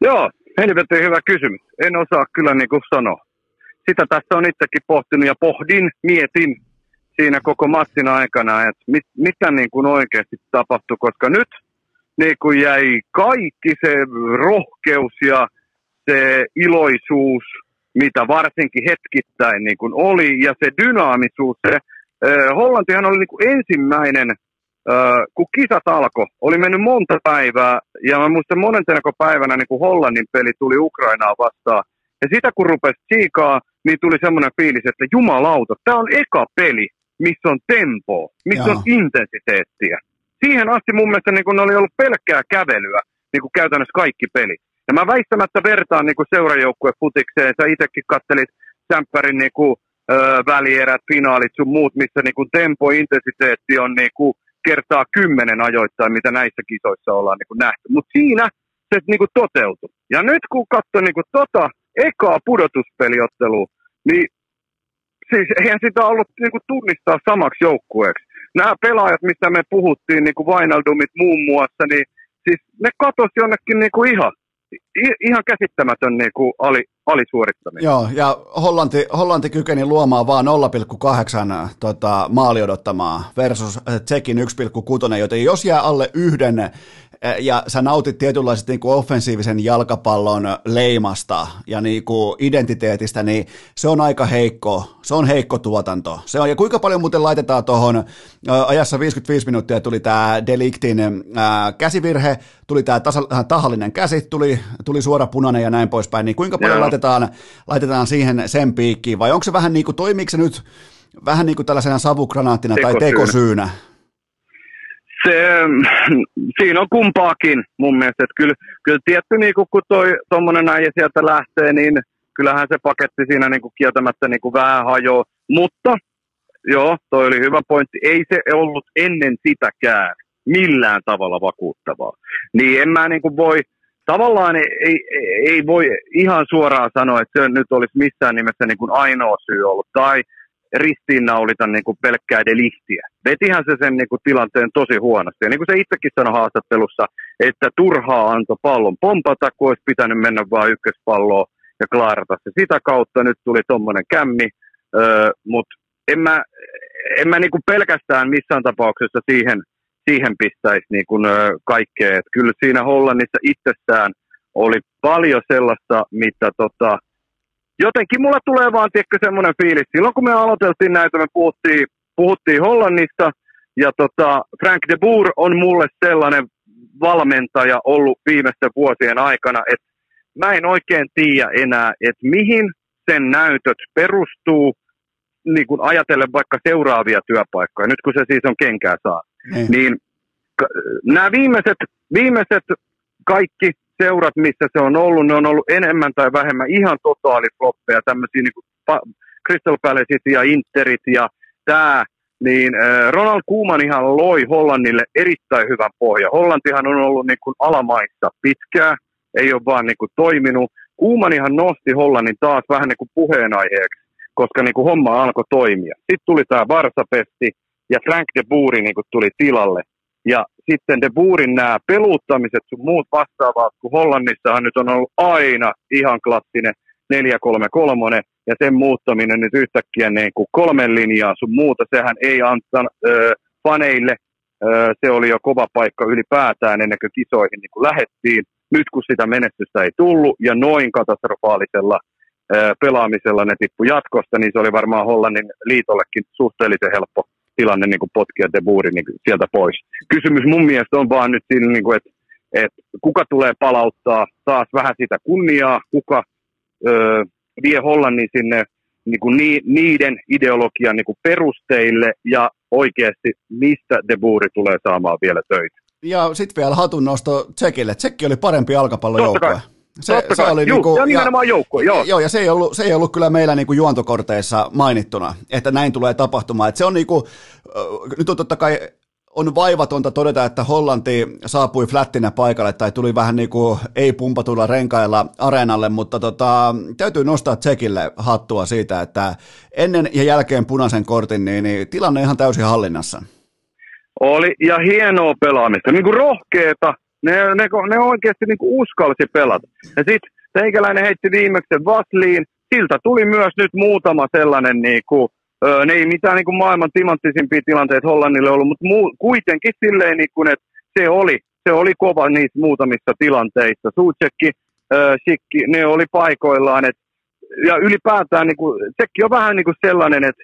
Joo, helvetin hyvä kysymys. En osaa kyllä niin kuin sanoa. Sitä tässä on itsekin pohtinut ja pohdin, mietin siinä koko matsin aikana, että mit, mitä niin kuin oikeasti tapahtui, koska nyt niin kuin jäi kaikki se rohkeus ja se iloisuus, mitä varsinkin hetkittäin niin kuin oli, ja se dynaamisuus, se Palontiehan oli niin kuin ensimmäinen, äh, kun kisat alkoi, oli mennyt monta päivää, ja mä muistan monentenako päivänä niin kuin Hollannin peli tuli Ukrainaa vastaan, ja sitä kun rupesi tsiikaa, niin tuli semmoinen fiilis, että jumalauta, tämä on eka peli, missä on tempoa, missä Jaa. on intensiteettiä. Siihen asti mun mielestä niin kun ne oli ollut pelkkää kävelyä, niin kuin käytännössä kaikki pelit. Ja mä väistämättä vertaan niin seurajoukkuefutikseen, sä itsekin katselit Sämppärin niin kuin, ö, välierät, finaalit sun muut, missä niin tempo, intensiteetti on niin kuin, kertaa kymmenen ajoittain, mitä näissä kisoissa ollaan niin kuin nähty. Mutta siinä se niin kuin toteutui. Ja nyt kun katsoi niin tota ekaa pudotuspeliottelua, niin siis eihän sitä ollut niin kuin, tunnistaa samaksi joukkueeksi. Nämä pelaajat, mistä me puhuttiin, niin kuin Vainaldumit muun muassa, niin siis ne katosi jonnekin niin kuin ihan, ihan käsittämätön niin kuin ali, alisuorittaminen. Joo, ja Hollanti, Hollanti kykeni luomaan vaan nolla pilkku kahdeksan tota, maali odottamaa versus Tsekin yksi pilkku kuusi, joten jos jää alle yhden, ja sä nautit tietynlaisesta niin kuin offensiivisen jalkapallon leimasta ja niin kuin identiteetistä, niin se on aika heikko, se on heikko tuotanto. Se on, ja kuinka paljon muuten laitetaan tuohon, ajassa viisikymmentäviisi minuuttia tuli tämä Deliktin ää, käsivirhe, tuli tämä tahallinen käsi, tuli, tuli suora punainen ja näin poispäin, niin kuinka paljon laitetaan, laitetaan siihen sen piikkiin, vai onko se vähän niin kuin, toimiiko se nyt vähän niin kuin tällaisena savukranaattina tekosyynä tai tekosyynä? Se, siinä on kumpaakin mun mielestä, että kyllä, kyllä tietty niinku, kun toi tommonen äijä sieltä lähtee, niin kyllähän se paketti siinä niinku, kieltämättä niinku, vähän hajoaa, mutta joo, toi oli hyvä pointti, ei se ollut ennen sitäkään millään tavalla vakuuttavaa, niin en mä niinku, voi, tavallaan ei, ei, ei voi ihan suoraan sanoa, että se nyt olisi missään nimessä niinku, ainoa syy ollut, tai ristiinnaulita niinku pelkkää delihtiä. Vetihän se sen niinku tilanteen tosi huonosti. Ja niin kuin se itsekin sanoi haastattelussa, että turhaa antoi pallon pompata, kun olisi pitänyt mennä vain ykköspalloon ja klaarata se. Sitä kautta nyt tuli tommoinen kämmi, öö, mutta en mä, en mä niinku pelkästään missään tapauksessa siihen, siihen pistäisi niinku, öö, kaikkea. Et kyllä siinä Hollannissa itsessään oli paljon sellaista, mitä tota, jotenkin mulla tulee vaan tiedätkö semmoinen fiilis. Silloin kun me aloiteltiin näitä, me puhuttiin, puhuttiin Hollannista, ja tota, Frank de Boer on mulle sellainen valmentaja ollut viimeisten vuosien aikana, että mä en oikein tiedä enää, että mihin sen näytöt perustuu, niin kun ajatellen vaikka seuraavia työpaikkoja, nyt kun se siis on kenkää saa. Mm. Niin nämä viimeiset, viimeiset kaikki seurat, missä se on ollut, ne on ollut enemmän tai vähemmän ihan totaalifloppeja, tämmöisiä niin kuin pa- Crystal Palaceit ja Interit ja tämä, niin äh, Ronald Koeman ihan loi Hollannille erittäin hyvän pohjan. Hollantihan on ollut niin kuin alamaissa pitkään, ei ole vaan niin kuin toiminut. Koeman ihan nosti Hollannin taas vähän niin kuin puheenaiheeksi, koska niin kuin homma alkoi toimia. Sitten tuli tämä Varsapesti ja Frank de Boer niin kuin tuli tilalle. Ja sitten de Boerin nämä peluuttamiset sun muut vastaavat, kun Hollannissahan nyt on ollut aina ihan klassinen neljä kolme kolme ja sen muuttaminen nyt yhtäkkiä niin kuin kolmen linjaa sun muuta, sehän ei antanut öö, faneille, öö, se oli jo kova paikka ylipäätään ennen kuin kisoihin niin kuin lähettiin, nyt kun sitä menestystä ei tullut ja noin katastrofaalisella öö, pelaamisella ne tippu jatkosta, niin se oli varmaan Hollannin liitollekin suhteellisen helppo tilanne niin kuin potkia de Boerin niin kuin sieltä pois. Kysymys mun mielestä on vaan nyt siinä, niin kuin, että, että kuka tulee palauttaa taas vähän sitä kunniaa, kuka öö, vie Hollannin sinne niin kuin niiden ideologian niin kuin perusteille ja oikeasti mistä de Boer tulee saamaan vielä töitä. Ja sitten vielä hatunnosto Tsekille. Tsekki oli parempi jalkapallojoukkue. Se, se oli Juh, niinku, ja nimenomaan joukkue, joo. Joo, ja se ei ollut, se ei ollut kyllä meillä niinku juontokorteissa mainittuna, että näin tulee tapahtumaan. Et se on niinku, nyt on totta kai on vaivatonta todeta, että Hollanti saapui flättinä paikalle tai tuli vähän niinku ei-pumpatuilla renkailla areenalle, mutta tota, täytyy nostaa Tsekille hattua siitä, että ennen ja jälkeen punaisen kortin, niin, niin tilanne on ihan täysin hallinnassa. Oli, ja hienoa pelaamista, niinku rohkeeta. Ne, ne, ne oikeasti niinku uskalsi pelata. Ja sitten teikäläinen heitti viimeksi Vasliin. Siltä tuli myös nyt muutama sellainen, niinku, ö, ne ei mitään niinku maailman timanttisimpia tilanteita Hollannille ollut, mutta muu, kuitenkin silleen, niinku, että se oli, se oli kova niissä muutamissa tilanteissa. Suutsekki, Sikki, ne oli paikoillaan. Et, ja ylipäätään niinku, sekin on vähän niinku sellainen, että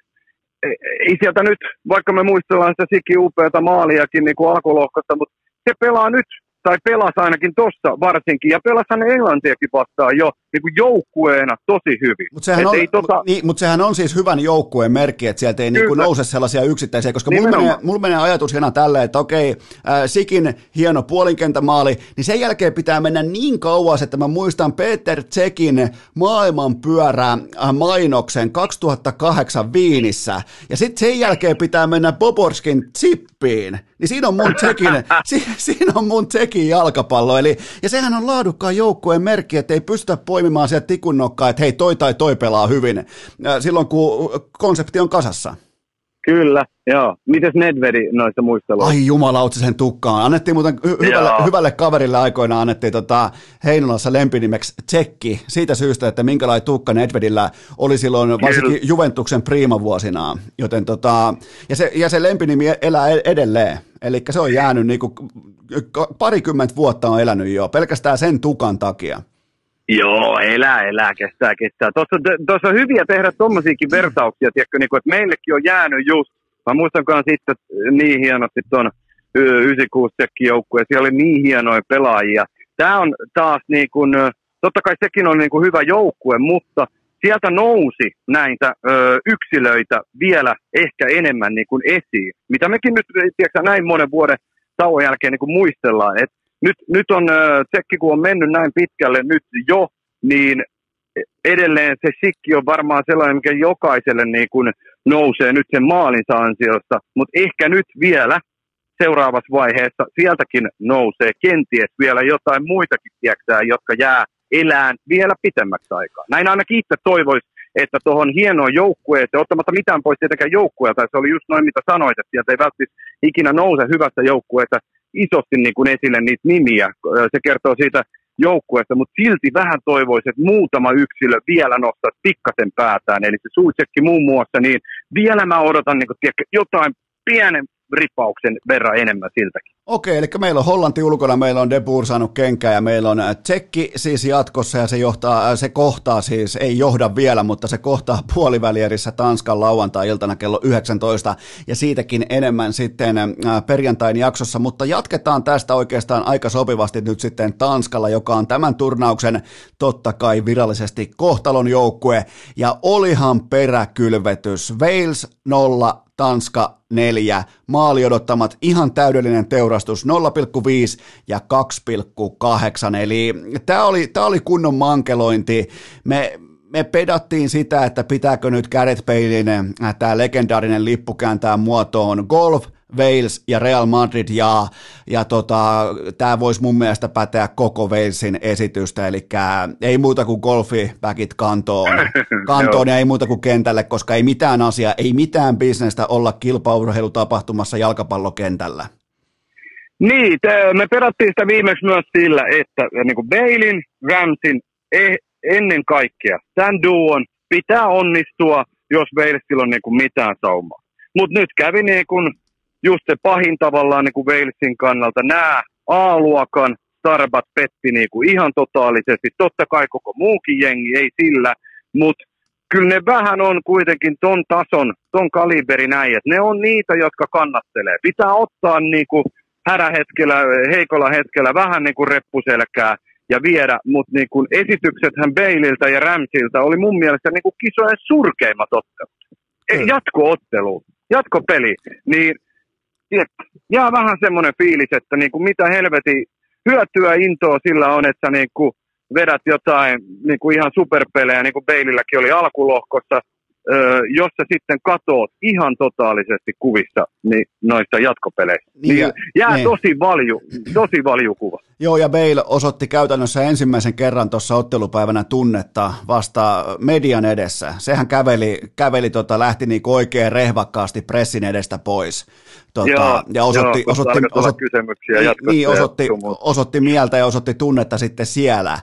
ei sieltä nyt, vaikka me muistellaan sitä sikiupeata maaliakin niin kuin alkulohkosta, mutta se pelaa nyt, tai pelasi ainakin tuossa varsinkin, ja pelasi ne Englantiakin vastaan jo niin kuin joukkueena tosi hyvin. Mutta sehän, tota... niin, mut sehän on siis hyvän joukkueen merkki, että sieltä ei niin kuin nouse sellaisia yksittäisiä, koska mulla menee, mul menee ajatus hena tällä, että okei, äh, Sikin hieno puolinkentämaali, niin sen jälkeen pitää mennä niin kauas, että mä muistan Peter Tsekin maailmanpyörä-mainoksen kaksituhattakahdeksan Viinissä, ja sitten sen jälkeen pitää mennä Boborskin Zippiin, niin siinä on mun Tsekin, si, siinä on mun Tsekin jalkapallo. Eli, ja sehän on laadukkaan joukkueen merkki, että ei pystytä poimimaan sieltä tikun nokkaa, että hei, toi tai toi pelaa hyvin, silloin kun konsepti on kasassa. Kyllä, joo. Mites Nedvedi noista muisteluista? Ai jumalauta sen tukkaan. Annettiin muuten hy- hyvälle, hyvälle kaverille aikoinaan, annettiin tota Heinolassa lempinimeksi Tsekki, siitä syystä, että minkälainen tukka Nedvedillä oli silloin varsinkin Juventuksen priimavuosinaan. Joten tota, ja se, ja se lempinimi elää edelleen. Eli se on jäänyt niinku, parikymmentä vuotta on elänyt jo, pelkästään sen tukan takia. Joo, elää, elää, kestää, kestää. Tuossa, tuossa on hyviä tehdä tuommoisiakin vertauksia, tiedätkö, niin kuin, että meillekin on jäänyt just, mä muistankaan sitten niin hienosti tuon yhdeksänkymmentäkuusi-sekkijoukkueen, siellä oli niin hienoja pelaajia. Tämä on taas niin kuin, totta kai sekin on niin kuin hyvä joukkue, mutta sieltä nousi näitä ö, yksilöitä vielä ehkä enemmän niin kuin esiin, mitä mekin nyt, tiedätkö, näin monen vuoden tauon jälkeen niin kuin muistellaan, että Nyt, nyt on, Tsekki kun on mennyt näin pitkälle nyt jo, niin edelleen se Sikki on varmaan sellainen, mikä jokaiselle niin kuin nousee nyt sen maalinsa ansiosta, mutta ehkä nyt vielä seuraavassa vaiheessa sieltäkin nousee kenties vielä jotain muitakin tieksää, jotka jää elään vielä pitemmäksi aikaa. Näin ainakin itse toivoisi, että tuohon hienoon joukkueeseen, ottamatta mitään pois tietenkään joukkueelta, se oli just noin mitä sanoit, että sieltä ei välttämättä ikinä nouse hyvästä joukkueesta isosti niin kuin esille niitä nimiä, se kertoo siitä joukkueesta, mutta silti vähän toivoisin, että muutama yksilö vielä nostaa pikkasen päätään, eli se Suitsekki muun muassa, niin vielä mä odotan niin kuin, tiedätkö, jotain pienen ripauksen verran enemmän siltäkin. Okei, eli meillä on Hollanti ulkona, meillä on De Boer saanut kenkää ja meillä on Tsekki siis jatkossa ja se, johtaa, se kohtaa siis, ei johda vielä, mutta se kohtaa puolivälierissä Tanskan lauantai-iltana kello yhdeksäntoista ja siitäkin enemmän sitten perjantain jaksossa, mutta jatketaan tästä oikeastaan aika sopivasti nyt sitten Tanskalla, joka on tämän turnauksen totta kai virallisesti kohtalon joukkue ja olihan peräkylvetys Wales nolla Tanska neljä, maaliodottamat ihan täydellinen teurastus nolla pilkku viisi ja kaksi pilkku kahdeksan, eli tämä oli, tämä oli kunnon mankelointi. Me, me pedattiin sitä, että pitääkö nyt kädet peilin tämä legendaarinen lippu kääntää muotoon golf, Wales ja Real Madrid, ja, ja tota, tämä voisi mun mielestä päteä koko Walesin esitystä, eli ei muuta kuin golfipäkit kantoon, kantoon ja ei muuta kuin kentälle, koska ei mitään asiaa, ei mitään bisnestä olla kilpaurheilutapahtumassa jalkapallokentällä. Niin, te, me perattiin sitä viimeksi myös sillä, että niin kuin Balein, Ramsin, eh, ennen kaikkea, tämän duon pitää onnistua, jos Walesilla on niin kuin mitään saumaa. Mutta nyt kävi niin kuin just se pahin tavallaan niin kuin Walesin kannalta, nämä A-luokan starbat petti niin kuin ihan totaalisesti. Totta kai koko muukin jengi ei sillä, mutta kyllä ne vähän on kuitenkin ton tason, ton kaliberin äijät. Ne on niitä, jotka kannattelee. Pitää ottaa niin kuin härähetkellä, heikolla hetkellä vähän niin kuin reppuselkää ja viedä, mutta niin kuin esityksethän Baleilta ja Ramsilta oli mun mielestä niin kuin kisojen surkeimmat ottelut. Jatko-ottelu, jatkopeli, niin jää vähän semmoinen fiilis, että niin kuin mitä helvetin hyötyä intoa sillä on, että niin kuin vedät jotain niin kuin ihan superpelejä, niin kuin Baleilläkin oli alkulohkossa, jossa sitten katoot ihan totaalisesti kuvissa niin noista jatkopeleissä. Niin, niin jää niin. Tosi, valju, tosi valju kuva. Joo, ja Bale osoitti käytännössä ensimmäisen kerran tuossa ottelupäivänä tunnetta vasta median edessä. Sehän käveli, käveli tota, lähti niin oikein rehvakkaasti pressin edestä pois. Tota, joo, ja osoitti, joo, osoitti, osoitti, niin, osoitti, osoitti mieltä ja osoitti tunnetta sitten siellä.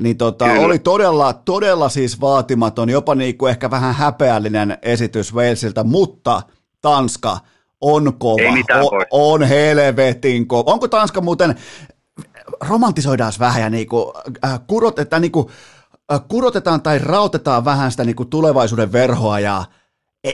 Niin tota, oli todella, todella siis vaatimaton, jopa niinku ehkä vähän häpeällinen esitys Walesilta, mutta Tanska on kova, on, on helvetin kova. Onko Tanska muuten, romantisoidaan vähän ja niinku, äh, kurot, että niinku, äh, kurotetaan tai rautetaan vähän sitä niinku tulevaisuuden verhoa ja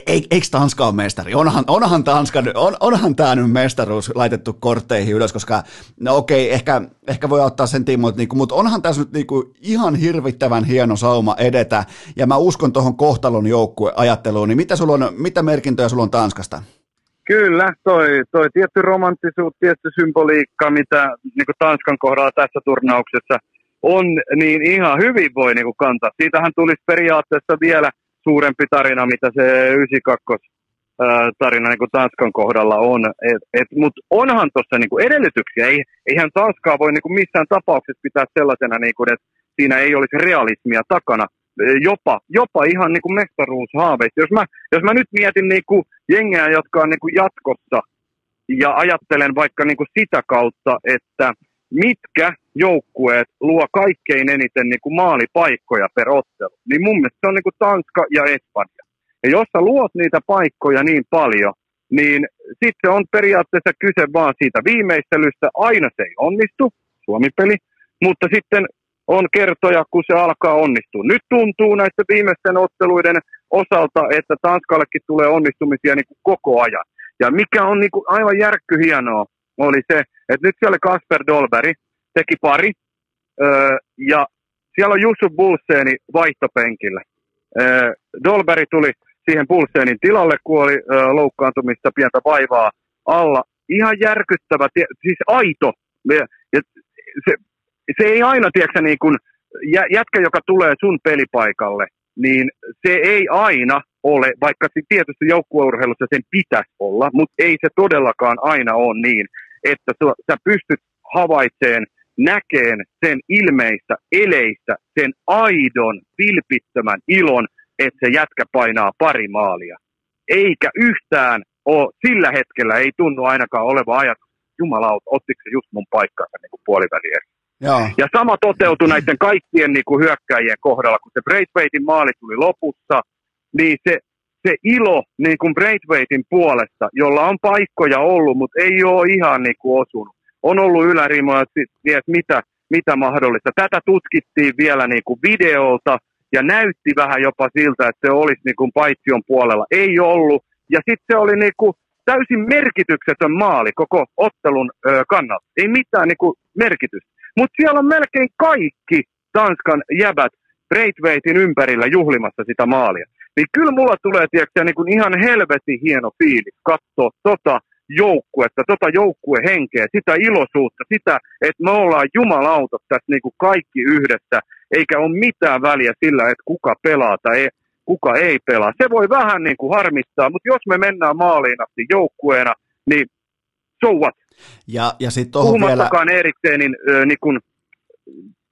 eikö Tanska ole mestari? Onhan, onhan, Tanska, on, onhan tämä nyt mestaruus laitettu kortteihin ylös, koska no okei, ehkä, ehkä voi ottaa sen tiimoilta, niinku, mutta onhan tässä nyt niinku ihan hirvittävän hieno sauma edetä, ja mä uskon tuohon kohtalon joukkueajatteluun, niin mitä, sulla on, mitä merkintöjä sulla on Tanskasta? Kyllä, toi, toi tietty romanttisuus, tietty symboliikka, mitä niinku Tanskan kohdalla tässä turnauksessa on, niin ihan hyvin voi niinku kantaa. Siitähän tulisi periaatteessa vielä suurempi tarina, mitä se yhdeksänkymmentäkaksi-tarina niin Tanskan kohdalla on. Mutta onhan tuossa niinku edellytyksiä. Ei, eihän Tanskaa voi niinku missään tapauksessa pitää sellaisena, niinku, että siinä ei olisi realismia takana. Jopa, jopa ihan niinku mestaruushaaveista. Jos mä, jos mä nyt mietin niinku jengeä, jotka on niinku jatkossa, ja ajattelen vaikka niinku sitä kautta, että mitkä joukkueet luo kaikkein eniten niin kuin maalipaikkoja per ottelu, niin mun mielestä se on niin kuin Tanska ja Espanja. Ja jos sä luot niitä paikkoja niin paljon, niin sitten on periaatteessa kyse vaan siitä viimeistelystä. Aina se ei onnistu, Suomi-peli, mutta sitten on kertoja, kun se alkaa onnistua. Nyt tuntuu näistä viimeisten otteluiden osalta, että Tanskallekin tulee onnistumisia niin kuin koko ajan. Ja mikä on niin kuin aivan järkkyhienoa, oli se, että nyt siellä Kasper Dolberg teki pari, öö, ja siellä on Jussu Bullseeni vaihtopenkillä. Öö, Dolberg tuli siihen Bullseenin tilalle, kun oli öö, loukkaantumista pientä vaivaa alla. Ihan järkyttävä, tie- siis aito. Ja se, se ei aina, tiedätkö, niin kun jätkä, joka tulee sun pelipaikalle, niin se ei aina ole, vaikka tietysti joukkueurheilussa sen pitäisi olla, mutta ei se todellakaan aina ole niin, että sä pystyt havaitseen, näkeen sen ilmeistä eleistä, sen aidon, vilpittömän ilon, että se jätkä painaa pari maalia. Eikä yhtään ole, sillä hetkellä ei tunnu ainakaan oleva ajatus, jumalauta, ottiko se just mun paikkansa niin puoliväliä. Joo. Ja sama toteutui näiden kaikkien niin kuin hyökkäjien kohdalla, kun se Braithwaitin maali tuli lopussa, niin se, se ilo niin kuin Braithwaitin puolesta, jolla on paikkoja ollut, mutta ei ole ihan niin kuin osunut. On ollut ylärimoja, ties mitä, mitä mahdollista. Tätä tutkittiin vielä niin kuin videolta ja näytti vähän jopa siltä, että se olisi niin kuin paition puolella. Ei ollut. Ja sitten se oli niin kuin täysin merkityksetön maali koko ottelun ö, kannalta. Ei mitään niin kuin merkitystä. Mutta siellä on melkein kaikki Tanskan jäbät Braithwaitin ympärillä juhlimassa sitä maalia. Niin kyllä mulla tulee tiedätkö, niin kuin ihan helvetin hieno fiilis katsoa tota joukkuetta, tota joukkuehenkeä, sitä iloisuutta, sitä, että me ollaan jumalauta tässä niin kuin kaikki yhdessä, eikä ole mitään väliä sillä, että kuka pelaa tai ei, kuka ei pelaa. Se voi vähän niin kuin harmittaa, mutta jos me mennään maaliin asti joukkueena, niin so what? Ja, ja sitten tohon vielä... Puhumattakaan Eriksenin ö, niin kun,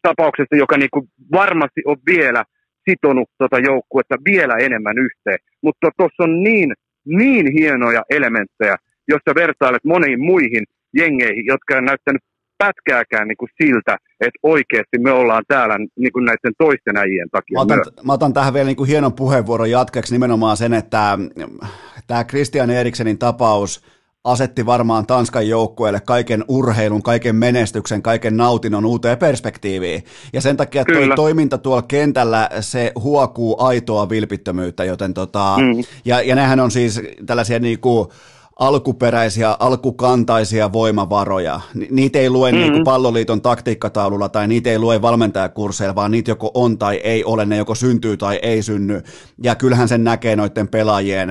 tapauksessa, joka niin kun, varmasti on vielä sitonut tota joukkuetta vielä enemmän yhteen. Mutta tuossa on niin, niin hienoja elementtejä, jos sä vertailet moniin muihin jengeihin, jotka on näyttänyt pätkääkään niin kuin siltä, että oikeasti me ollaan täällä niin kuin näiden toisten äijien takia. Mä otan, mä otan tähän vielä niin kuin hienon puheenvuoron jatkeeksi nimenomaan sen, että tämä Christian Eriksenin tapaus asetti varmaan Tanskan joukkueelle kaiken urheilun, kaiken menestyksen, kaiken nautinnon uuteen perspektiiviin. Ja sen takia tuo toiminta tuolla kentällä, se huokuu aitoa vilpittömyyttä, joten tota, mm. ja, ja nehän on siis tällaisia niinku alkuperäisiä, alkukantaisia voimavaroja. Niitä ei lue mm-hmm. niinku palloliiton taktiikkataululla tai niitä ei lue valmentajakursseilla, vaan niitä joko on tai ei ole, ne joko syntyy tai ei synny. Ja kyllähän sen näkee noiden pelaajien,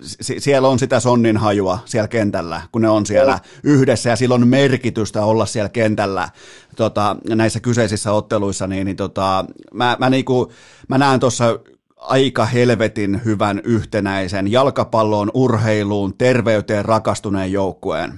Sie- siellä on sitä sonnin hajua siellä kentällä, kun ne on siellä mm-hmm. yhdessä ja sillä on merkitystä olla siellä kentällä tota, näissä kyseisissä otteluissa, niin, niin tota, mä, mä, niinku, mä näen tuossa aika helvetin hyvän yhtenäisen jalkapalloon, urheiluun, terveyteen rakastuneen joukkueen.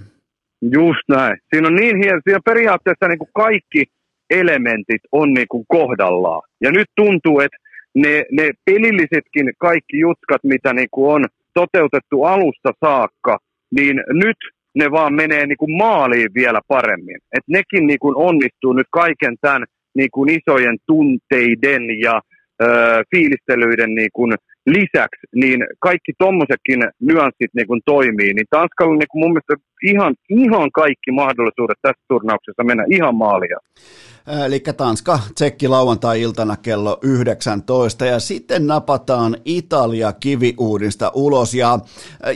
Just näin. Siinä on niin hieno, siinä periaatteessa niin kuin kaikki elementit on niin kuin kohdallaan. Ja nyt tuntuu, että ne, ne pelillisetkin kaikki jutkat, mitä niin kuin on toteutettu alusta saakka, niin nyt ne vaan menee niin kuin maaliin vielä paremmin. Et nekin niin kuin onnistuu nyt kaiken tämän niin kuin isojen tunteiden ja Öö, fiilistelyiden niin kun lisäksi, niin kaikki tommosetkin nyanssit niin kun toimii, niin Tanskalla on niin mun mielestä ihan, ihan kaikki mahdollisuudet tässä turnauksessa mennä ihan maalia. Eli Tanska, tsekki lauantai-iltana kello yhdeksäntoista ja sitten napataan Italia kiviuudista ulos ja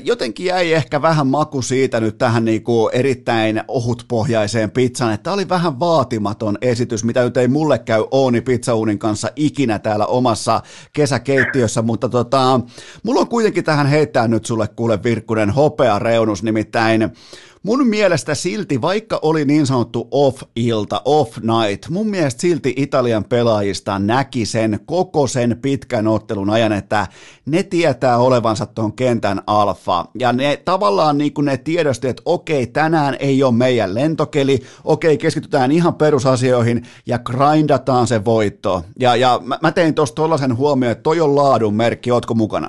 jotenkin jäi ehkä vähän maku siitä nyt tähän niin kuin erittäin ohutpohjaiseen pizzaan, että tämä oli vähän vaatimaton esitys, mitä nyt ei mulle käy Ooni pizzauunin kanssa ikinä täällä omassa kesäkeittiössä, mutta tota, mulla on kuitenkin tähän heittää nyt sulle kuule Virkkunen hopeareunus, nimittäin mun mielestä silti, vaikka oli niin sanottu off-ilta, off-night, mun mielestä silti Italian pelaajista näki sen koko sen pitkän ottelun ajan, että ne tietää olevansa tuon kentän alfa. Ja ne tavallaan niin kuin ne tiedosti, että okei, tänään ei ole meidän lentokeli, okei, keskitytään ihan perusasioihin ja grindataan se voitto. Ja, ja mä, mä tein tuossa tollaisen huomioon, että toi on laadun merkki, ootko mukana?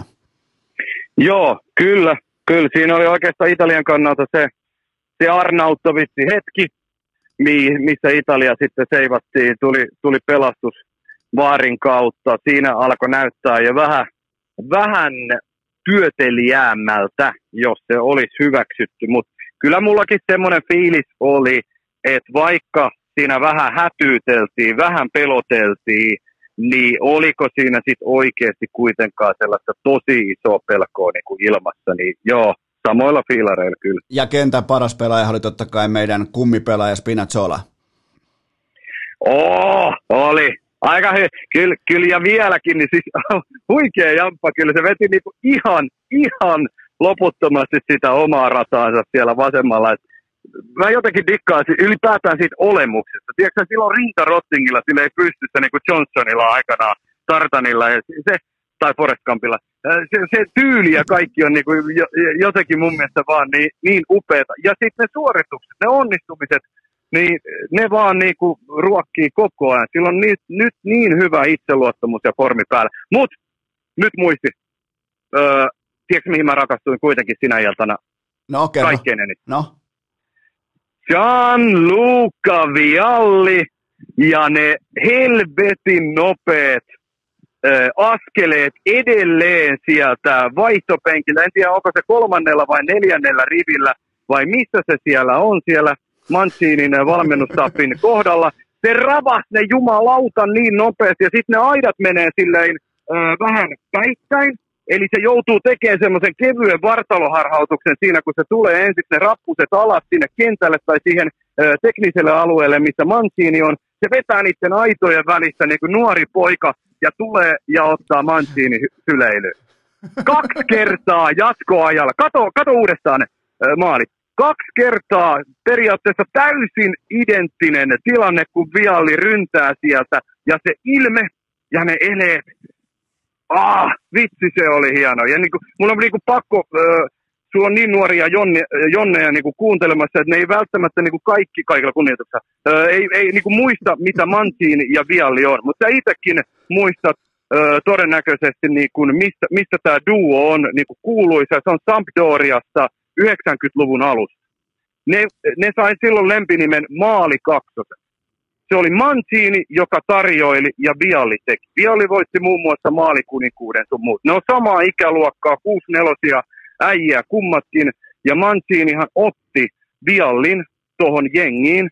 Joo, kyllä, kyllä. Siinä oli oikeastaan Italian kannalta se, se Arnautovitsi hetki, missä Italia sitten seivattiin, tuli, tuli pelastus vaarin kautta. Siinä alkoi näyttää jo vähän, vähän työtelijäämmältä, jos se olisi hyväksytty. Mutta kyllä mullakin semmoinen fiilis oli, että vaikka siinä vähän hätyyteltiin, vähän peloteltiin, niin oliko siinä sitten oikeasti kuitenkaan sellaista tosi isoa pelkoa niin kuin ilmassa, niin joo. Samoilla fiilareilla kyllä. Ja kentän paras pelaaja oli totta kai meidän kummipelaaja Spinazzola. Oo, oli. Aika hy... Kyllä, kyllä ja vieläkin, niin siis huikea jamppa kyllä. Se veti niinku ihan, ihan loputtomasti sitä omaa rataansa siellä vasemmalla. Et mä jotenkin dikkaan ylipäätään siitä olemuksesta. Tiedätkö silloin rintarottingilla, sillä ei pystyssä niin kuin Johnsonilla aikanaan, Tartanilla ja se... tai Forrest Gumpilla. Se, se tyyli ja kaikki on niinku jotenkin mun mielestä vaan niin, niin upeata. Ja sitten ne suoritukset, ne onnistumiset, niin ne vaan niinku ruokkii koko ajan. Sillä on nyt, nyt niin hyvä itseluottamus ja formi päällä. Mut nyt muisti, öö, tiedätkö mihin mä rakastuin kuitenkin sinä iltana? No okei. Okay, kaikkein no. eniten. No. Gianluca Vialli ja ne helvetin nopeet askeleet edelleen sieltä vaihtopenkillä. En tiedä, onko se kolmannella vai neljännellä rivillä, vai missä se siellä on siellä Mancinin valmennustappin kohdalla. Se ravasi ne jumalauta niin nopeasti, ja sitten ne aidat menee silleen ö, vähän päittäin, eli se joutuu tekemään semmoisen kevyen vartaloharhautuksen siinä, kun se tulee ensin ne rappuset alas sinne kentälle tai siihen ö, tekniselle alueelle, missä Mancini on. Se vetää niiden aitojen välissä niin kuin nuori poika, ja tulee ja ottaa Mancini syleilyyn. Kaksi kertaa jatkoajalla. Kato, kato uudestaan ne maalit. Kaksi kertaa periaatteessa täysin identtinen tilanne, kun Vialli ryntää sieltä. Ja se ilme ja ne eleet. Ah, vitsi se oli hieno. Ja niin kuin, mulla on niin kuin pakko... Öö, Sulla on niin nuoria jonne, jonneja niin kuin kuuntelemassa, että ne ei välttämättä niin kuin kaikki kaikilla kunnioituksella öö, ei, ei niin kuin muista, mitä Mancini ja Vialli on. Mutta sä itsekin muistat öö, todennäköisesti, niin kuin mistä, mistä tämä duo on niin kuin kuuluisa. Se on Sampdoriasta yhdeksänkymmentäluvun alusta. Ne, ne sai silloin lempinimen Maalikaksosen. Se oli Mancini, joka tarjoili ja Vialli teki. Vialli voitti muun muassa Maalikuninkuuden sun muut. Ne on samaa ikäluokkaa, kuusi nelosia. Äijä kummatkin, ja Mancinihan otti Viallin tuohon jengiin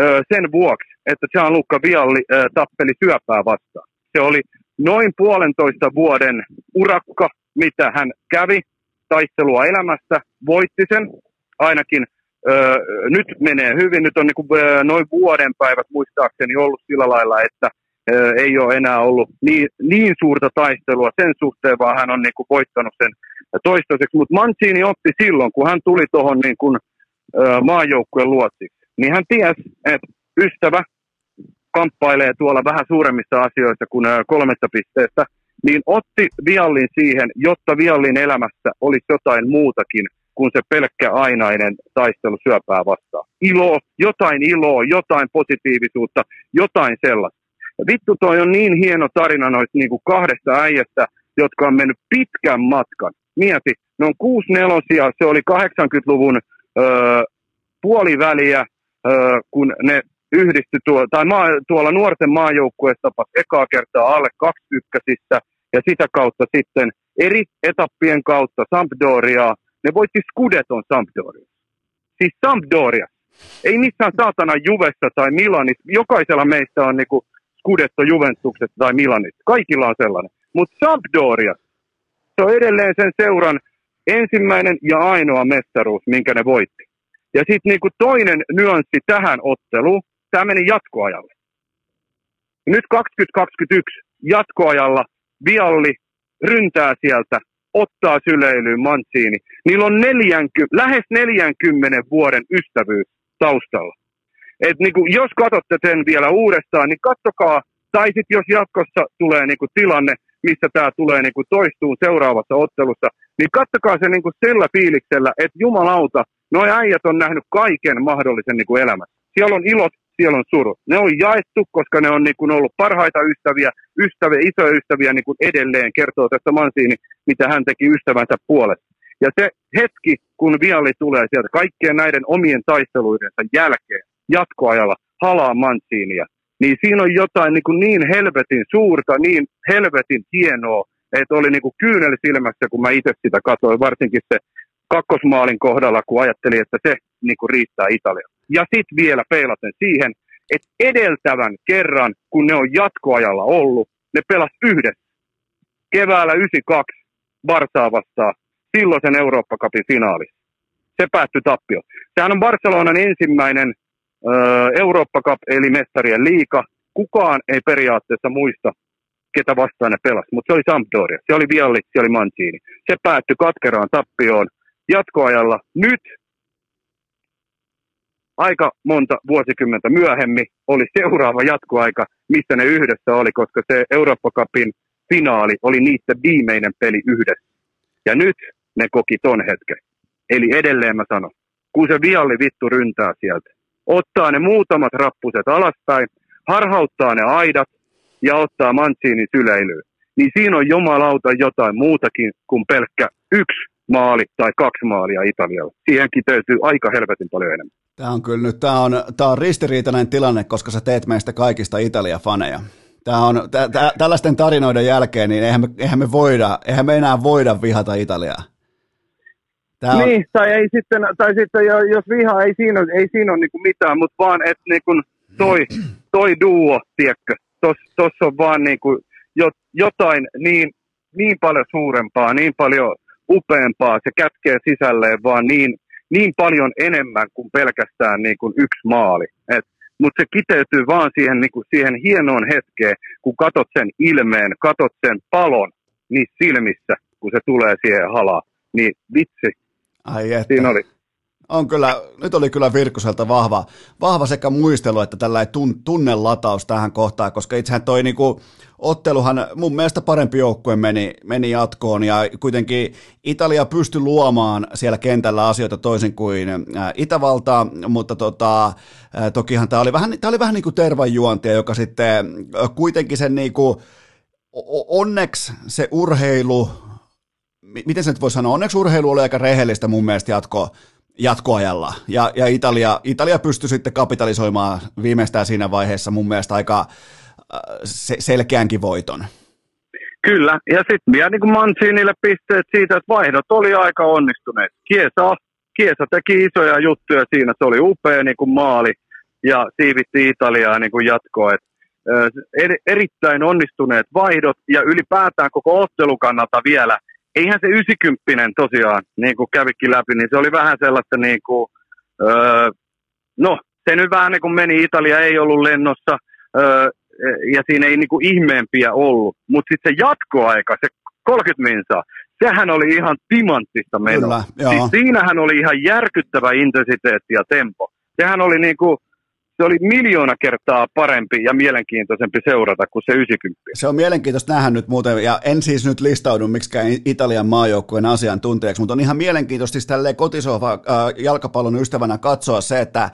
öö, sen vuoksi, että Gianluca Vialli öö, tappeli syöpää vastaan. Se oli noin puolentoista vuoden urakka, mitä hän kävi taistelua elämässä, voitti sen, ainakin öö, nyt menee hyvin, nyt on niinku, öö, noin vuoden päivät muistaakseni ollut sillä lailla, että öö, ei ole enää ollut niin, niin suurta taistelua sen suhteen, vaan hän on niinku voittanut sen toistaiseksi, mutta Mancini otti silloin, kun hän tuli tuohon niin kuin maajoukkueen luotsiksi, niin hän tiesi, että ystävä kamppailee tuolla vähän suuremmissa asioissa kuin kolmesta pisteestä, niin otti Viallin siihen, jotta Viallin elämässä olisi jotain muutakin kuin se pelkkä ainainen taistelu syöpää vastaan. Ilo, jotain iloa, jotain positiivisuutta, jotain sellaista. Vittu, toi on niin hieno tarina noista niin kuin kahdesta äijästä, jotka on mennyt pitkän matkan. Mieti, ne on kuusi nelosia, se oli kahdeksankymmentäluvun öö, puoliväliä, öö, kun ne yhdistyi tuo, tai maa, tuolla nuorten maajoukkueessa tapas ekaa kertaa alle kaksiykkäsissä, ja sitä kautta sitten eri etappien kautta Sampdoriaa. Ne voitti Scudeton Sampdoriassa. Siis Sampdoriassa. Ei missään saatana Juvessa tai Milanissa. Jokaisella meistä on niinku Scudetto Juventuksessa tai Milanissa. Kaikilla on sellainen. Mutta Sampdoriassa se on edelleen sen seuran ensimmäinen ja ainoa mestaruus, minkä ne voitti. Ja sitten niinku toinen nyanssi tähän otteluun, tämä meni jatkoajalle. Nyt kaksikymmentä kaksikymmentäyksi jatkoajalla Vialli ryntää sieltä, ottaa syleilyyn Mancini. Niillä on neljäkymmentä, lähes neljänkymmenen vuoden ystävyys taustalla. Et niinku, jos katsotte sen vielä uudestaan, niin katsokaa, tai sitten jos jatkossa tulee niinku tilanne, missä tämä tulee niinku toistuu seuraavassa ottelussa, niin katsokaa se niinku sillä fiiliksellä, että jumalauta, nuo äijät on nähnyt kaiken mahdollisen niinku elämän. Siellä on ilot, siellä on suru. Ne on jaettu, koska ne on niinku ollut parhaita ystäviä, ystäviä isoja ystäviä niinku edelleen, kertoo tästä Mancini, mitä hän teki ystävänsä puolesta. Ja se hetki, kun Vialli tulee sieltä kaikkien näiden omien taisteluidensa jälkeen jatkoajalla halaa Manciniä, niin siinä on jotain niin, kuin niin helvetin suurta, niin helvetin hienoa, että oli niin kuin kyynel silmässä, kun mä itse sitä katsoin, varsinkin se kakkosmaalin kohdalla, kun ajattelin, että se niin kuin riittää Italialle. Ja sitten vielä peilaten siihen, että edeltävän kerran, kun ne on jatkoajalla ollut, ne pelas yhdessä. Keväällä yhdeksänkymmentäkaksi Barsaa vastaan, silloin sen Eurooppa-cupin finaali. Se päättyi tappioon. Sehän on Barcelonan ensimmäinen Eurooppa Cup eli mestarien liiga. Kukaan ei periaatteessa muista, ketä vastaan ne pelasi, mutta se oli Sampdoria, se oli Vialli, se oli Mancini. Se päättyi katkeraan tappioon jatkoajalla. Nyt aika monta vuosikymmentä myöhemmin oli seuraava jatkoaika, missä ne yhdessä oli, koska se Eurooppa Cupin finaali oli niiden viimeinen peli yhdessä. Ja nyt ne koki ton hetken. Eli edelleen mä sanon, kun se Vialli vittu ryntää sieltä, ottaa ne muutamat rappuset alaspäin, harhauttaa ne aidat ja ottaa Mancinin syleilyyn. Niin siinä on jumalauta jotain muutakin kuin pelkkä yksi maali tai kaksi maalia Italialla. Siihenkin täytyy aika helvetin paljon enemmän. Tämä on kyllä nyt, tämä on, tämä on ristiriitainen tilanne, koska sä teet meistä kaikista Italia-faneja. Tämä on, tä, tä, tällaisten tarinoiden jälkeen, niin eihän me, eihän me voida, eihän me enää voida vihata Italiaa. On... Niin, tai, ei sitten, tai sitten jos viha, ei siinä, ei siinä ole niinku mitään, mutta vaan että niinku toi, toi duo, tiedätkö, tuossa tos on vaan niinku jotain niin, niin paljon suurempaa, niin paljon upeampaa, se kätkee sisälleen vaan niin, niin paljon enemmän kuin pelkästään niinku yksi maali. Mutta se kiteytyy vaan siihen, niinku, siihen hienoon hetkeen, kun katot sen ilmeen, katot sen palon niissä silmissä, kun se tulee siihen halaan, niin vitsi. Ai että. Siinä oli. On kyllä, nyt oli kyllä Virkkuselta vahva, vahva sekä muistelu, että tällainen tun, tunnelataus tähän kohtaan, koska itsehän toi niinku, otteluhan mun mielestä parempi joukkue meni, meni jatkoon ja kuitenkin Italia pystyi luomaan siellä kentällä asioita toisin kuin Itävalta, mutta tota, tokihan tämä oli vähän, tää oli vähän niin kuin tervanjuontia, joka sitten kuitenkin sen niinku, onneksi se urheilu, miten se nyt voi sanoa, onneksi urheilu oli aika rehellistä mun mielestä jatko, jatkoajalla, ja, ja Italia, Italia pystyi sitten kapitalisoimaan viimeistään siinä vaiheessa mun mielestä aika äh, se, selkeänkin voiton. Kyllä, ja sitten vielä niin kuin Mancinille pisteet siitä, että vaihdot oli aika onnistuneet. Chiesa, Chiesa teki isoja juttuja siinä, se oli upea niin kuin maali, ja siivitti Italiaa niin kuin jatkoa, että äh, erittäin onnistuneet vaihdot, ja ylipäätään koko ottelun kannalta vielä. Eihän se yhdeksänkymmentä tosiaan, niin kuin kävikin läpi, niin se oli vähän sellaista, niin kuin, öö, no se nyt vähän niin kuin meni, Italia ei ollut lennossa öö, ja siinä ei niin kuin ihmeempiä ollut. Mutta sitten se jatkoaika, se kolmekymmentä minsaa, sehän oli ihan timanttista menoa. Siis siinähän oli ihan järkyttävä intensiteetti ja tempo. Sehän oli niin kuin... Se oli miljoona kertaa parempi ja mielenkiintoisempi seurata kuin se yhdeksänkymmentä. Se on mielenkiintoista nähdä nyt muuten, ja en siis nyt listaudu miksikään Italian maajoukkueen asiantuntijaksi, mutta on ihan mielenkiintoista siis tälleen kotisohva äh, jalkapallon ystävänä katsoa se, että äh,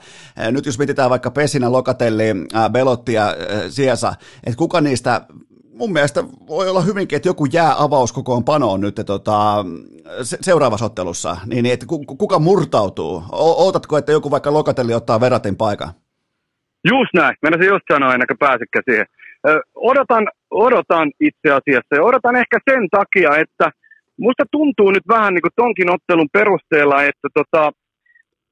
nyt jos mietitään vaikka Pesinä, Locatelli, äh, Belotti ja äh, Chiesa, että kuka niistä... Mun mielestä voi olla hyvinkin, että joku jää avauskokoon panoon nyt tota, seuraavassa ottelussa, niin että kuka murtautuu? O- ootatko, että joku vaikka Locatelli ottaa Verratin paikan? Just näin. Mennäisin just sanoa ennen kuin pääsikään siihen. Ö, odotan, odotan itse asiassa ja odotan ehkä sen takia, että musta tuntuu nyt vähän niin kuin tonkin ottelun perusteella, että tota,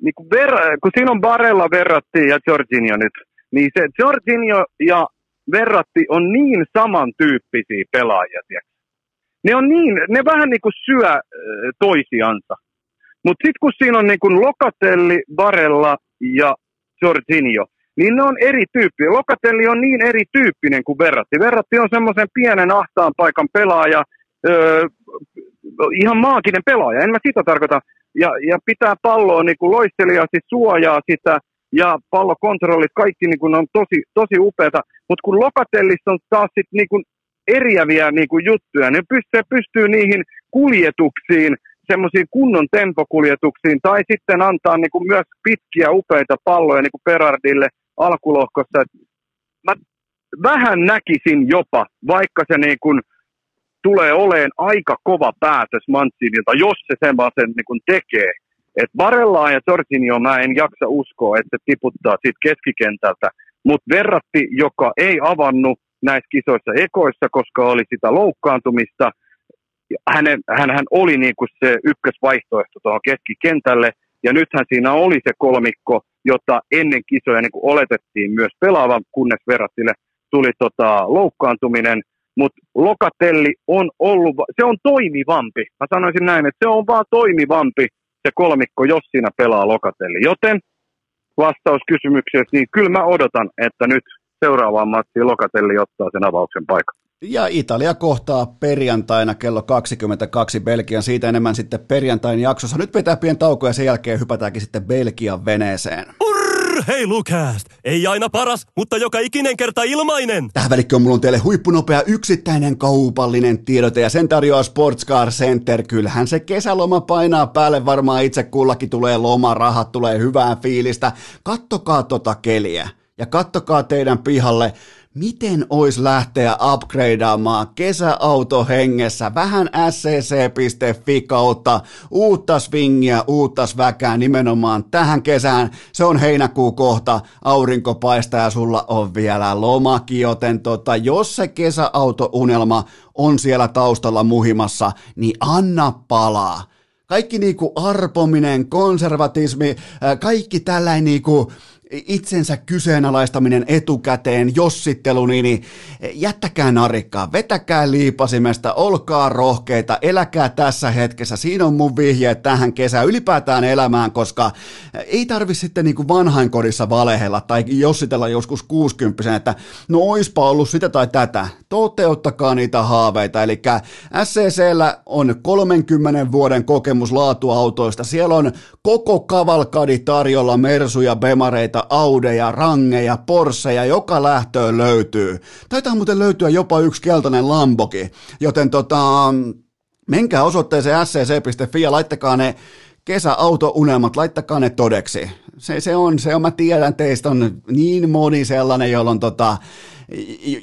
niin kuin ver- kun siinä on Barella, Verratti ja Jorginho nyt, niin se Jorginho ja Verratti on niin samantyyppisiä pelaajia. Tiedätkö? Ne on niin, ne vähän niin kuin syö toisiansa. Mutta sitten kun siinä on niin kuin Locatelli, Barella ja Jorginho, niin ne on eri tyyppiä. Locatelli on niin erityyppinen kuin Verratti. Verratti on semmoisen pienen ahtaan paikan pelaaja, öö, ihan maaginen pelaaja, en mä sitä tarkoita. Ja, ja pitää palloa niin kuin loistelijasti, suojaa sitä, ja pallokontrollit, kaikki niin kuin on tosi, tosi upeata. Mutta kun Locatellissa on taas sit niin kuin eriäviä niin kuin juttuja, niin pystyy, pystyy niihin kuljetuksiin, semmoisiin kunnon tempokuljetuksiin, tai sitten antaa niin kuin myös pitkiä upeita palloja niin kuin Berardille alkulohkossa. Et mä vähän näkisin jopa, vaikka se niin kuin tulee oleen aika kova päätös Mancinilta, jos se semmoisen niin kuin tekee. Et Barellaa ja Jorginho mä en jaksa uskoa, että se tiputtaa siitä keskikentältä, mutta Verratti, joka ei avannut näissä kisoissa ekoissa, koska oli sitä loukkaantumista, hänen, hänhän oli niin kuin se ykkösvaihtoehto tuohon keskikentälle, ja nythän siinä oli se kolmikko, jota ennen kisoja niin kuin oletettiin myös pelaavan, kunnes Verrattille tuli tota loukkaantuminen, mutta Locatelli on ollut, se on toimivampi, mä sanoisin näin, että se on vaan toimivampi se kolmikko, jos siinä pelaa Locatelli. Joten vastaus kysymykseen, niin kyllä mä odotan, että nyt seuraavaan matsiin Locatelli ottaa sen avauksen paikan. Ja Italia kohtaa perjantaina kello kaksikymmentäkaksi Belgian, siitä enemmän sitten perjantain jaksossa. Nyt pitää pieni tauko ja sen jälkeen hypätäänkin sitten Belgian veneeseen. Urheilukääst! Ei aina paras, mutta joka ikinen kerta ilmainen! Tähän välikköön mulla on teille huippunopea yksittäinen kaupallinen tiedote ja sen tarjoaa Sportscar Center. Kyllähän se kesäloma painaa päälle, varmaan itse kullakin tulee loma, rahat tulee hyvää fiilistä. Kattokaa tota keliä ja kattokaa teidän pihalle. Miten olisi lähteä upgradeaamaan kesäauto hengessä vähän äs cee cee piste fi kautta uutta swingiä, uutta väkää nimenomaan tähän kesään. Se on heinäkuu kohta, aurinko paistaa ja sulla on vielä lomakin, joten tota, jos se kesäauto-unelma on siellä taustalla muhimassa, niin anna palaa. Kaikki niinku arpominen, konservatismi, kaikki tällainen niinku itsensä kyseenalaistaminen etukäteen, jossittelu, niin jättäkää narikkaa, vetäkää liipasimesta, olkaa rohkeita, eläkää tässä hetkessä. Siinä on mun vihje tähän kesään, ylipäätään elämään, koska ei tarvi sitten niin kuin vanhainkodissa valehella tai jossitella joskus kuusikymppisen, että no oispa ollut sitä tai tätä. Toteuttakaa niitä haaveita, eli äs cee cee:llä on kolmenkymmenen vuoden kokemus laatuautoista, siellä on koko kavalkadi tarjolla, Mersuja, Bemareita, Audeja, Rangeja, Porscheja, joka lähtöön löytyy. Taitaa muuten löytyä jopa yksi keltainen Lambokin, joten tota, menkää osoitteeseen äs cee cee piste fi ja laittakaa ne kesäautounelmat, laittakaa ne todeksi. Se, se on, se on, mä tiedän, teistä on niin moni sellainen, jolloin tota,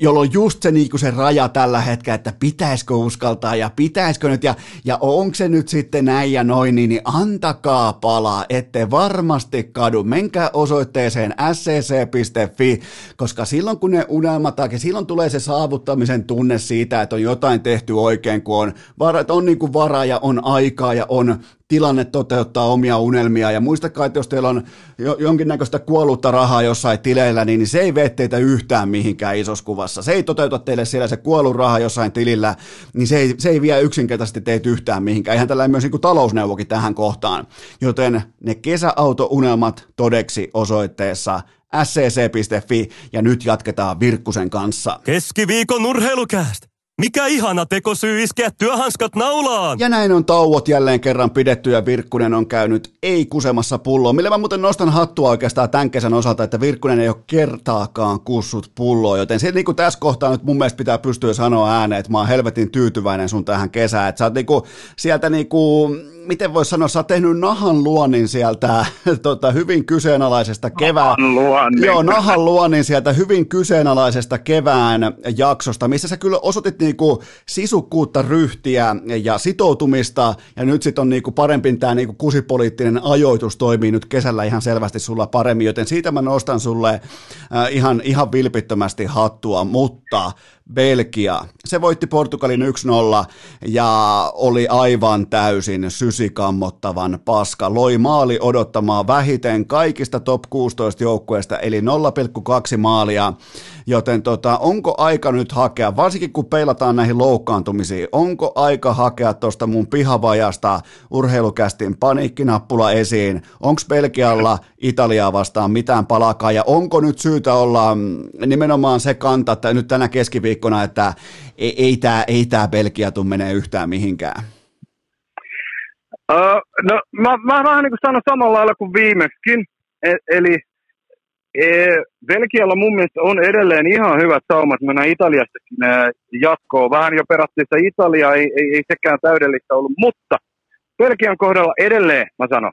jolloin just se, niin kuin se raja tällä hetkellä, että pitäisikö uskaltaa ja pitäisikö nyt ja, ja onko se nyt sitten näin ja noin, niin, niin antakaa palaa, ette varmasti kadu. Menkää osoitteeseen äs cee cee piste fi, koska silloin kun ne unelmat, silloin tulee se saavuttamisen tunne siitä, että on jotain tehty oikein, kun on, on niin kuin varaa ja on aikaa ja on tilanne toteuttaa omia unelmia. Ja muistakaa, että jos teillä on jonkinnäköistä kuollutta rahaa jossain tileillä, niin se ei vee teitä yhtään mihinkään isossa kuvassa. Se ei toteuta teille siellä se kuollut raha jossain tilillä, niin se ei, se ei vie yksinkertaisesti teitä yhtään mihinkään. Ihan tällainen myös niin kuin talousneuvokin tähän kohtaan. Joten ne kesäautounelmat todeksi osoitteessa äs cee cee piste fi ja nyt jatketaan Virkkusen kanssa. Keskiviikon urheilukäästä! Mikä ihana tekosyy iskeä työhanskat naulaan! Ja näin on tauot jälleen kerran pidetty ja Virkkunen on käynyt ei kusemassa pulloa. Millä mä muuten nostan hattua oikeastaan tämän kesän osalta, että Virkkunen ei ole kertaakaan kussut pulloa. Joten se niin kuin tässä kohtaa nyt mun mielestä pitää pystyä sanoa ääneen, että mä oon helvetin tyytyväinen sun tähän kesään. Että sä oot niin kuin, sieltä niin kuin, miten vois sanoa, sä oot tehnyt nahan luonnin sieltä tota, hyvin kyseenalaisesta kevään. Nahan Joo, nahan luonnin sieltä hyvin kyseenalaisesta kevään jaksosta, missä sä kyllä osoitit niin Niinku sisukkuutta, ryhtiä ja sitoutumista, ja nyt sitten on niinku parempi tämä niinku kusipoliittinen ajoitus toimii nyt kesällä ihan selvästi sulla paremmin, joten siitä mä nostan sulle äh, ihan, ihan vilpittömästi hattua, mutta Belgia. Se voitti Portugalin yksi nolla ja oli aivan täysin sysikammottavan paska. Loi maali odottamaan vähiten kaikista top kuusitoista joukkueesta, eli nolla pilkku kaksi maalia. Joten tota, onko aika nyt hakea, varsinkin kun peilataan näihin loukkaantumisiin, onko aika hakea tuosta mun pihavajasta urheilukästin paniikkinappula esiin? Onko Belgialla Italiaa vastaan mitään palakaa ja onko nyt syytä olla nimenomaan se kanta, että nyt tänä keskiviikkoon, että ei, ei tämä ei tää Belgia tule menee yhtään mihinkään? Uh, no, mä, mä vähän niin kuin sanon samalla lailla kuin viimeksikin. E, eli e, Belgialla mun mielestä on edelleen ihan hyvät saumat mennä Italiastakin e, jatkoon. Vähän jo perättiin, että Italia ei, ei, ei sekään täydellistä ollut, mutta Belgian kohdalla edelleen, mä sanon,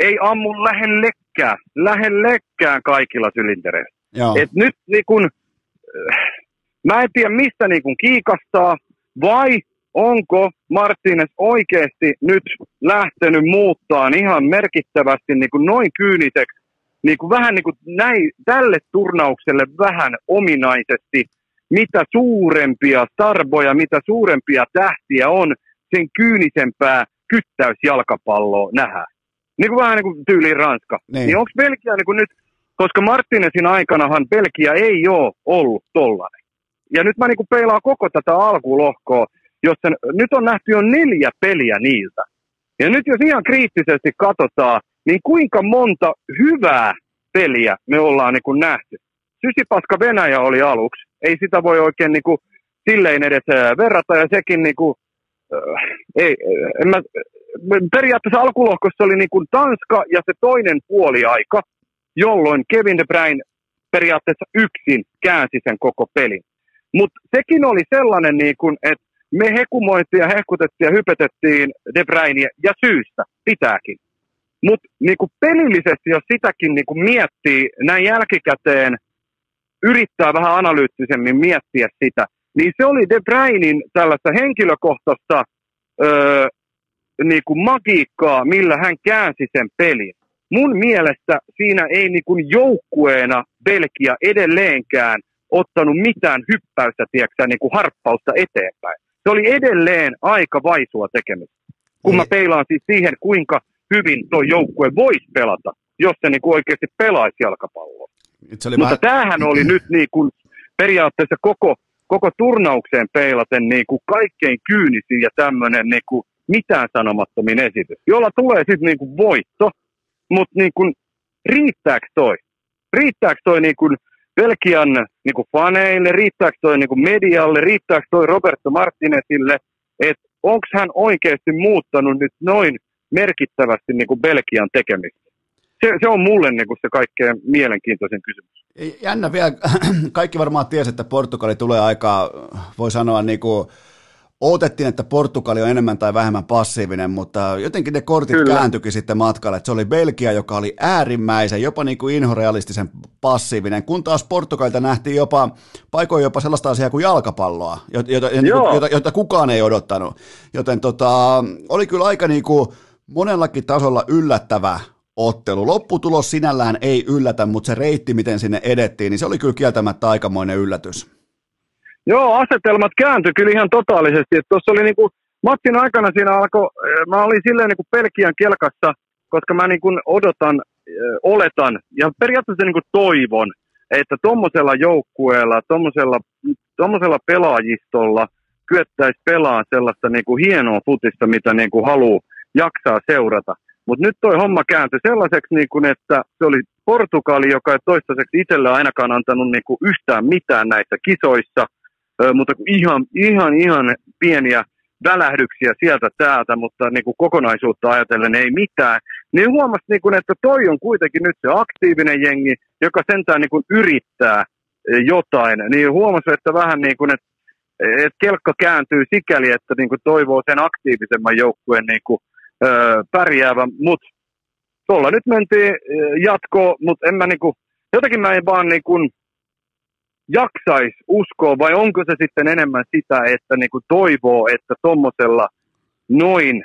ei ammu lähellekään, lähellekään kaikilla sylintereillä. Et nyt niin kun, mä en tiedä, mistä niin kuin kiikastaa, vai onko Martínez oikeasti nyt lähtenyt muuttaa ihan merkittävästi niin kuin noin kyyniseksi, niin kuin vähän niin kuin näin, tälle turnaukselle vähän ominaisesti, mitä suurempia tarboja, mitä suurempia tähtiä on, sen kyynisempää kyttäysjalkapalloa nähdään. Niin kuin vähän niin kuin tyyliin Ranska. Niin, niin onko Belgia niin kuin nyt, koska Martínezin aikanahan Belgia ei ole ollut tollainen. Ja nyt mä niinku peilaan koko tätä alkulohkoa, jossa nyt on nähty jo neljä peliä niiltä. Ja nyt jos ihan kriittisesti katsotaan, niin kuinka monta hyvää peliä me ollaan niinku nähty. Sysipaska Venäjä oli aluksi. Ei sitä voi oikein niinku silleen edes verrata. Ja sekin niinku, äh, ei, en mä, periaatteessa alkulohkossa oli niinku Tanska ja se toinen puoliaika, jolloin Kevin De Bruyne periaatteessa yksin käänsi sen koko pelin. Mutta sekin oli sellainen, niin kun, että me hekumoitiin ja hehkutettiin ja hypetettiin De Bruyneä, ja syystä pitääkin. Mutta niin kun pelillisesti, jos sitäkin niin kun miettii näin jälkikäteen, yrittää vähän analyyttisemmin miettiä sitä, niin se oli De Bruynen tällaista henkilökohtaista öö, niin kun magiikkaa, millä hän käänsi sen pelin. Mun mielestä siinä ei niin kun joukkueena Belgia edelleenkään ottanut mitään hyppäystä, tiedätkö, niin kuin harppausta eteenpäin. Se oli edelleen aika vaisua tekemistä, kun mä peilaan siis siihen, kuinka hyvin tuo joukkue voisi pelata, jos se niin kuin oikeasti pelaisi jalkapalloa. Mutta vähän... tämähän oli nyt niin kuin periaatteessa koko, koko turnaukseen peilaten niin kuin kaikkein kyynisin ja tämmöinen niin kuin mitään sanomattomin esitys, jolla tulee sitten niin kuin voitto, mutta niin kuin riittääkö toi? Riittääkö toi niin kuin Belgian niinku faneille, riittääkö toi niinku medialle, riittääkö toi Roberto Martinezille, että onko hän oikeasti muuttanut nyt noin merkittävästi niinku Belgian tekemistä? Se, se on mulle niinku se kaikkein mielenkiintoisin kysymys. Jännä vielä, kaikki varmaan tiesi, että Portugali tulee aika, voi sanoa niinku, odotettiin, että Portugali on enemmän tai vähemmän passiivinen, mutta jotenkin ne kortit Kyllä. kääntyikin sitten matkalle. Että se oli Belgia, joka oli äärimmäisen, jopa niin kuin inhorealistisen passiivinen, kun taas Portugalilta nähtiin jopa, paikoin jopa sellaista asiaa kuin jalkapalloa, jota, jota, jota, jota kukaan ei odottanut. Joten tota, oli kyllä aika niin kuin monellakin tasolla yllättävä ottelu. Lopputulos sinällään ei yllätä, mutta se reitti, miten sinne edettiin, niin se oli kyllä kieltämättä aikamoinen yllätys. Joo, asetelmat kääntyi kyllä ihan totaalisesti. Tuossa oli niinku, matsin aikana siinä alkoi, mä olin silleen niinku Belgian kelkassa, koska mä niinku odotan, oletan ja periaatteessa niinku toivon, että tommosella joukkueella, tommosella, tommosella pelaajistolla kyettäisiin pelaa sellaista niinku hienoa futista, mitä niinku haluaa jaksaa seurata. Mutta nyt toi homma kääntyi sellaiseksi, niinku, että se oli Portugali, joka ei toistaiseksi itselle ainakaan antanut niinku yhtään mitään näissä kisoissa. Mutta ihan, ihan, ihan pieniä välähdyksiä sieltä täältä, mutta niin kuin kokonaisuutta ajatellen ei mitään. Niin huomasi, niin kuin, että toi on kuitenkin nyt se aktiivinen jengi, joka sentään niin kuin yrittää jotain. Niin huomasi, että vähän niin kuin, että, että kelkka kääntyy sikäli, että niin kuin toivoo sen aktiivisemman joukkueen niin kuin, öö, pärjäävän. Mutta tuolla nyt mentiin jatkoon, mutta en mä niin kuin, jotakin mä en vaan niin kuin jaksaisi uskoa, vai onko se sitten enemmän sitä, että niinku toivoo, että tommosella noin,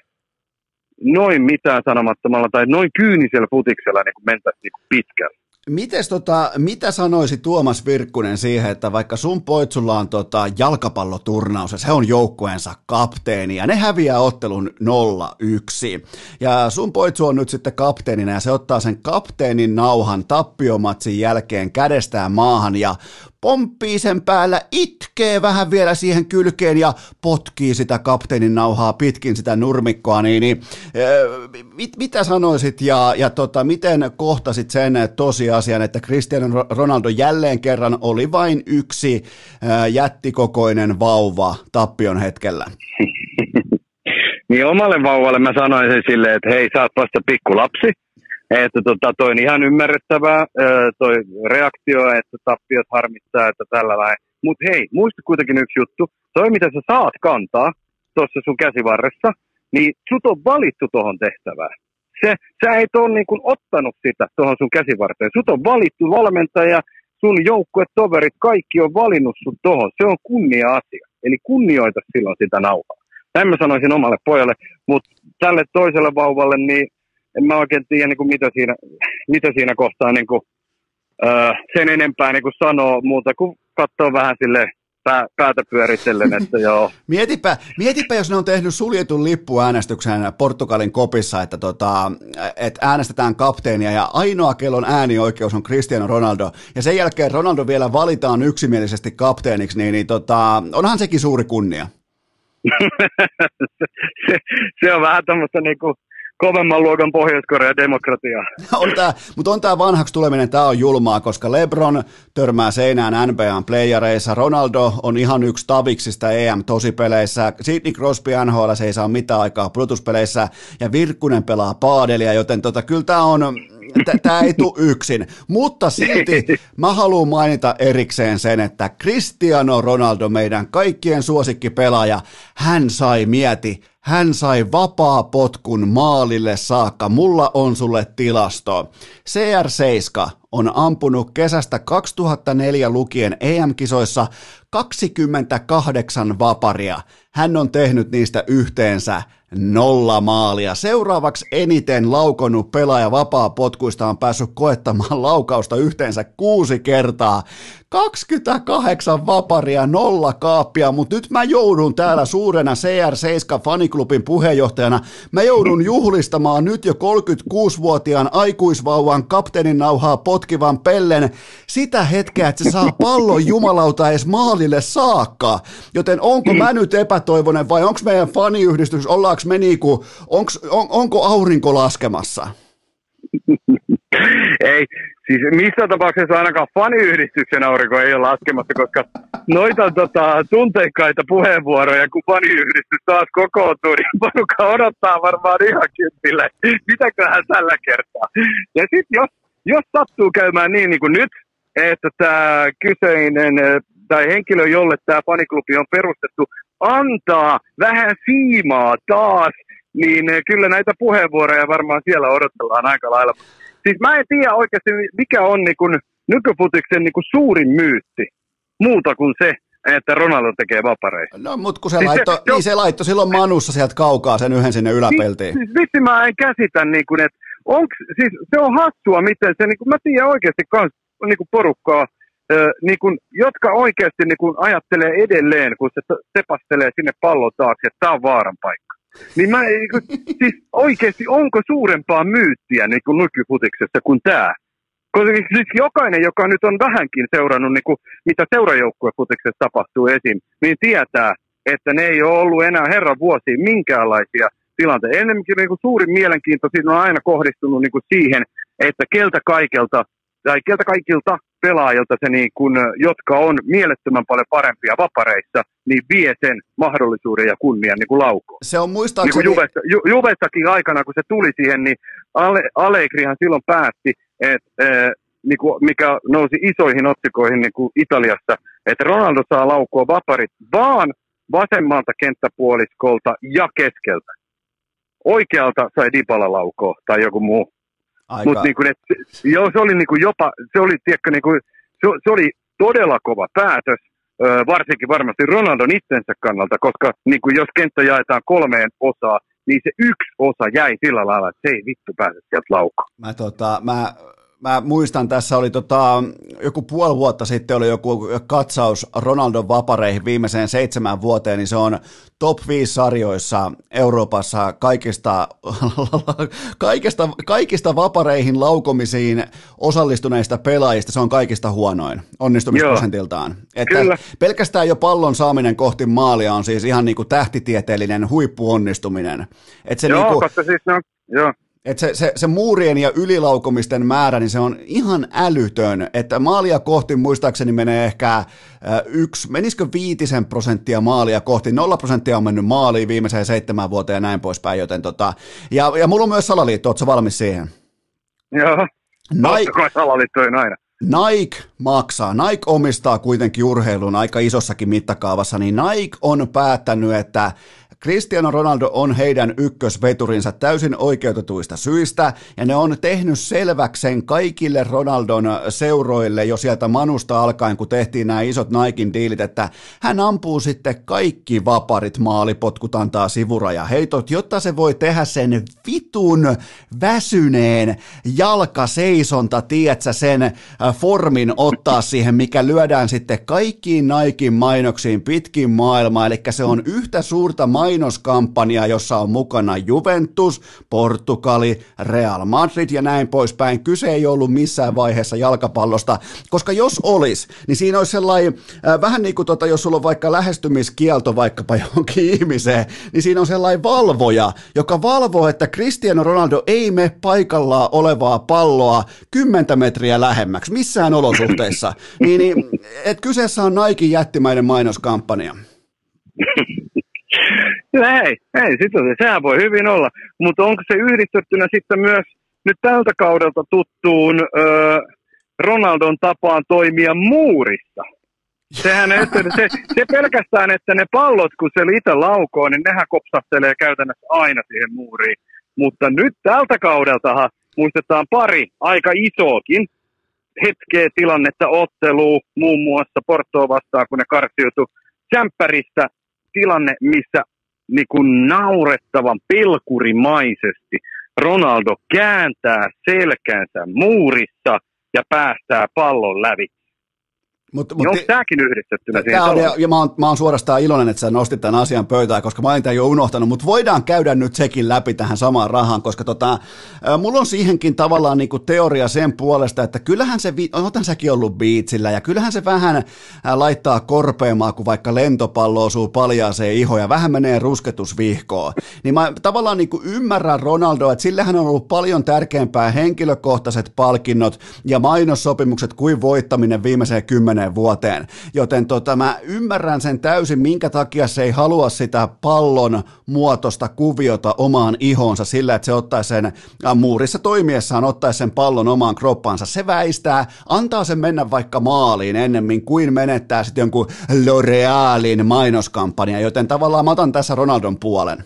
noin mitään sanomattomalla tai noin kyynisellä futiksella niinku mentäisiin niinku pitkälle. Mites tota, mitä sanoisi Tuomas Virkkunen siihen, että vaikka sun poitsulla on tota jalkapalloturnaus ja se on joukkueensa kapteeni ja ne häviää ottelun nolla yksi ja sun poitsu on nyt sitten kapteenina ja se ottaa sen kapteenin nauhan tappiomatsin jälkeen kädestään maahan ja pomppii sen päällä, itkee vähän vielä siihen kylkeen ja potkii sitä kapteenin nauhaa pitkin sitä nurmikkoa, niin, niin mit, mitä sanoisit ja, ja tota, miten kohtasit sen tosiasian, että Cristiano Ronaldo jälleen kerran oli vain yksi jättikokoinen vauva tappion hetkellä? Niin omalle vauvalle mä sanoisin silleen, että hei, sä oot vasta pikkulapsi. Että tota, toi on ihan ymmärrettävää, toi reaktio, että tappiot harmittaa, että tällä lailla. Mutta hei, muista kuitenkin yksi juttu. Toi, mitä sä saat kantaa tuossa sun käsivarressa, niin sut on valittu tuohon tehtävään. Se, sä et ole niin kuin ottanut sitä tuohon sun käsivarteen. Sut on valittu valmentaja, sun joukkuetoverit, kaikki on valinnut sut tuohon. Se on kunnia-asia. Eli kunnioita silloin sitä nauhaa. Näin mä sanoisin omalle pojalle, mutta tälle toiselle vauvalle, niin en mä oikein tiedä, niin kuin mitä, siinä, mitä siinä kohtaa niin kuin, öö, sen enempää niin kuin sanoo muuta, kun katsoo vähän silleen pää, päätä pyöritellen, että joo. Mietipä, mietipä, jos ne on tehnyt suljetun lippuäänestyksen Portugalin kopissa, että tota, et äänestetään kapteenia ja ainoa, kello on äänioikeus, on Cristiano Ronaldo. Ja sen jälkeen Ronaldo vielä valitaan yksimielisesti kapteeniksi, niin, niin tota, onhan sekin suuri kunnia. se, se on vähän tämmöistä niin kuin kovemman luokan Pohjois-Korea demokratiaa. Mutta on tämä vanhaksi tuleminen, tämä on julmaa, koska LeBron törmää seinään N B A:n playereissa, Ronaldo on ihan yksi taviksista E M-tosipeleissä, Sidney Crosby N H L ei saa mitään aikaa Brutus-peleissä, ja Virkkunen pelaa paadelia, joten tota, kyllä tämä on... Tämä ei tule yksin, mutta silti mä haluan mainita erikseen sen, että Cristiano Ronaldo, meidän kaikkien suosikkipelaaja, hän sai mieti, hän sai vapaa potkun maalille saakka. Mulla on sulle tilasto. C R seitsemän on ampunut kesästä kaksituhattaneljä lukien E M-kisoissa kaksikymmentäkahdeksan vaparia. Hän on tehnyt niistä yhteensä nolla maalia. Seuraavaksi eniten laukonut pelaaja vapaapotkuista on päässyt koettamaan laukausta yhteensä kuusi kertaa. kaksikymmentäkahdeksan vaparia, nolla kaappia, mutta nyt mä joudun täällä suurena C R seitsemän-faniklubin puheenjohtajana, mä joudun juhlistamaan nyt jo kolmekymmentäkuusivuotiaan aikuisvauvan kapteenin nauhaa potkivan pellen sitä hetkeä, että se saa pallon jumalauta edes maalille saakka. Joten onko mä nyt epätoivoinen vai onko meidän faniyhdistys, ollaanko me niinku, onks, on, onko aurinko laskemassa? Ei. Siis missä tapauksessa ainakaan faniyhdistyksen aurinko ei ole laskemassa, koska noita tota, tunteikkaita puheenvuoroja, kun faniyhdistys taas kokoontuu, niin porukka odottaa varmaan ihan kympille. Mitäköhän tällä kertaa? Ja sitten jos, jos sattuu käymään niin, niin kuin nyt, että tämä kyseinen tai henkilö, jolle tämä faniklubi on perustettu, antaa vähän siimaa taas, niin kyllä näitä puheenvuoroja varmaan siellä odotellaan aika lailla. Siis mä en tiedä oikeasti, mikä on niin kuin nykyfutiksen niin kuin suurin myytti muuta kuin se, että Ronaldo tekee vapareita. No mut kun se, siis laitto, se, niin se laitto silloin Manussa sieltä kaukaa sen yhden sinne yläpeltiin. Siis, siis vitsi mä en käsitä, niin kuin, että onks, siis se on hassua, miten se, niin kuin, mä tiedän oikeasti kans, niin kuin porukkaa, niin kuin, jotka oikeasti niin kuin ajattelee edelleen, kun se tepastelee sinne pallon taakse, että tää on vaaran paikka. Niin mä, siis oikeasti onko suurempaa myyttiä niin kuin nykyfutiksessa kuin tämä? Koska siis jokainen, joka nyt on vähänkin seurannut, niin kuin, mitä seurajoukkuefutiksessa tapahtuu esim., niin tietää, että ne ei ole ollut enää herran vuosiin minkäänlaisia tilanteita. Ennemminkin niin kuin suurin mielenkiinto siinä on aina kohdistunut niin kuin siihen, että keltä kaikilta, tai keltä kaikilta pelaajilta, se niin kuin, jotka on mielettömän paljon parempia vapareissa, niin vie sen mahdollisuuden ja kunnian niin kuin laukoon. Se on muistaakseni... Niin Juvesta, Ju, Juvestakin aikana, kun se tuli siihen, niin Ale, Allegrihan silloin päätti, et, eh, niin kuin, mikä nousi isoihin otsikoihin niin kuin Italiassa, että Ronaldo saa laukoa vaparit vaan vasemmalta kenttäpuoliskolta ja keskeltä. Oikealta sai Dybala laukoa tai joku muu. Mutta niinku, joo, se oli niinku jopa, se oli, tiedätkö, niinku, se, se oli todella kova päätös, öö, varsinkin varmasti Ronaldon itsensä kannalta, koska niinku, jos kenttä jaetaan kolmeen osaan, niin se yksi osa jäi sillä lailla, että se ei vittu pääse sieltä laukaan. Mä tota, mä... Mä muistan, tässä oli tota, joku puoli vuotta sitten oli joku katsaus Ronaldon vapareihin viimeiseen seitsemään vuoteen, niin se on top viisi sarjoissa Euroopassa kaikista, kaikista, kaikista vapareihin laukomisiin osallistuneista pelaajista, se on kaikista huonoin onnistumisprosentiltaan. Että pelkästään jo pallon saaminen kohti maalia on siis ihan niinku tähtitieteellinen huippuonnistuminen. Että se joo, niinku, koska siis ne on, joo. Et se, se, se muurien ja ylilaukomisten määrä, niin se on ihan älytön, että maalia kohti muistaakseni menee ehkä yksi, menisikö viitisen prosenttia maalia kohti, nolla prosenttia on mennyt maaliin viimeiseen seitsemään vuoteen ja näin poispäin, joten tota, ja, ja mulla on myös salaliitto, ootko sä valmis siihen? Joo, ottakaa salaliittojen aina. Nike maksaa. Nike omistaa kuitenkin urheilun aika isossakin mittakaavassa, niin Nike on päättänyt, että Cristiano Ronaldo on heidän ykkösveturinsa täysin oikeutetuista syistä, ja ne on tehnyt selväksi sen kaikille Ronaldon seuroille jo sieltä Manusta alkaen, kun tehtiin nämä isot Niken diilit, että hän ampuu sitten kaikki vaparit, maalipotkut, antaa sivurajaheitot, jotta se voi tehdä sen vitun väsyneen jalkaseisonta, tietsä, sen formin ottaa siihen, mikä lyödään sitten kaikkiin Niken mainoksiin pitkin maailmaa, eli se on yhtä suurta mainoksia, mainoskampanjaa, jossa on mukana Juventus, Portugali, Real Madrid ja näin poispäin. Kyse ei ollut missään vaiheessa jalkapallosta, koska jos olisi, niin siinä olisi sellainen, äh, vähän niin kuin tota, jos sulla on vaikka lähestymiskielto vaikkapa johonkin ihmiseen, niin siinä on sellainen valvoja, joka valvoo, että Cristiano Ronaldo ei mene paikallaan olevaa palloa kymmentä metriä lähemmäksi missään olosuhteissa. niin, niin, et kyseessä on Niken jättimäinen mainoskampanja. Ei, ei, sitä se, sehän voi hyvin olla, mutta onko se yhdistettynä sitten myös nyt tältä kaudelta tuttuun öö, Ronaldon tapaan toimia muurissa? Sehän se, se pelkästään, että ne pallot, kun se itse laukoo, niin nehän kopsahtelee käytännössä aina siihen muuriin. Mutta nyt tältä kaudeltahan muistetaan pari aika isoakin hetkeä, tilannetta, ottelua, muun muassa Portoa vastaan, kun ne karsiutui sämppäristä. Tilanne, missä niin kuin naurettavan pelkurimaisesti Ronaldo kääntää selkänsä muurissa ja päästää pallon lävitse. Mut, mut, onko tämäkin yhdistettynä siihen on, ja, ja mä, oon, mä oon suorastaan iloinen, että sä nostit tämän asian pöytään, koska mä en tämän jo unohtanut, mutta voidaan käydä nyt sekin läpi tähän samaan rahaan, koska tota, mulla on siihenkin tavallaan niinku teoria sen puolesta, että kyllähän se, otan säkin ollut biitsillä, ja kyllähän se vähän laittaa korpeamaa, kun vaikka lentopallo osuu paljaaseen ihoon ja vähän menee rusketusvihkoon. Niin mä tavallaan niinku ymmärrän Ronaldoa, että sillähän on ollut paljon tärkeämpää henkilökohtaiset palkinnot ja mainossopimukset kuin voittaminen viimeiseen kymmenen vuoteen, joten tota, mä ymmärrän sen täysin, minkä takia se ei halua sitä pallon muotoista kuviota omaan ihonsa sillä, että se ottaisi sen muurissa toimiessaan, ottaisi sen pallon omaan kroppaansa. Se väistää, antaa sen mennä vaikka maaliin ennemmin kuin menettää sitten jonkun L'Orealin mainoskampanja, joten tavallaan mä otan tässä Ronaldon puolen.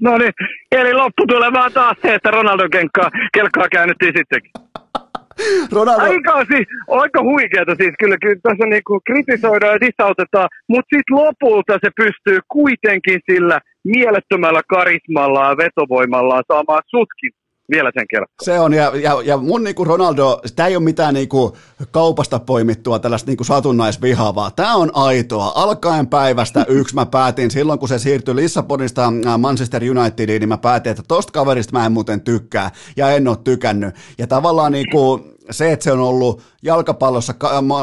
No niin, eli lopputulemaan taas se, että Ronaldon kenkkaa, kelkkaa käännyttiin sittenkin. Ronaldo. Aika on siis, aika huikeata siis kyllä, kyllä tässä niinku kritisoidaan ja dissautetaan, mutta sitten lopulta se pystyy kuitenkin sillä mielettömällä karismalla ja vetovoimallaan saamaan sutkin vielä sen kerran. Se on, ja, ja, ja mun niinku Ronaldo, tämä ei ole mitään niinku kaupasta poimittua tällaista niinku satunnaisvihaa, vaan tämä on aitoa. Alkaen päivästä yksi mä päätin, silloin kun se siirtyi Lissabonista Manchester Unitediin, niin mä päätin, että tosta kaverista mä en muuten tykkää, ja en ole tykännyt. Ja tavallaan niinku se, että se on ollut jalkapallossa,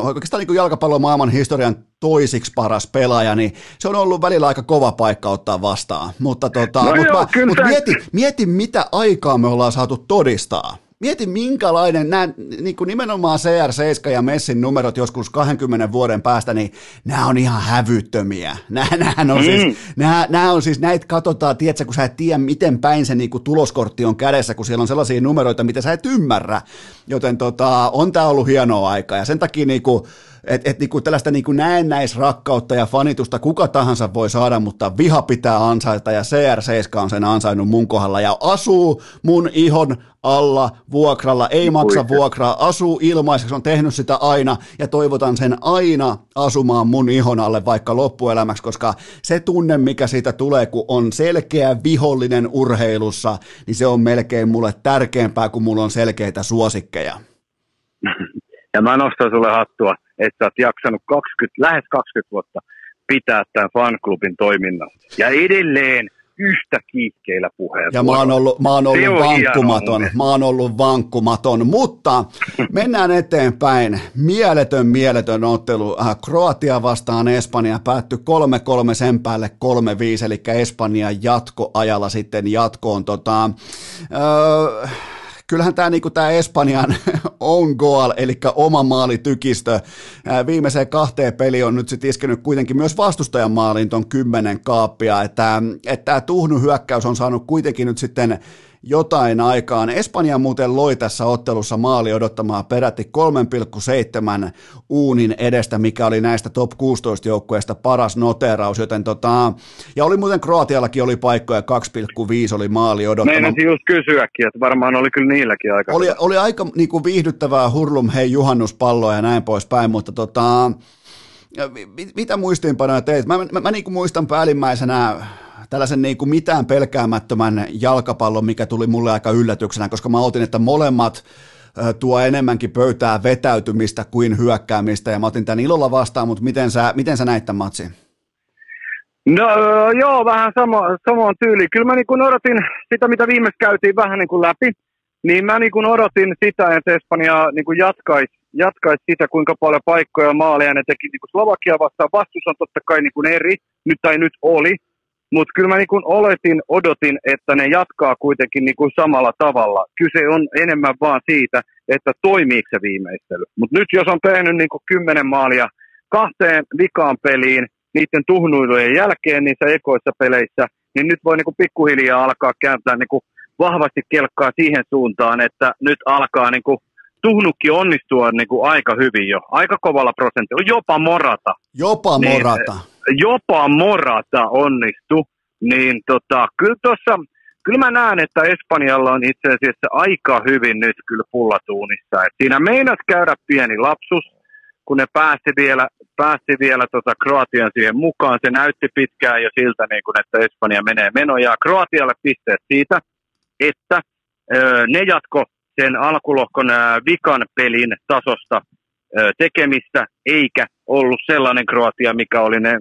oikeastaan niin kuin jalkapallon maailman historian toisiksi paras pelaaja, niin se on ollut välillä aika kova paikka ottaa vastaan. Mutta, tota, no mutta, joo, mä, mutta mieti, mieti, mitä aikaa me ollaan saatu todistaa. Mieti, minkälainen, nämä, niin kuin nimenomaan C R seitsemän ja Messin numerot joskus kahdenkymmenen vuoden päästä, niin nämä on ihan hävyttömiä. Nämä, nämä on, mm. siis, nämä, nämä on siis, näitä katsotaan, tiedätkö, kun sä et tiedä, miten päin se niin kuin tuloskortti on kädessä, kun siellä on sellaisia numeroita, mitä sä et ymmärrä. Joten tota, on tämä ollut hienoa aikaa, ja sen takia niin kuin Että et niinku tällaista niinku näennäisrakkautta ja fanitusta kuka tahansa voi saada, mutta viha pitää ansaita ja C R seitsemän on sen ansainnut mun kohdalla ja asuu mun ihon alla vuokralla, ei maksa vuokraa, asuu ilmaiseksi, on tehnyt sitä aina ja toivotan sen aina asumaan mun ihon alle vaikka loppuelämäksi, koska se tunne, mikä siitä tulee, kun on selkeä vihollinen urheilussa, niin se on melkein mulle tärkeämpää, kun mulla on selkeitä suosikkeja. Ja mä nostan sulle hattua, että sä oot jaksanut kaksikymmentä, lähes kaksikymmentä vuotta pitää tämän fanklubin toiminnasta. Ja edelleen yhtä kiihkeillä puheilla. Ja mä oon ollut, mä oon ollut vankkumaton, mä oon ollut vankkumaton, mutta mennään eteenpäin. Mieletön, mieletön ottelu. Kroatia vastaan Espanja päättyi kolme kolme sen päälle kolme viisi, eli Espanja jatkoajalla sitten jatkoon tota... Öö, Kyllähän tämä niinku tää Espanjan own goal, eli oma maalitykistö, viimeiseen kahteen peliin on nyt sitten iskenyt kuitenkin myös vastustajan maaliin ton kymmenen kaappia, että tämä tuhnu hyökkäys on saanut kuitenkin nyt sitten jotain aikaan. Espanja muuten loi tässä ottelussa maali odottamaan peräti kolme pilkku seitsemän uunin edestä, mikä oli näistä top kuusitoista joukkueista paras noteraus, joten tota, ja oli muuten Kroatiallakin oli paikkoja, kaksi pilkku viisi oli maali odottama. Meinasin just kysyäkin, että varmaan oli kyllä niilläkin aika. Oli, oli aika niin kuin viihdyttävää hurlum, hei juhannuspalloa ja näin poispäin, mutta tota, mitä muistiinpanoja teit? Mä, mä, mä niin kuin muistan päällimmäisenä tällaisen niin kuin mitään pelkäämättömän jalkapallon, mikä tuli mulle aika yllätyksenä, koska mä otin, että molemmat tuo enemmänkin pöytää vetäytymistä kuin hyökkäämistä, ja mä otin tämän ilolla vastaan, mutta miten sä, miten sä näit tämän matsin? No joo, vähän sama, samaan tyyliin. Kyllä mä niin kuin odotin sitä, mitä viimeksi käytiin vähän niin kuin läpi, niin mä niin kuin odotin sitä, että Espanja niin kuin jatkaisi, jatkaisi sitä, kuinka paljon paikkoja maaleja ne teki niin kuin Slovakia vastaan. Vastus on totta kai niin kuin eri, nyt tai nyt oli. Mutta kyllä mä niin oletin, odotin, että ne jatkaa kuitenkin niin samalla tavalla. Kyse on enemmän vaan siitä, että toimiiko se viimeistely. Mutta nyt jos on tehnyt niin kymmenen maalia kahteen vikaan peliin niiden tuhnuilujen jälkeen niissä ekoissa peleissä, niin nyt voi niin pikkuhiljaa alkaa kääntää niin vahvasti kelkkaa siihen suuntaan, että nyt alkaa niin tuhnukki onnistua niin aika hyvin jo. Aika kovalla prosentilla. Jopa morata. Jopa morata. Niin, Jopa morata onnistu, niin tota, kyllä tuossa, kyllä mä näen, että Espanjalla on itse asiassa aika hyvin nyt kyllä pullatuunissa. Et siinä meinas käydä pieni lapsus, kun ne päästi vielä, päästi vielä tota Kroatian siihen mukaan. Se näytti pitkään jo siltä, niin kun, että Espanja menee menojaan. Kroatialle pisteet siitä, että öö, ne jatko sen alkulohkon öö, vikan pelin tasosta tekemistä, eikä ollut sellainen Kroatia, mikä oli ne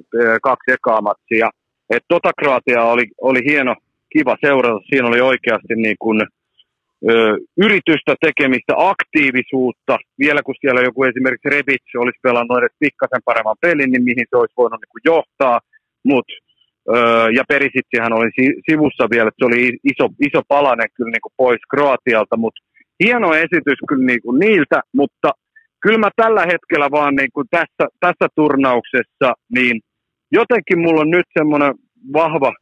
kaksi ekaa matsia. Et tota Kroatia oli, oli hieno, kiva seurata. Siinä oli oikeasti niin kuin, ö, yritystä tekemistä, aktiivisuutta. Vielä kun siellä joku esimerkiksi Rebic olisi pelannut edes pikkasen paremman pelin, niin mihin se olisi voinut niin kuin johtaa. Mut, ö, ja Perisichän oli si- sivussa vielä, että se oli iso, iso palanen kyllä niin kuin pois Kroatialta. Mut hieno esitys kyllä niin kuin niiltä, mutta kyllä mä tällä hetkellä vaan niin kuin tässä, tässä turnauksessa, niin jotenkin mulla on nyt semmoinen vahva,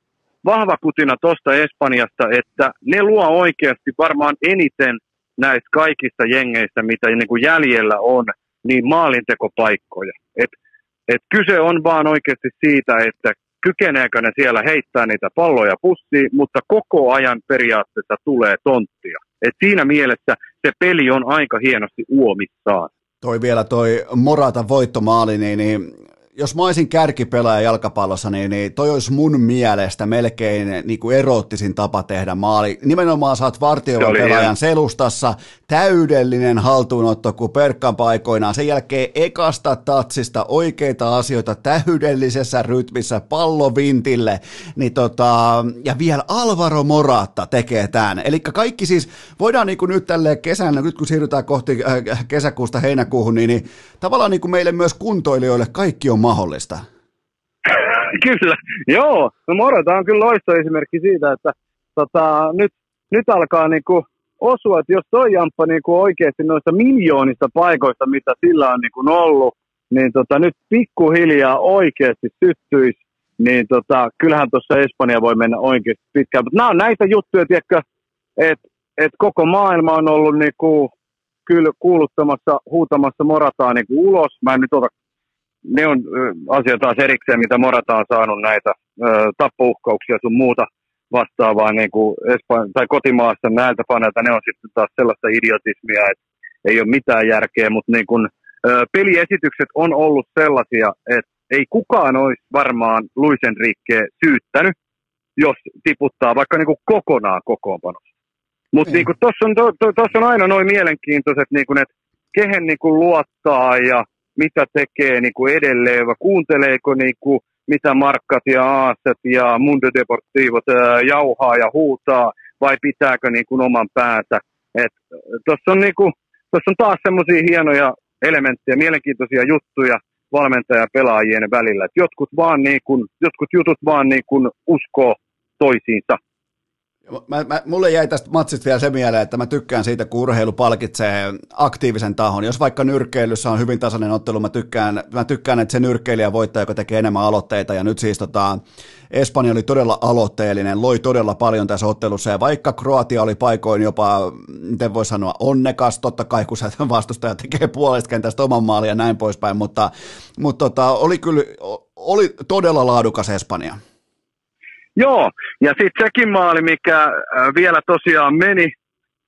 vahva kutina tuosta Espanjasta, että ne luo oikeasti varmaan eniten näistä kaikista jengeistä, mitä niin kuin jäljellä on, niin maalintekopaikkoja. Et, et kyse on vaan oikeasti siitä, että kykeneekö ne siellä heittää niitä palloja pussiin, mutta koko ajan periaatteessa tulee tonttia. Et siinä mielessä se peli on aika hienosti uomissaan. Toi vielä toi Morata voittomaali, niin, niin jos mä olisin kärkipelaaja jalkapallossa, niin, niin toi olisi mun mielestä melkein niin kuin eroottisin tapa tehdä maali. Nimenomaan saat vartioivan pelaajan ihan selustassa, täydellinen haltuunotto kuin perkkan paikoinaan. Sen jälkeen ekasta tatsista oikeita asioita täydellisessä rytmissä pallovintille. Niin tota, ja vielä Alvaro Morata tekee tämän. Eli kaikki siis, voidaan niin kuin nyt tälleen kesänä, nyt kun siirrytään kohti äh, kesäkuusta heinäkuuhun, niin, niin tavallaan niin kuin meille myös kuntoilijoille kaikki on mahdollista. Kyllä, joo. No Morata on kyllä loisto esimerkki siitä, että tota, nyt, nyt alkaa niinku osua, että jos toi jamppa niinku oikeasti noista miljoonista paikoista, mitä sillä on niinku ollut, niin tota, nyt pikkuhiljaa oikeasti syttyisi, niin tota, kyllähän tuossa Espanja voi mennä oikeasti pitkään. Mutta nämä on näitä juttuja, tiedätkö, että et koko maailma on ollut niinku kyllä kuuluttamassa, huutamassa Morataa niin kuin ulos. Mä en nyt ota, ne on asia taas erikseen, mitä Morata on saanut näitä tappouhkauksia sun muuta vastaavaa niin kuin Espan- tai kotimaassa näiltä faneilta. Ne on sitten taas sellaista idiotismia, että ei ole mitään järkeä, mutta niin kuin, peliesitykset on ollut sellaisia, että ei kukaan olisi varmaan Luis Enriquea syyttänyt, jos tiputtaa vaikka niin kuin kokonaan kokoonpanosta. Mutta niin kuin tuossa on, to, to, on aina noin mielenkiintoiset, niin kuin, että kehen niin kuin luottaa ja mitä tekee niin kuin edelleen, vai kuunteleeko niin kuin, mitä Markkat ja Aaset ja Mundo Deportivot jauhaa ja huutaa, vai pitääkö niin kuin oman päänsä. Tuossa on, niin kuin, on taas semmoisia hienoja elementtejä, mielenkiintoisia juttuja valmentajan ja pelaajien välillä. Et jotkut, vaan niin kun, jotkut jutut vaan niin kun uskoo toisiinsa. Mä, mä, mulle jäi tästä matsista vielä se mieleen, että mä tykkään siitä, kun urheilu palkitsee aktiivisen tahon. Jos vaikka nyrkkeilyssä on hyvin tasainen ottelu, mä tykkään, mä tykkään että se nyrkkeilijä voittaa, joka tekee enemmän aloitteita. Ja nyt siis tota, Espanja oli todella aloitteellinen, loi todella paljon tässä ottelussa. Ja vaikka Kroatia oli paikoin jopa, miten voi sanoa, onnekas, totta kai kun vastustaja tekee puolesta kentästä oman maalin ja näin poispäin. Mutta, mutta tota, oli kyllä oli todella laadukas Espanja. Joo, ja sitten sekin maali, mikä vielä tosiaan meni,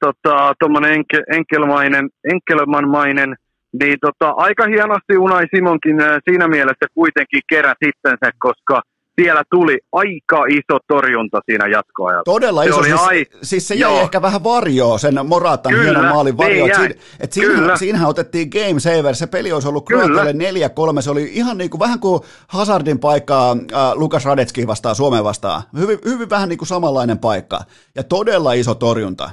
tota, tuommoinen enke, enkelmainen, enkelmanmainen, niin tota, aika hienosti Unai Simonkin siinä mielessä kuitenkin keräsi itsensä, koska siellä tuli aika iso torjunta siinä jatkoajalla. Todella iso, se, siis, ai... siis se jäi Joo. ehkä vähän varjoon, sen Moratan kyllä, hienon maalin varjoon. Niin siin, et siinähän, siinähän otettiin game saver, se peli olisi ollut Kroatialle neljä kolme, se oli ihan niin kuin, vähän kuin Hazardin paikkaa äh, Lukas Radetski vastaan, Suomeen vastaan. Hyvin, hyvin vähän niin kuin samanlainen paikka, ja todella iso torjunta.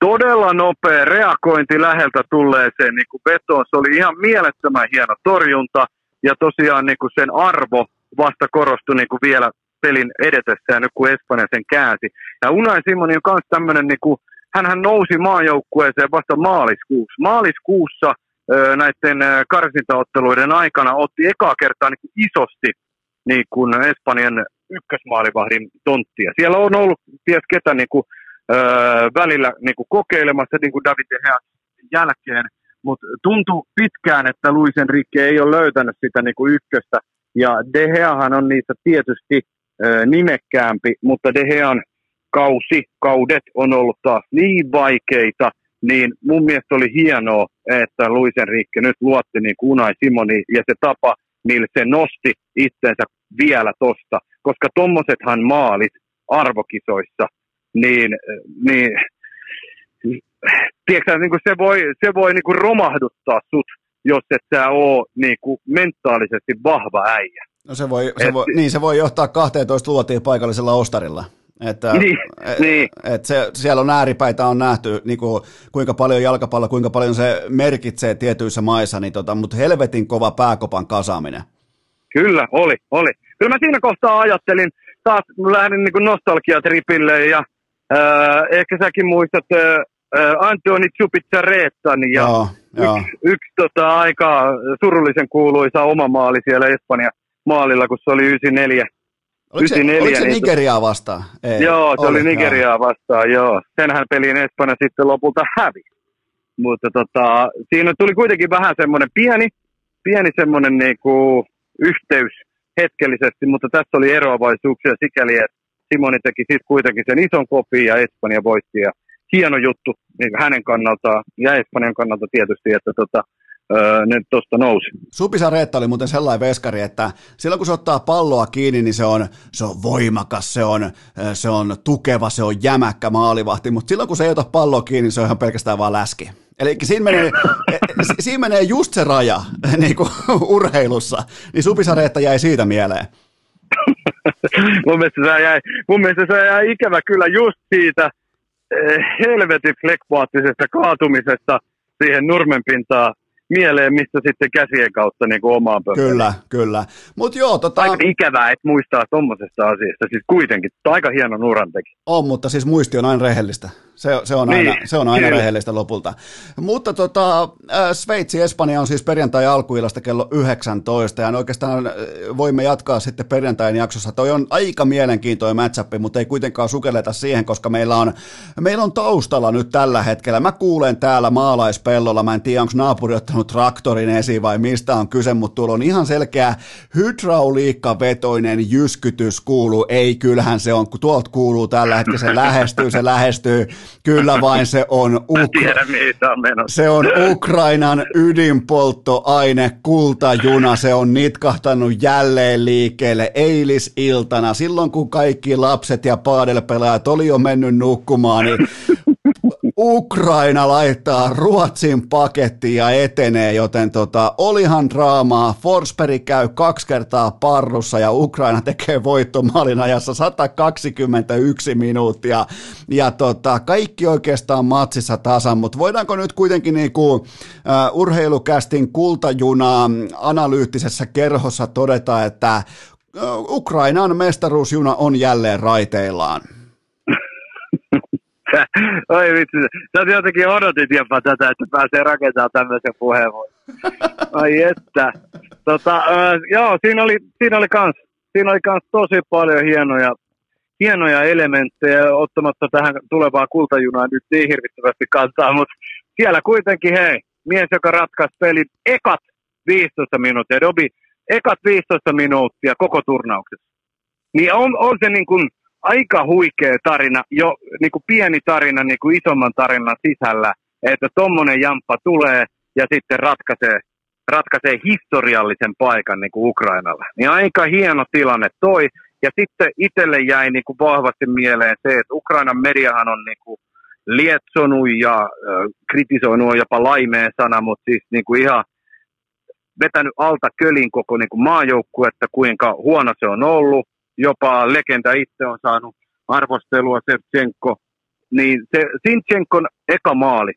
Todella nopea reagointi läheltä tulleeseen niin kuin vetoon, se oli ihan mielettömän hieno torjunta, ja tosiaan niin kuin sen arvo vasta korostui niin kuin vielä pelin edetessä ja nyt kun Espanja sen käänsi. Ja Unai Simoni on myös tämmöinen, niin hänhän nousi maajoukkueeseen vasta maaliskuussa. Maaliskuussa öö, näiden karsintaotteluiden aikana otti ekaa kertaa niin kuin isosti niin kuin Espanjan ykkösmaalivahdin tonttia. Siellä on ollut ties ketä niin kuin, öö, välillä niin kuin kokeilemassa niin kuin David de Gean jälkeen, mutta tuntui pitkään, että Luis Enrique ei ole löytänyt sitä niin kuin ykköstä. Ja De Geahan on niissä tietysti ö, nimekkäämpi, mutta De Gean kausi, kaudet on ollut taas niin vaikeita, niin mun mielestä oli hienoa, että Luis Enrique nyt luotti niin kuin Unai Simoni ja se tapa, millä se nosti itsensä vielä tosta, koska tommosethan maalit arvokisoissa, niin, niin tiedätkö, niin kuin se voi, se voi niin kuin romahduttaa sut, jos et sä oo niinku mentaalisesti vahva äijä. No se voi, se et, voi, niin se voi johtaa kahteentoista luotiin paikallisella ostarilla. Että, niin, et, niin. Et se, siellä on ääripäitä on nähty, niin kuin, kuinka paljon jalkapallo, kuinka paljon se merkitsee tietyissä maissa, niin tota, mutta helvetin kova pääkopan kasaaminen. Kyllä, oli, oli. Kyllä mä siinä kohtaa ajattelin, taas lähdin niin kuin nostalgiatripille ja äh, ehkä säkin muistat, äh, Antoni Tsupicaretan ja joo, yksi, joo. yksi tota, aika surullisen kuuluisa oma maali siellä Espanjan maalilla, kun se oli yhdeksänkymmentäneljä. Oliko se, yhdeksänkymmentäneljä, oliko se niin, Nigeriaa vastaan? Ei, joo, se oli, oli Nigeriaa joo. vastaan, joo. Senhän pelin Espanja sitten lopulta hävisi. Mutta tota, siinä tuli kuitenkin vähän semmoinen pieni, pieni semmoinen niinku yhteys hetkellisesti, mutta tässä oli eroavaisuuksia sikäli, että Simoni teki sitten kuitenkin sen ison kopin ja Espanja voitti ja hieno juttu niin hänen kannaltaan ja Espanjan kannalta tietysti, että tota, öö, ne tuosta nousi. Supisareetta oli muuten sellainen veskari, että silloin kun se ottaa palloa kiinni, niin se on, se on voimakas, se on, se on tukeva, se on jämäkkä maalivahti, mutta silloin kun se ei ota palloa kiinni, niin se on ihan pelkästään vaan läski. Eli siinä menee, siinä menee just se raja niin kuin urheilussa, niin Supisareetta jäi siitä mieleen. mun, mielestä se jäi, mun mielestä se jäi ikävä kyllä just siitä, helvetin flekmaattisesta kaatumisesta siihen nurmenpintaan mieleen, mistä sitten käsien kautta niin kuin omaan pöydään. Kyllä, kyllä. Mut joo, tota... Aika ikävää, että muistaa tuommoisesta asiasta. Siis kuitenkin, aika hieno nuran teki. On, mutta siis muisti on aina rehellistä. Se, se on aina, niin, se on aina rehellistä lopulta. Mutta tota, Sveitsi-Espanja on siis perjantai-alkuillasta kello yhdeksäntoista, ja oikeastaan voimme jatkaa sitten perjantain jaksossa. Toi on aika mielenkiintoinen matchup, mutta ei kuitenkaan sukelleta siihen, koska meillä on, meillä on taustalla nyt tällä hetkellä. Mä kuulen täällä maalaispellolla, mä en tiedä, onko naapuri ottanut traktorin esiin vai mistä on kyse, mutta tuolla on ihan selkeä hydrauliikkavetoinen jyskytys kuuluu. Ei, kyllähän se on, kun tuolta kuuluu tällä hetkellä, se lähestyy, se lähestyy. Kyllä vain se on, Ukra- se on Ukrainan ydinpolttoaine, kultajuna, se on nitkahtanut jälleen liikkeelle eilisiltana. Silloin kun kaikki lapset ja paadelpelaajat oli jo mennyt nukkumaan, niin Ukraina laittaa Ruotsin pakettiin ja etenee, joten tota, olihan draamaa. Forsberg käy kaksi kertaa parrussa ja Ukraina tekee voittomaalin ajassa sata kaksikymmentäyksi minuuttia ja tota, kaikki oikeastaan matsissa tasan, mutta voidaanko nyt kuitenkin niinku, uh, urheilukästin kultajuna analyyttisessä kerhossa todeta, että uh, Ukrainan mestaruusjuna on jälleen raiteillaan? Oi vitsi, sä jotenkin odotit jopa tätä, että pääsee rakentamaan tämmöisen puheenvuoron. Ai että. Tota, joo, siinä oli, siinä, oli kans, siinä oli kans tosi paljon hienoja, hienoja elementtejä, ottamatta tähän tulevaan kultajunaan nyt niin hirvittävästi kantaa, mutta siellä kuitenkin hei, mies, joka ratkaisi pelin ekat viisitoista minuuttia, Dobi, ekat viisitoista minuuttia koko turnauksessa, niin on, on se niin kuin aika huikea tarina, jo niin kuin pieni tarina niin kuin isomman tarinan sisällä, että tommonen jamppa tulee ja sitten ratkaisee, ratkaisee historiallisen paikan niin kuin Ukrainalle. Niin aika hieno tilanne toi, ja sitten itselle jäi niin kuin vahvasti mieleen se, että Ukrainan mediahan on niin kuin lietsonut ja äh, kritisoinut, jopa laimeen sana, mutta siis niin kuin ihan vetänyt alta kölin koko niin kuin maajoukkuetta, kuinka huono se on ollut. Jopa legenda itse on saanut arvostelua, Shevchenko. Niin se Shevchenkon eka maali,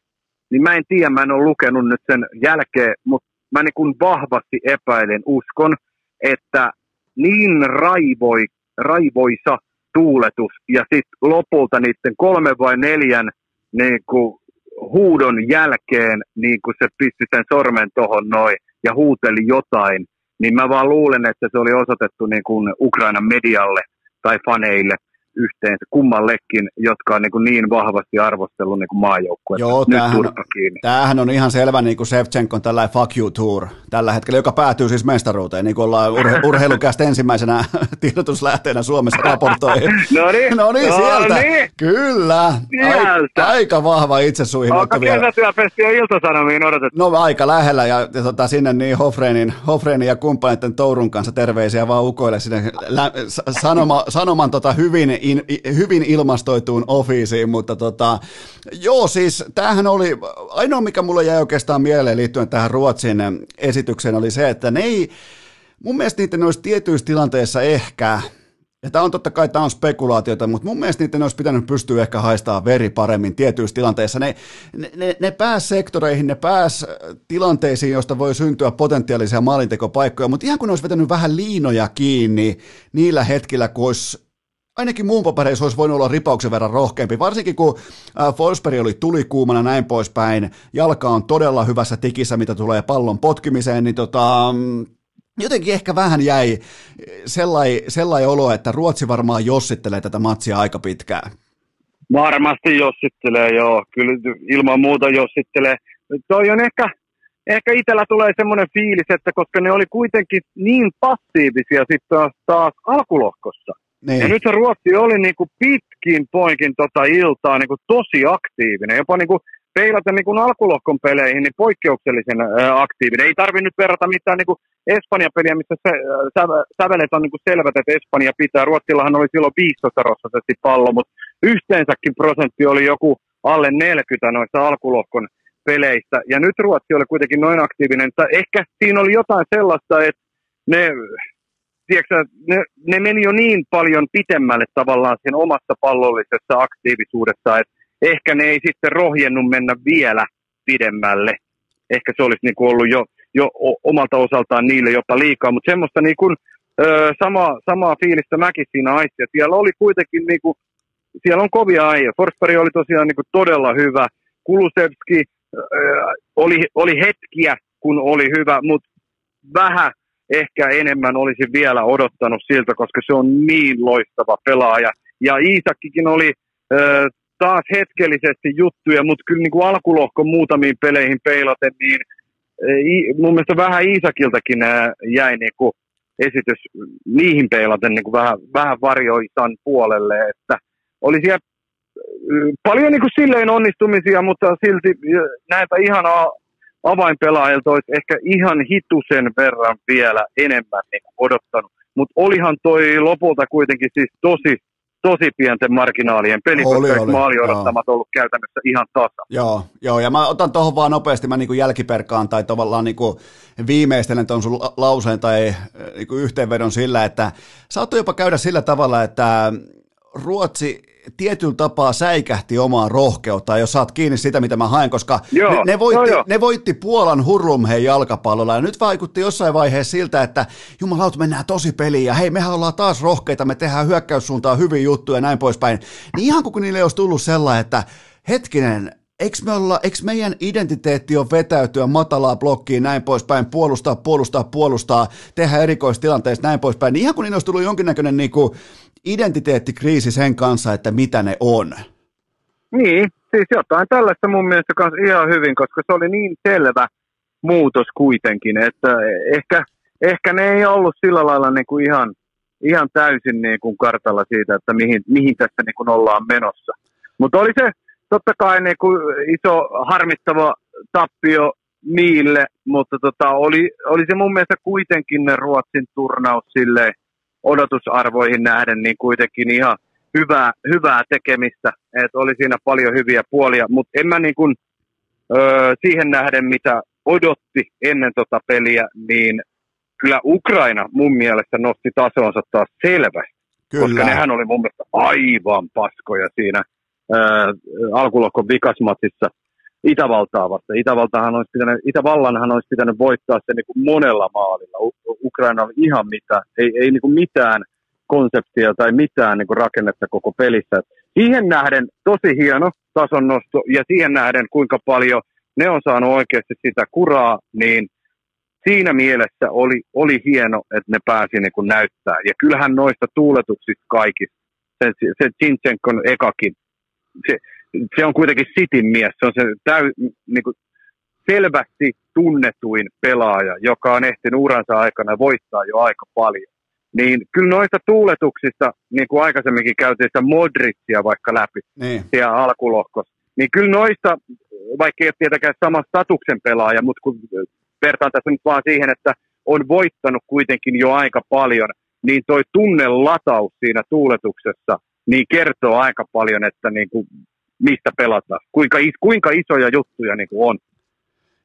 niin mä en tiedä, mä en ole lukenut nyt sen jälkeen, mutta mä niin kuin vahvasti epäilen, uskon, että niin raivoi, raivoisa tuuletus ja sitten lopulta niiden kolmen vai neljän niin kuin huudon jälkeen niin kuin se pisti sen sormen tohon noin ja huuteli jotain. Niin mä vaan luulen, että se oli osoitettu niin kuin Ukrainan medialle tai faneille yhteensä kummallekin, jotka on niin kuin niin vahvasti arvostellut niin kuin maajoukkuetta. Joo, tämähän, tämähän on ihan selvä niin kuin Shevchenkon tällainen fuck you tour tällä hetkellä, joka päätyy siis mestaruuteen, niin kuin ollaan urhe- urheilukästä ensimmäisenä tiedotuslähteenä Suomessa raportoi. no niin, no niin, sieltä. Niin. Kyllä. Sieltä. Aika vahva itsesuihin. Onko kesätyöpestiä Ilta-Sanomiin odotettu? No aika lähellä, ja, ja tota, sinne niin Hofrenin, Hofrenin ja kumppaneiden Tourun kanssa terveisiä vaan ukoille sinne lä- sanoma, sanoman tota hyvin In, hyvin ilmastoituun ofiisiin, mutta tota, joo siis tämähän oli, ainoa mikä mulle jäi oikeastaan mieleen liittyen tähän Ruotsin esitykseen oli se, että ne ei, mun mielestä niiden olisi tietyissä tilanteissa ehkä, ja tämä on totta kai, tämä on spekulaatiota, mutta mun mielestä niiden olisi pitänyt pystyä ehkä haistamaan veri paremmin tietyissä tilanteissa. Ne, ne, ne pääsi sektoreihin, ne pääsi tilanteisiin, joista voi syntyä potentiaalisia maalintekopaikkoja, mutta ihan kun ne olisi vetänyt vähän liinoja kiinni niillä hetkillä, kun olisi ainakin muun papereissa olisi voinut olla ripauksen verran rohkeampi, varsinkin kun Forsberg oli tulikuumana näin poispäin, jalka on todella hyvässä tikissä, mitä tulee pallon potkimiseen, niin tota, jotenkin ehkä vähän jäi sellainen, sellainen olo, että Ruotsi varmaan jossittelee tätä matsia aika pitkään. Varmasti jossittelee, joo, kyllä ilman muuta jossittelee. Toi on ehkä, ehkä itsellä tulee semmoinen fiilis, että koska ne oli kuitenkin niin passiivisia sitten taas, taas alkulohkossa. Niin. Ja nyt se Ruotsi oli niinku pitkin poikin tota iltaa niinku tosi aktiivinen, jopa niinku peilata niinku alkulohkon peleihin niin poikkeuksellisen ää, aktiivinen. Ei tarvitse nyt verrata mitään niinku Espanja-peliä, missä se, sä, sävelet on niinku selvät, että Espanja pitää. Ruotsillahan oli silloin viisitoista prosenttisesti pallo, mutta yhteensäkin prosentti oli joku alle neljäkymmentä noissa alkulohkon peleissä. Ja nyt Ruotsi oli kuitenkin noin aktiivinen. Ehkä siinä oli jotain sellaista, että ne... Tiedätkö, ne, ne meni jo niin paljon pitemmälle tavallaan siinä omassa pallollisessa aktiivisuudessa, että ehkä ne ei sitten rohjennut mennä vielä pidemmälle. Ehkä se olisi niin kuin ollut jo, jo omalta osaltaan niille jopa liikaa, mutta semmoista niin kuin, ö, sama, samaa fiilistä mäkin siinä aistin. Siellä oli kuitenkin niin kuin siellä on kovia äijä. Forsberg oli tosiaan niin kuin todella hyvä. Kulusevski äh, oli, oli hetkiä, kun oli hyvä, mutta vähän ehkä enemmän olisin vielä odottanut siltä, koska se on niin loistava pelaaja. Ja Iisakkikin oli äh, taas hetkellisesti juttuja, mutta kyllä niin kuin alkulohko muutamiin peleihin peilaten, niin äh, mun mielestä vähän Iisakiltakin äh, jäi niin kuin esitys niihin peilaten niin kuin vähän, vähän varjoisan puolelle, että oli siellä paljon niin kuin silleen onnistumisia, mutta silti näitä ihanaa avainpelaajilta olisi ehkä ihan hitusen verran vielä enemmän niin kuin odottanut. Mutta olihan toi lopulta kuitenkin siis tosi, tosi pienten marginaalien peli, oli, koska maaliodottamat ollut käytännössä ihan tasa. Joo, joo, ja mä otan tuohon vaan nopeasti, mä niinku jälkiperkaan tai tavallaan niinku viimeistelen tuon sun lauseen tai niinku yhteenvedon sillä, että saattoi jopa käydä sillä tavalla, että Ruotsi tietyllä tapaa säikähti omaa rohkeutta, jos saat kiinni sitä, mitä mä haen, koska joo, ne, ne, voitti, joo, joo. ne voitti Puolan hurlumheen jalkapallolla, ja nyt vaikutti jossain vaiheessa siltä, että jumalauta, mennään tosi peliin, ja hei, mehän ollaan taas rohkeita, me tehdään hyökkäyssuuntaan hyviä juttuja ja näin poispäin. Niin ihan kun niille olisi tullut sellainen, että hetkinen, eikö, me olla, eikö meidän identiteetti on vetäytyä matalaa blokkiin, näin poispäin, puolustaa, puolustaa, puolustaa, tehdä erikoistilanteista, näin poispäin, niin ihan kun niille olisi tullut jonkinnäköinen niin kuin identiteettikriisi sen kanssa, että mitä ne on. Niin, siis jotain tällaista mun mielestä kanssa ihan hyvin, koska se oli niin selvä muutos kuitenkin, että ehkä, ehkä ne ei ollut sillä lailla niin kuin ihan, ihan täysin niin kuin kartalla siitä, että mihin, mihin tässä niin kuin ollaan menossa. Mutta oli se totta kai niin kuin iso harmittava tappio niille, mutta tota, oli, oli se mun mielestä kuitenkin Ruotsin turnaus silleen, odotusarvoihin nähden niin kuitenkin ihan hyvää, hyvää tekemistä, että oli siinä paljon hyviä puolia, mutta en mä niin kuin, öö, siihen nähden, mitä odotti ennen tota peliä, niin kyllä Ukraina mun mielestä nosti tasonsa taas selvästi, kyllä. Koska nehän oli mun mielestä aivan paskoja siinä öö, alkulohkon vikasmatsissa Itävaltaa vasta. Itävaltahan olisi pitänyt, Itävallanhan olisi pitänyt voittaa se niin kuin monella maalilla. U- Ukraina oli ihan mitään, ei, ei niin kuin mitään konseptia tai mitään niin kuin rakennetta koko pelissä. Et siihen nähden tosi hieno tasonnosto ja siihen nähden kuinka paljon ne on saanut oikeasti sitä kuraa, niin siinä mielessä oli, oli hieno, että ne pääsi niin kuin näyttää. Ja kyllähän noista tuuletuksista kaikista, se, se Zinczenkon ekakin, se, se on kuitenkin Cityn mies, se on se täy, niin kuin selvästi tunnetuin pelaaja, joka on ehtinyt uransa aikana voittaa jo aika paljon. Niin kyllä noista tuuletuksista, niin kuin aikaisemminkin käytiin sitä Modricia vaikka läpi niin. siellä alkulohkossa, niin kyllä noista, vaikka ei ole tietenkään saman statuksen pelaaja, mutta kun vertaan tässä nyt vaan siihen, että on voittanut kuitenkin jo aika paljon, niin toi tunnelataus siinä tuuletuksessa, niin kertoo aika paljon, että niin kuin mistä pelataan, kuinka, kuinka isoja juttuja niin kuin on.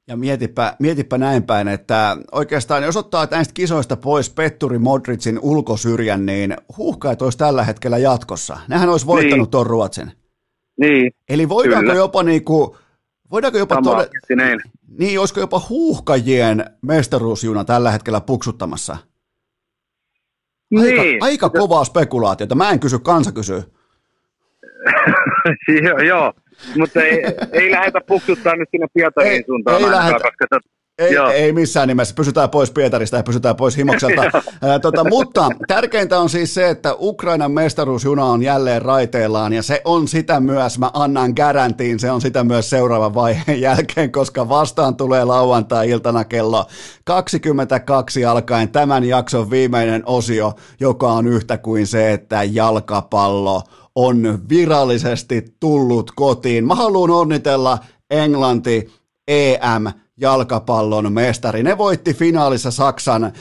Ja mietipä, mietipä näin päin, että oikeastaan jos ottaa näistä kisoista pois Petturi Modricin ulkosyrjän, niin Huuhkait olisi tällä hetkellä jatkossa. Nehän olisi voittanut niin. tuon Ruotsin. Niin, Eli voidaanko kyllä. jopa niin kuin, voidaanko jopa todella, niin olisiko jopa Huuhkajien mestaruusjuna tällä hetkellä puksuttamassa? Aika, niin. aika kovaa spekulaatiota. Mä en kysy, kansa kysyy. joo, joo, mutta ei, ei lähdetä puksuttaa nyt sinne Pietarin suuntaan. Ei, lähdetä. Ei, ei missään nimessä. Pysytään pois Pietarista ja pysytään pois Himokselta. tota, mutta tärkeintä on siis se, että Ukrainan mestaruusjuna on jälleen raiteillaan ja se on sitä myös, mä annan garantiin, se on sitä myös seuraavan vaiheen jälkeen, koska vastaan tulee lauantai-iltana kello kaksikymmentäkaksi alkaen tämän jakson viimeinen osio, joka on yhtä kuin se, että jalkapallo on virallisesti tullut kotiin. Mä haluan onnitella Englanti E M-jalkapallon mestari. Ne voitti finaalissa Saksan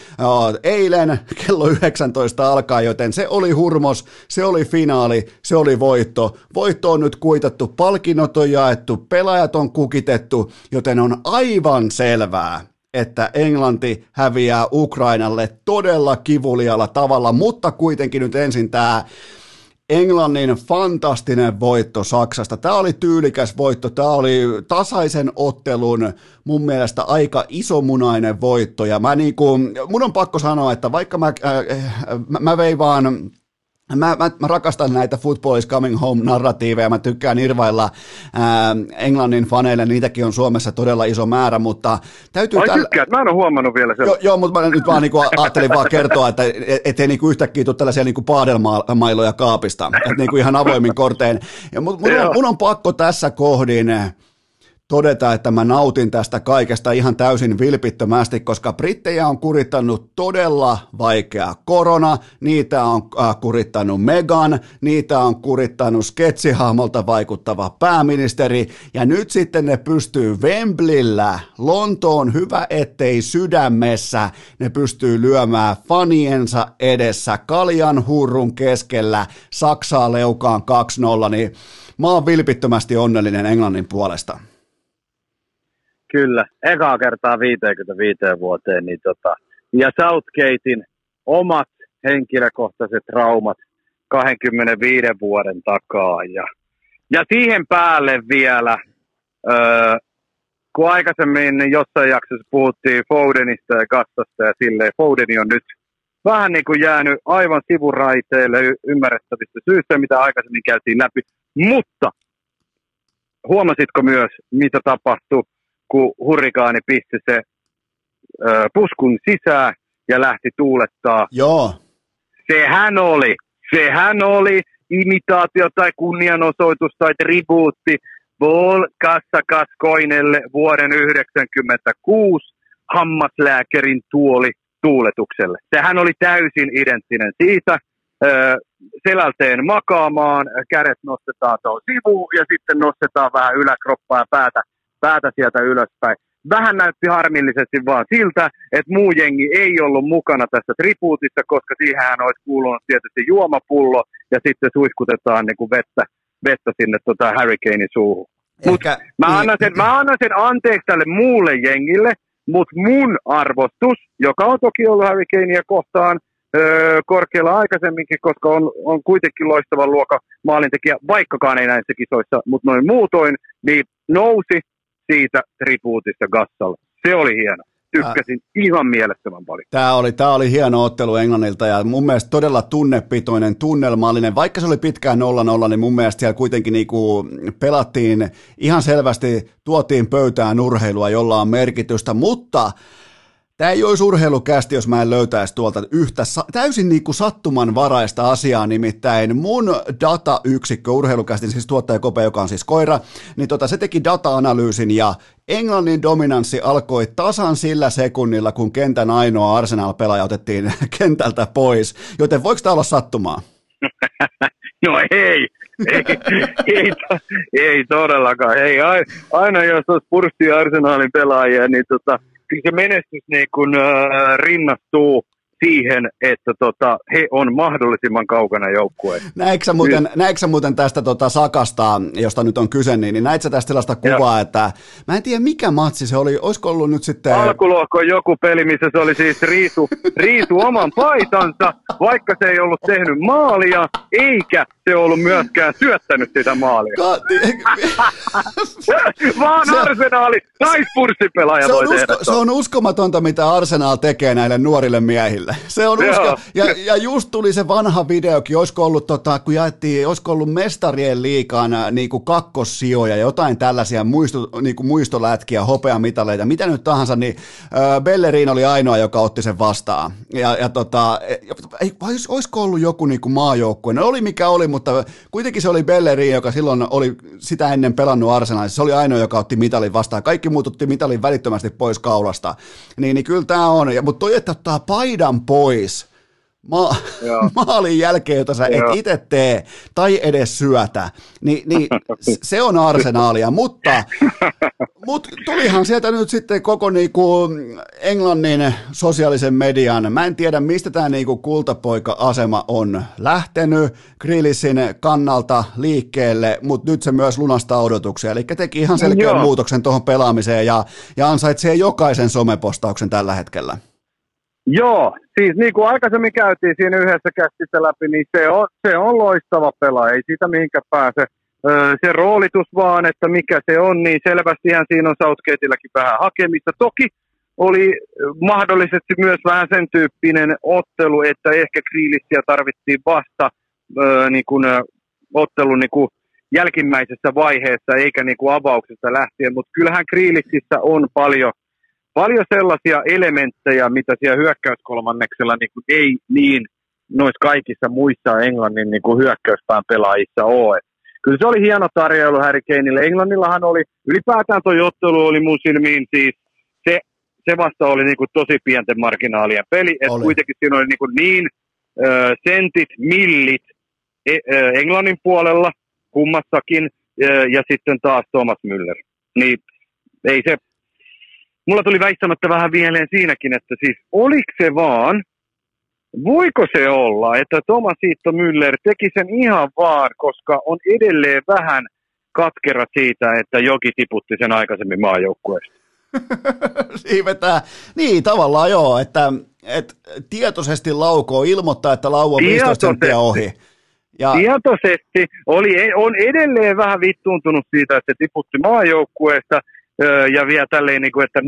eilen kello yhdeksäntoista alkaa, joten se oli hurmos, se oli finaali, se oli voitto. Voitto on nyt kuitattu, palkinnot on jaettu, pelaajat on kukitettu, joten on aivan selvää, että Englanti häviää Ukrainalle todella kivulialla tavalla, mutta kuitenkin nyt ensin tämä Englannin fantastinen voitto Saksasta. Tämä oli tyylikäs voitto, tämä oli tasaisen ottelun mun mielestä aika isomunainen voitto ja mä niin kuin, mun on pakko sanoa, että vaikka mä, äh, mä, mä vein vaan Mä, mä, mä rakastan näitä football is coming home -narratiiveja, mä tykkään irvailla ää, Englannin faneille, niitäkin on Suomessa todella iso määrä, mutta täytyy... Ai täl... tykkäät, mä en ole huomannut vielä sen. Joo, joo, mutta mä nyt vaan niinku ajattelin vaan kertoa, että ettei niinku yhtäkkiä tule tällaisia niinku paadelmailoja kaapista, että niinku ihan avoimin kortein. Ja mun, mun, on, mun on pakko tässä kohdin todeta, että mä nautin tästä kaikesta ihan täysin vilpittömästi, koska brittejä on kurittanut todella vaikea korona, niitä on kurittanut Meghan, niitä on kurittanut sketsihahmolta vaikuttava pääministeri, ja nyt sitten ne pystyy Wembleyllä, Lontoon hyvä ettei sydämessä, ne pystyy lyömään faniensa edessä kaljan hurrun keskellä Saksaa leukaan kaksi nolla, niin mä oon vilpittömästi onnellinen Englannin puolesta. Kyllä, ekaa kertaa viiteenkymmeneenviiteen vuoteen. Niin tota. Ja Southgatein omat henkilökohtaiset traumat kaksikymmentäviisi vuoden takaa. Ja, ja siihen päälle vielä, öö, kun aikaisemmin jossain jaksossa puhuttiin Fodenista ja Kassasta ja silleen, Foden on nyt vähän niin kuin jäänyt aivan sivuraiteille y- ymmärrettävistä syystä, mitä aikaisemmin käytiin läpi. Mutta huomasitko myös, mitä tapahtui, kun hurrikaani pisti se ö, puskun sisään ja lähti tuulettaa. Joo. Sehän oli, sehän oli imitaatio tai kunnianosoitus tai tribuutti Vol Kassakaskoinelle vuoden yhdeksänkymmentäkuusi hammaslääkärin tuoli tuuletukselle. Sehän oli täysin identtinen siitä. Ö, selälteen makaamaan, kädet nostetaan tuon sivuun ja sitten nostetaan vähän yläkroppaa ja päätä. päätä sieltä ylöspäin. Vähän näytti harmillisesti vaan siltä, että muu jengi ei ollut mukana tässä tribuutissa, koska siihenhän olisi kuulunut tietysti juomapullo, ja sitten suihkutetaan niin kuin vettä, vettä sinne tota Hurricanein suuhun. Ehkä, mä, annan sen, mä annan sen anteeksi tälle muulle jengille, mutta mun arvostus, joka on toki ollut Hurricania kohtaan öö, korkealla aikaisemminkin, koska on, on kuitenkin loistavan luokan maalintekijä, vaikkakaan ei näissä kisoissa, mutta noin muutoin, niin nousi siitä tribuutista Gassalla. Se oli hieno. Tykkäsin Ää... ihan mielettömän paljon. Tämä oli, tämä oli hieno ottelu Englannilta ja mun mielestä todella tunnepitoinen, tunnelmallinen. Vaikka se oli pitkään nolla nolla, niin mun mielestä siellä kuitenkin niinku pelattiin ihan selvästi, tuotiin pöytään urheilua, jolla on merkitystä, mutta tämä ei olisi urheilukästi, jos mä en löytäisi tuolta yhtä täysin niin kuin sattumanvaraista asiaa, nimittäin mun datayksikkö, urheilukästin, siis tuottaja Kope, joka on siis koira, niin tota, se teki data-analyysin ja Englannin dominanssi alkoi tasan sillä sekunnilla, kun kentän ainoa Arsenal-pelaaja otettiin kentältä pois, joten voiko tämä olla sattumaa? No hei, ei, ei, ei todellakaan, hei, aina jos olisi purstia Arsenalin pelaajia, niin tota... Kyllä se menestys niin kun, äh, rinnastuu siihen, että tota, he on mahdollisimman kaukana joukkueen. Näetkö muuten, muuten tästä tota Sakasta, josta nyt on kyse, niin, niin näetkö tästä sellaista kuvaa, ja. Että mä en tiedä mikä matsi se oli, olisiko ollut nyt sitten... Alkulohkon joku peli, missä se oli siis riisu, riisu oman paitansa, vaikka se ei ollut tehnyt maalia, eikä se ollut myöskään syöttänyt sitä maalia. Ka- Vaan se, Arsenaali, naispurssipelaaja voi tehdä. Usko, se on uskomatonta, mitä Arsenal tekee näille nuorille miehille. Se on usko. Ja, ja just tuli se vanha videokin, olisiko ollut, tota, kun jaettiin, olisiko ollut mestarien liigan niin kuin kakkossijoja ja jotain tällaisia muisto, niin kuin muistolätkiä, hopeamitaleita, mitä nyt tahansa, niin äh, Bellerin oli ainoa, joka otti sen vastaan. Ja, ja tota, ei, olisiko ollut joku niin kuin maajoukkue? No oli mikä oli, mutta kuitenkin se oli Bellerin, joka silloin oli sitä ennen pelannut Arsenalissa. Se oli ainoa, joka otti mitalin vastaan. Kaikki muut otti mitalin välittömästi pois kaulasta. Niin, niin kyllä tämä on. Ja, mutta toi, että ottaa paidan pois Ma- maalin jälkeen, jota sä Joo. et itse tee tai edes syötä, Ni- niin se on Arsenaalia, mutta mut tulihan sieltä nyt sitten koko niinku Englannin sosiaalisen median, mä en tiedä mistä tämä niinku kultapoika-asema on lähtenyt Grealishin kannalta liikkeelle, mutta nyt se myös lunastaa odotuksia, eli teki ihan selkeän Joo. muutoksen tuohon pelaamiseen ja, ja ansaitsee jokaisen somepostauksen tällä hetkellä. Joo, siis niin kuin aikaisemmin käytiin siinä yhdessä käsissä läpi, niin se on, se on loistava pelaaja, ei siitä mihinkään pääse. Öö, se roolitus vaan, että mikä se on, niin selvästihän siinä on Southgateilläkin vähän hakemista. Toki oli mahdollisesti myös vähän sen tyyppinen ottelu, että ehkä Grealishia tarvittiin vasta öö, niin kuin, ottelun niin kuin jälkimmäisessä vaiheessa eikä niin kuin avauksesta lähtien, mutta kyllähän Kriilisissä on paljon, paljon sellaisia elementtejä, mitä siellä hyökkäyskolmanneksella niin kuin ei niin noissa kaikissa muissa Englannin niin kuin hyökkäyspään pelaajissa ole. Kyllä se oli hieno tarjoilu Harry Kaneille. Englannillahan oli, ylipäätään tuo ottelu oli mun silmiin siis, se, se vasta oli niin kuin tosi pienten marginaalien peli, että kuitenkin siinä oli niin, kuin niin ö, sentit, millit e, ö, Englannin puolella kummassakin, ö, ja sitten taas Thomas Müller. Niin ei se, mulla tuli väistämättä vähän mieleen siinäkin, että siis oliko se vaan, voiko se olla, että Tomasiitto Müller teki sen ihan vaan, koska on edelleen vähän katkera siitä, että joki tiputti sen aikaisemmin maajoukkueesta. Siivetään. Niin, tavallaan joo, että, että tietoisesti laukoo, ilmoittaa, että laukoo viisitoista senttiä ohi. Ja... Tietoisesti. Oli, on edelleen vähän vittuuntunut siitä, että se tiputti maajoukkueesta ja vielä tälleen, että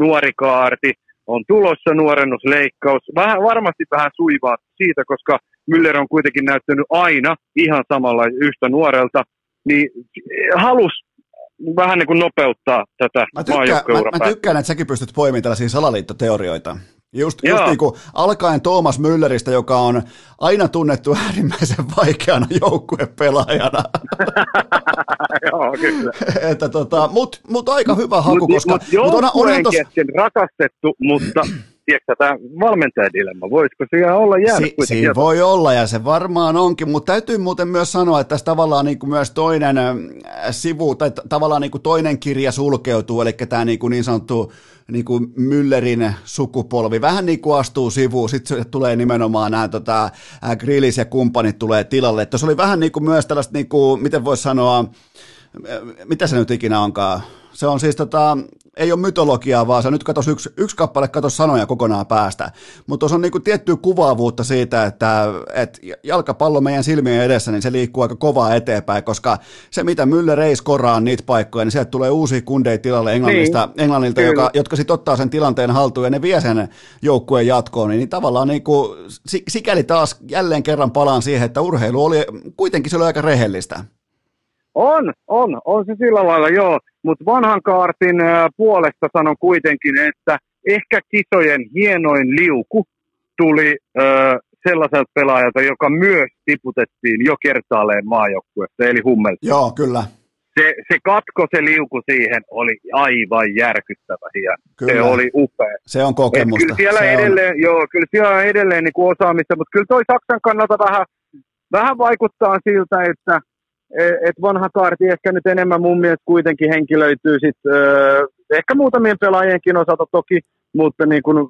nuori kaarti. On tulossa nuorennusleikkaus. Vähän, varmasti vähän suivaa siitä, koska Müller on kuitenkin näyttänyt aina ihan samalla yhtä nuorelta, niin halusi vähän niin kuin nopeuttaa tätä maajoukkueuraa. Mä, mä tykkään, että säkin pystyt poimimaan tällaisia salaliittoteorioita. Just, just niin kuin alkaen Thomas Mülleristä, joka on aina tunnettu äärimmäisen vaikeana joukkuepelaajana. Joo, kyllä. Että tota, mut, mut aika hyvä haku, mut, koska... Mut joukkueen tos... kesken rakastettu, mutta tiedätkö tämä valmentajadilemma, voisiko siellä olla jäänyt? Si- siinä voi olla ja se varmaan onkin, mutta täytyy muuten myös sanoa, että tässä tavallaan niin kuin myös toinen sivu, tai tavallaan niin kuin toinen kirja sulkeutuu, eli tämä niin, niin sanottu... niin kuin Müllerin sukupolvi vähän niin kuin astuu sivuun, sitten tulee nimenomaan nämä tota, Grealish ja kumppanit tulee tilalle. Tuossa oli vähän niin kuin myös tällaista, niin kuin, miten voisi sanoa, mitä se nyt ikinä onkaan? Se on siis, tota, ei ole mytologiaa, vaan se nyt katos yksi, yksi kappale katos sanoja kokonaan päästä. Mutta tuossa on niin kuin tiettyä kuvaavuutta siitä, että, että jalkapallo meidän silmien edessä, niin se liikkuu aika kovaa eteenpäin, koska se, mitä Müller ei skoraa niitä paikkoja, niin sieltä tulee uusia kundeja tilalle Englannista, niin, Englannilta, joka, jotka sitten ottaa sen tilanteen haltuun ja ne vie sen joukkueen jatkoon. Niin, niin tavallaan niin kuin, sikäli taas jälleen kerran palaan siihen, että urheilu oli kuitenkin se oli aika rehellistä. On, on, on se sillä lailla, joo. Mutta vanhan kaartin puolesta sanon kuitenkin, että ehkä kisojen hienoin liuku tuli ö, sellaiselta pelaajalta, joka myös tiputettiin jo kertaalleen maajoukkueesta, eli Hummelta. Joo, kyllä. Se, se katko, se liuku siihen oli aivan järkyttävä hieno. Kyllä. Se oli upea. Se on kokemusta. Kyllä siellä, se edelleen, on. Joo, kyllä siellä on edelleen niin kuin osaamista, mutta kyllä toi Saksan kannalta vähän, vähän vaikuttaa siltä, että että vanha kaarti ehkä nyt enemmän mun mielestä kuitenkin henkilöityy sitten ehkä muutamien pelaajienkin osalta toki, mutta niin kuin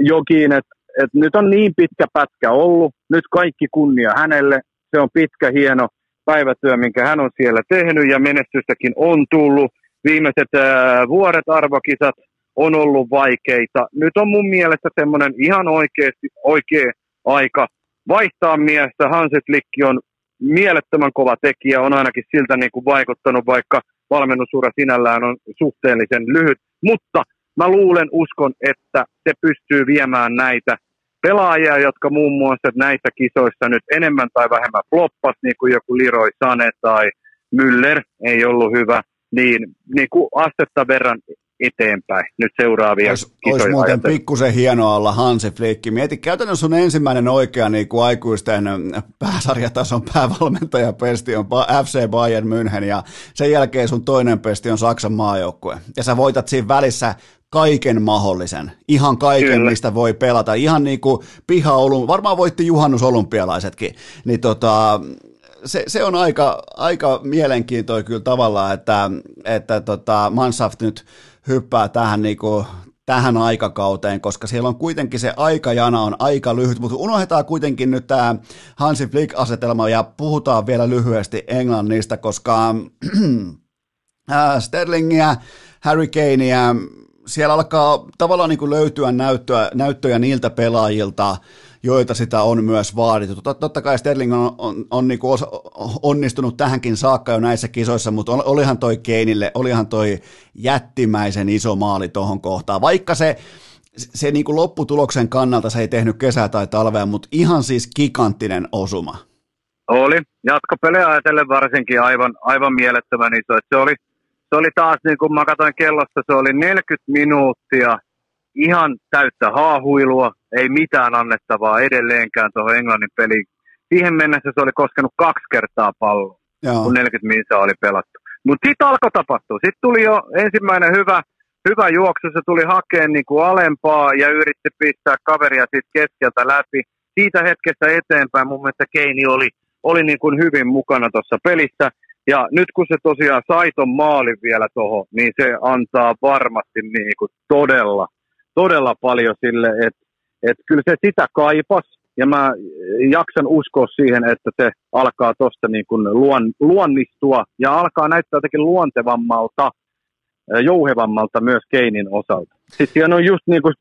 jokin, että et nyt on niin pitkä pätkä ollut, nyt kaikki kunnia hänelle, se on pitkä hieno päivätyö, minkä hän on siellä tehnyt ja menestystäkin on tullut, viimeiset ää, vuodet arvokisat on ollut vaikeita, nyt on mun mielestä semmoinen ihan oikeasti oikea aika vaihtaa miestä, Hansi Flick on mielettömän kova tekijä, on ainakin siltä niin kuin vaikuttanut, vaikka valmennusura sinällään on suhteellisen lyhyt. Mutta mä luulen, uskon, että se pystyy viemään näitä pelaajia, jotka muun muassa näissä kisoissa nyt enemmän tai vähemmän floppas, niin kuin joku Leroy Sané tai Müller ei ollut hyvä, niin, niin kuin astetta verran eteenpäin nyt seuraavia ois, kisoja. Olisi muuten ajatella. Pikkusen hienoa olla Hansi Flick. Mieti, käytännössä on ensimmäinen oikea niin kuin aikuisten pääsarjatason päävalmentajapesti on F C Bayern München ja sen jälkeen sun toinen pesti on Saksan maajoukkue. Ja sä voitat siinä välissä kaiken mahdollisen, ihan kaiken, kyllä, mistä voi pelata. Ihan niin kuin piha-olympialaiset, varmaan voitti juhannusolympialaisetkin, niin tota... Se, se on aika, aika mielenkiintoinen kyllä tavallaan, että, että tota Mannschaft nyt hyppää tähän, niin kuin, tähän aikakauteen, koska siellä on kuitenkin se aikajana on aika lyhyt, mutta unohdetaan kuitenkin nyt tämä Hansi Flick-asetelma ja puhutaan vielä lyhyesti Englannista, koska äh, Sterlingiä, Harry Kaneä, siellä alkaa tavallaan niin kuin löytyä näyttöä, näyttöjä niiltä pelaajilta, joita sitä on myös vaadittu. Totta kai Sterling on, on, on niin kuin onnistunut tähänkin saakka jo näissä kisoissa, mutta olihan toi Kaneille, olihan toi jättimäisen iso maali tuohon kohtaan. Vaikka se, se niin kuin lopputuloksen kannalta se ei tehnyt kesää tai talvea, mutta ihan siis giganttinen osuma. Oli. Jatkopelejä ajatellen varsinkin aivan, aivan mielettömän iso. Se oli, se oli taas, niin kuin mä katsoin kellosta, se oli neljäkymmentä minuuttia ihan täyttä haahuilua. Ei mitään annettavaa edelleenkään tuohon Englannin peliin. Siihen mennessä se oli koskenut kaksi kertaa palloa, kun neljäkymmentä minuuttia oli pelattu. Mutta sitten alkoi tapahtua. Sitten tuli jo ensimmäinen hyvä, hyvä juoksu. Se tuli hakemaan niin kuin alempaa ja yritti pistää kaveria siitä keskeltä läpi. Siitä hetkestä eteenpäin mun mielestä Keini oli, oli niin kuin hyvin mukana tuossa pelissä. Ja nyt kun se tosiaan sai ton maalin vielä tuohon, niin se antaa varmasti niin kuin todella, todella paljon sille, että et kyllä se sitä kaipasi. Ja mä jaksan uskoa siihen, että se alkaa tuosta niin kuin luon, luonnistua ja alkaa näyttää jotenkin luontevammalta, jouhevammalta myös Keinin osalta. Sitten on just niin kuin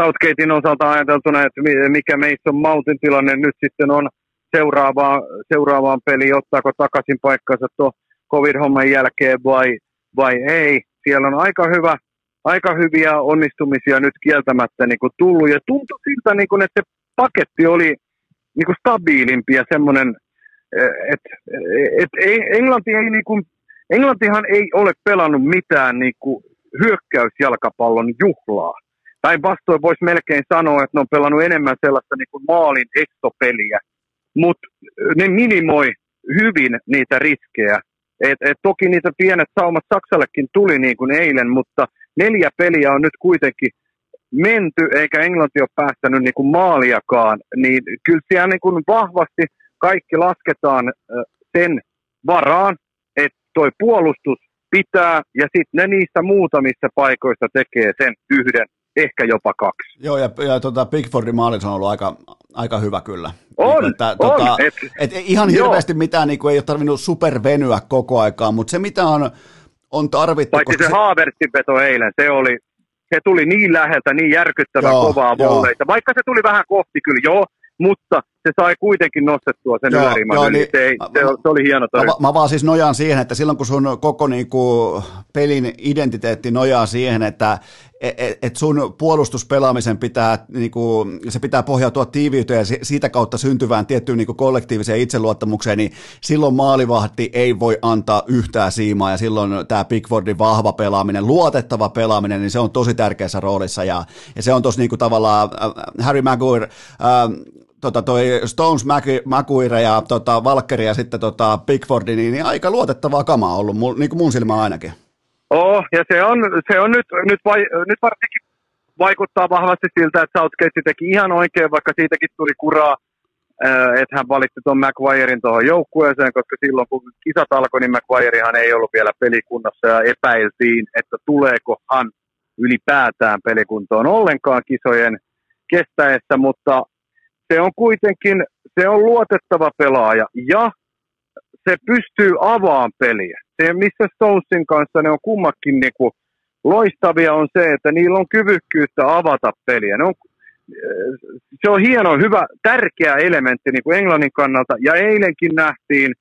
Southgatein osalta ajateltuna, että mikä meissä on Mountin tilanne nyt sitten on seuraavaan, seuraavaan peliin, ottaako takaisin paikkansa tuo covid-homman jälkeen vai, vai ei. Siellä on aika hyvä. Aika hyviä onnistumisia nyt kieltämättä niin kuin tullut ja tuntui siltä, niin kuin, että se paketti oli niin kuin stabiilimpi ja semmoinen, että et Englanti ei, niin kuin, Englantihan ei ole pelannut mitään niin kuin hyökkäysjalkapallon juhlaa. Päinvastoin voisi melkein sanoa, että ne on pelannut enemmän sellaista niin kuin maalin estopeliä, mutta ne minimoi hyvin niitä riskejä. Et, et toki niitä pienet saumat Saksallekin tuli niin kuin eilen, mutta neljä peliä on nyt kuitenkin menty, eikä Englanti ole päästänyt niin kuin maaliakaan. Niin kyllä siellä niin kuin vahvasti kaikki lasketaan sen varaan, että toi puolustus pitää ja sitten ne niistä muutamista paikoista tekee sen yhden, ehkä jopa kaksi. Joo, ja, ja tota Pickfordin maalit on ollut aika, aika hyvä kyllä. On, niin, että, on. Tota, et, et ihan hirveästi joo. Mitään niin kuin, ei ole tarvinnut supervenyä koko aikaan, mutta se mitä on... On tarvittu, paitsi se Haavertsin veto eilen, se, oli, se tuli niin läheltä, niin järkyttävän joo, kovaa volleita, vaikka se tuli vähän kohti kyllä joo, mutta se sai kuitenkin nostettua sen yläriman, niin, se, se, se oli hieno tarina. Mä, mä vaan siis nojaan siihen, että silloin kun sun koko niin kuin, pelin identiteetti nojaa siihen, että et, et sun puolustuspelaamisen pitää, niin kuin, se pitää pohjautua tiiviyteen ja siitä kautta syntyvään tiettyyn niin kuin kollektiiviseen itseluottamukseen, niin silloin maalivahti ei voi antaa yhtään siimaa ja silloin tämä Pickfordin vahva pelaaminen, luotettava pelaaminen, niin se on tosi tärkeässä roolissa ja, ja se on tossa niin kuin tavallaan äh, Harry Maguire, äh, Tota toi Stones, Maguire ja tota Walker ja sitten tota Pickford, niin aika luotettavaa kamaa ollut, niin kuin mun silmään ainakin. Oh, ja se on, se on nyt, nyt, vai, nyt varsinkin vaikuttaa vahvasti siltä, että Southgate teki ihan oikein, vaikka siitäkin tuli kuraa, että hän valitti tuon Maguiren tuohon joukkueeseen, koska silloin kun kisat alkoi, niin Maguirehan ei ollut vielä pelikunnassa ja epäiltiin, että tuleeko hän ylipäätään pelikuntoon ollenkaan kisojen kestäessä, mutta se on kuitenkin, se on luotettava pelaaja ja se pystyy avaamaan peliä. Se, missä Stonesin kanssa ne on kummatkin niinku loistavia, on se, että niillä on kyvykkyyttä avata peliä. Ne on, se on hieno, hyvä, tärkeä elementti niinku Englannin kannalta. Ja eilenkin nähtiin,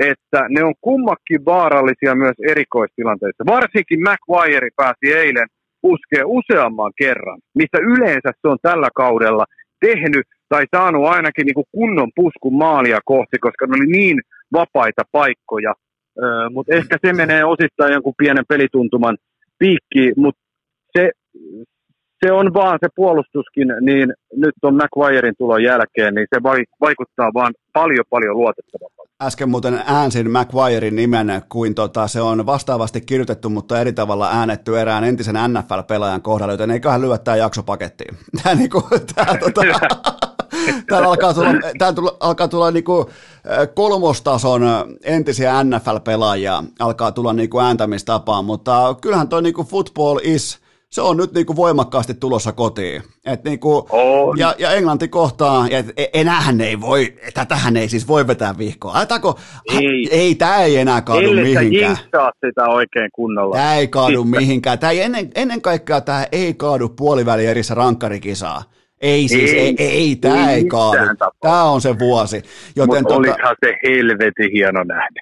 että ne on kummatkin vaarallisia myös erikoistilanteissa. Varsinkin Maguire pääsi eilen puskee useamman kerran, missä yleensä se on tällä kaudella tehnyt tai saanut ainakin niin kuin kunnon puskun maalia kohti, koska ne oli niin vapaita paikkoja. Öö, mutta ehkä se menee osittain jonkun pienen pelituntuman piikkiin, mutta se, se on vaan se puolustuskin, niin nyt on Maguiren tulon jälkeen, niin se vaikuttaa vaan paljon paljon luotettavammalta. Äsken muuten äänsin Maguiren nimen, kuin tota, se on vastaavasti kirjoitettu, mutta eri tavalla äänetty erään entisen N F L-pelaajan kohdalla, joten eiköhän lyö tämä jaksopakettiin. Tämä niinku, tämä tota... Täällä alkaa tulla, täällä tulla, alkaa tulla niinku kolmostason entisiä N F L-pelaajia, alkaa tulla niinku ääntämistapaan, mutta kyllähän toi niinku football is, se on nyt niinku voimakkaasti tulossa kotiin. Et niinku, ja, ja Englanti kohtaa, ja enäähän ei voi, tätähän ei siis voi vetää vihkoa. Ajataanko, ei, ei tämä ei enää kaadu Elletä mihinkään. Ellei sä sitä oikein kunnolla. Tämä ei kaadu Sitten. mihinkään. Tää ei, ennen, ennen kaikkea tämä ei kaadu puoliväli erissä rankkarikisaa. Ei siis, ei, ei, ei tämä ei kaadu. Tämä on se vuosi. Mutta tota... olihan se helvetin hieno nähdä.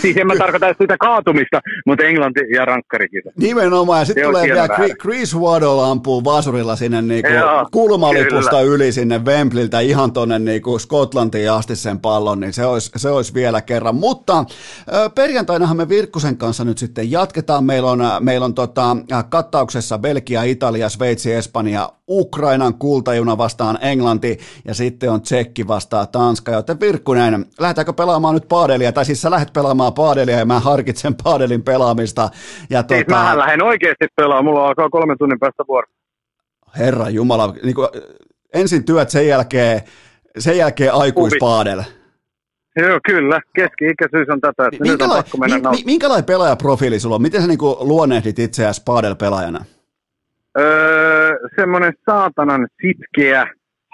Siis en mä tarkoita sitä kaatumista, mutta Englanti ja rankkarikisa. Nimenomaan, ja sitten tulee vielä Chris, Chris Waddle ampuu vasurilla sinne niinku kulmalipusta kyllä. yli sinne Wembliltä ihan tuonne niinku Skotlantiin asti sen pallon, niin se olisi, se olisi vielä kerran. Mutta perjantainahan me Virkkusen kanssa nyt sitten jatketaan. Meillä on, meillä on tota, kattauksessa Belgia, Italia, Sveitsi, Espanja, Ukrainan kultajuna vastaan Englanti ja sitten on Tsekki vastaan Tanska, joten Virkkunen, lähdetäänkö pelaamaan nyt paadelia, tai siis sä lähdet pelaamaan paadelia ja mä harkitsen paadelin pelaamista. Ja siis tota... mähän lähden oikeasti pelaamaan, mulla alkaa kolmen tunnin päästä vuoro. Herra Jumala, niin kuin, ensin työt, sen jälkeen, sen jälkeen aikuispaadel. Joo, kyllä. Keski-ikäisyys on tätä, että Minkälai, nyt on pakko mennä nauttamaan. Minkälainen pelaajaprofiili sulla on? Miten sä niin kuin luonnehdit itseäsi padel-pelaajana? Öö, semmoinen saatanan sitkeä,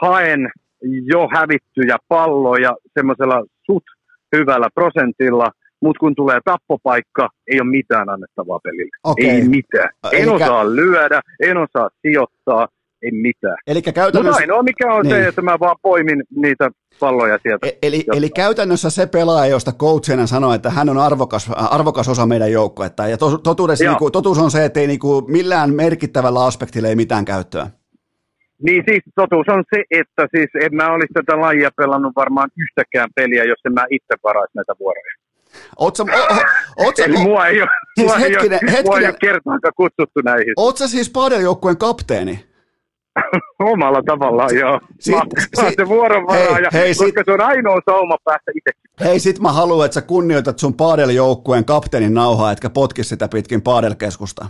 haen jo hävittyjä palloja semmoisella sut hyvällä prosentilla, mutta kun tulee tappopaikka, ei ole mitään annettavaa pelille. Okay. Ei mitään. En Elikkä... osaa lyödä, en osaa sijoittaa. Ei mitään. Elikkä käytännössä... Mutta ainoa mikä on niin. se, että mä vaan poimin niitä palloja sieltä. E- eli, eli käytännössä se pelaaja, josta coachina sanoo, että hän on arvokas, arvokas osa meidän joukkuetta. Ja to- totuudessa niinku, totuus on se, että ei niinku millään merkittävällä aspektilla ei mitään käyttöä. Niin siis totuus on se, että siis en mä olisi tätä lajia pelannut varmaan yhtäkään peliä, jos en mä itse varaisi näitä vuoroja. Ootsa, o, o, ootsa, Eli mua ei ole, siis mua hetkinen, ei ole, hetkinen, mua ei ole kertaankaan kutsuttu näihin. Ootsa siis padeljoukkueen kapteeni? Omalla tavallaan, joo. Sit, mä oon se vuoronvaraa, ja, hei, koska sit, se on ainoa sauma päästä itsekin. Hei, sit mä haluan, että sä kunnioitat sun padeljoukkueen kapteenin nauhaa, etkä potki sitä pitkin padelkeskusta.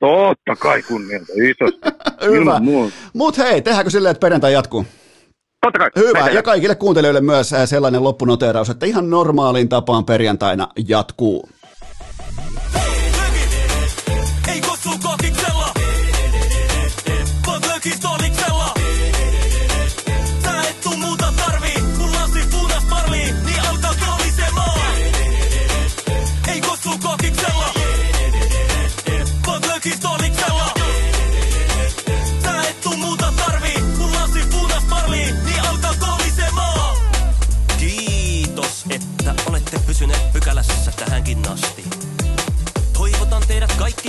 Totta kai kunnioita, isosti. Hyvä. Mut hei, tehdäänkö silleen, että perjantai jatkuu? Totta kai. Hyvä, perjantai. Ja kaikille kuuntelijoille myös sellainen loppunoteeraus, että ihan normaaliin tapaan perjantaina jatkuu. Pysyneet pykälässä tähänkin asti. Toivotan teidät kaikki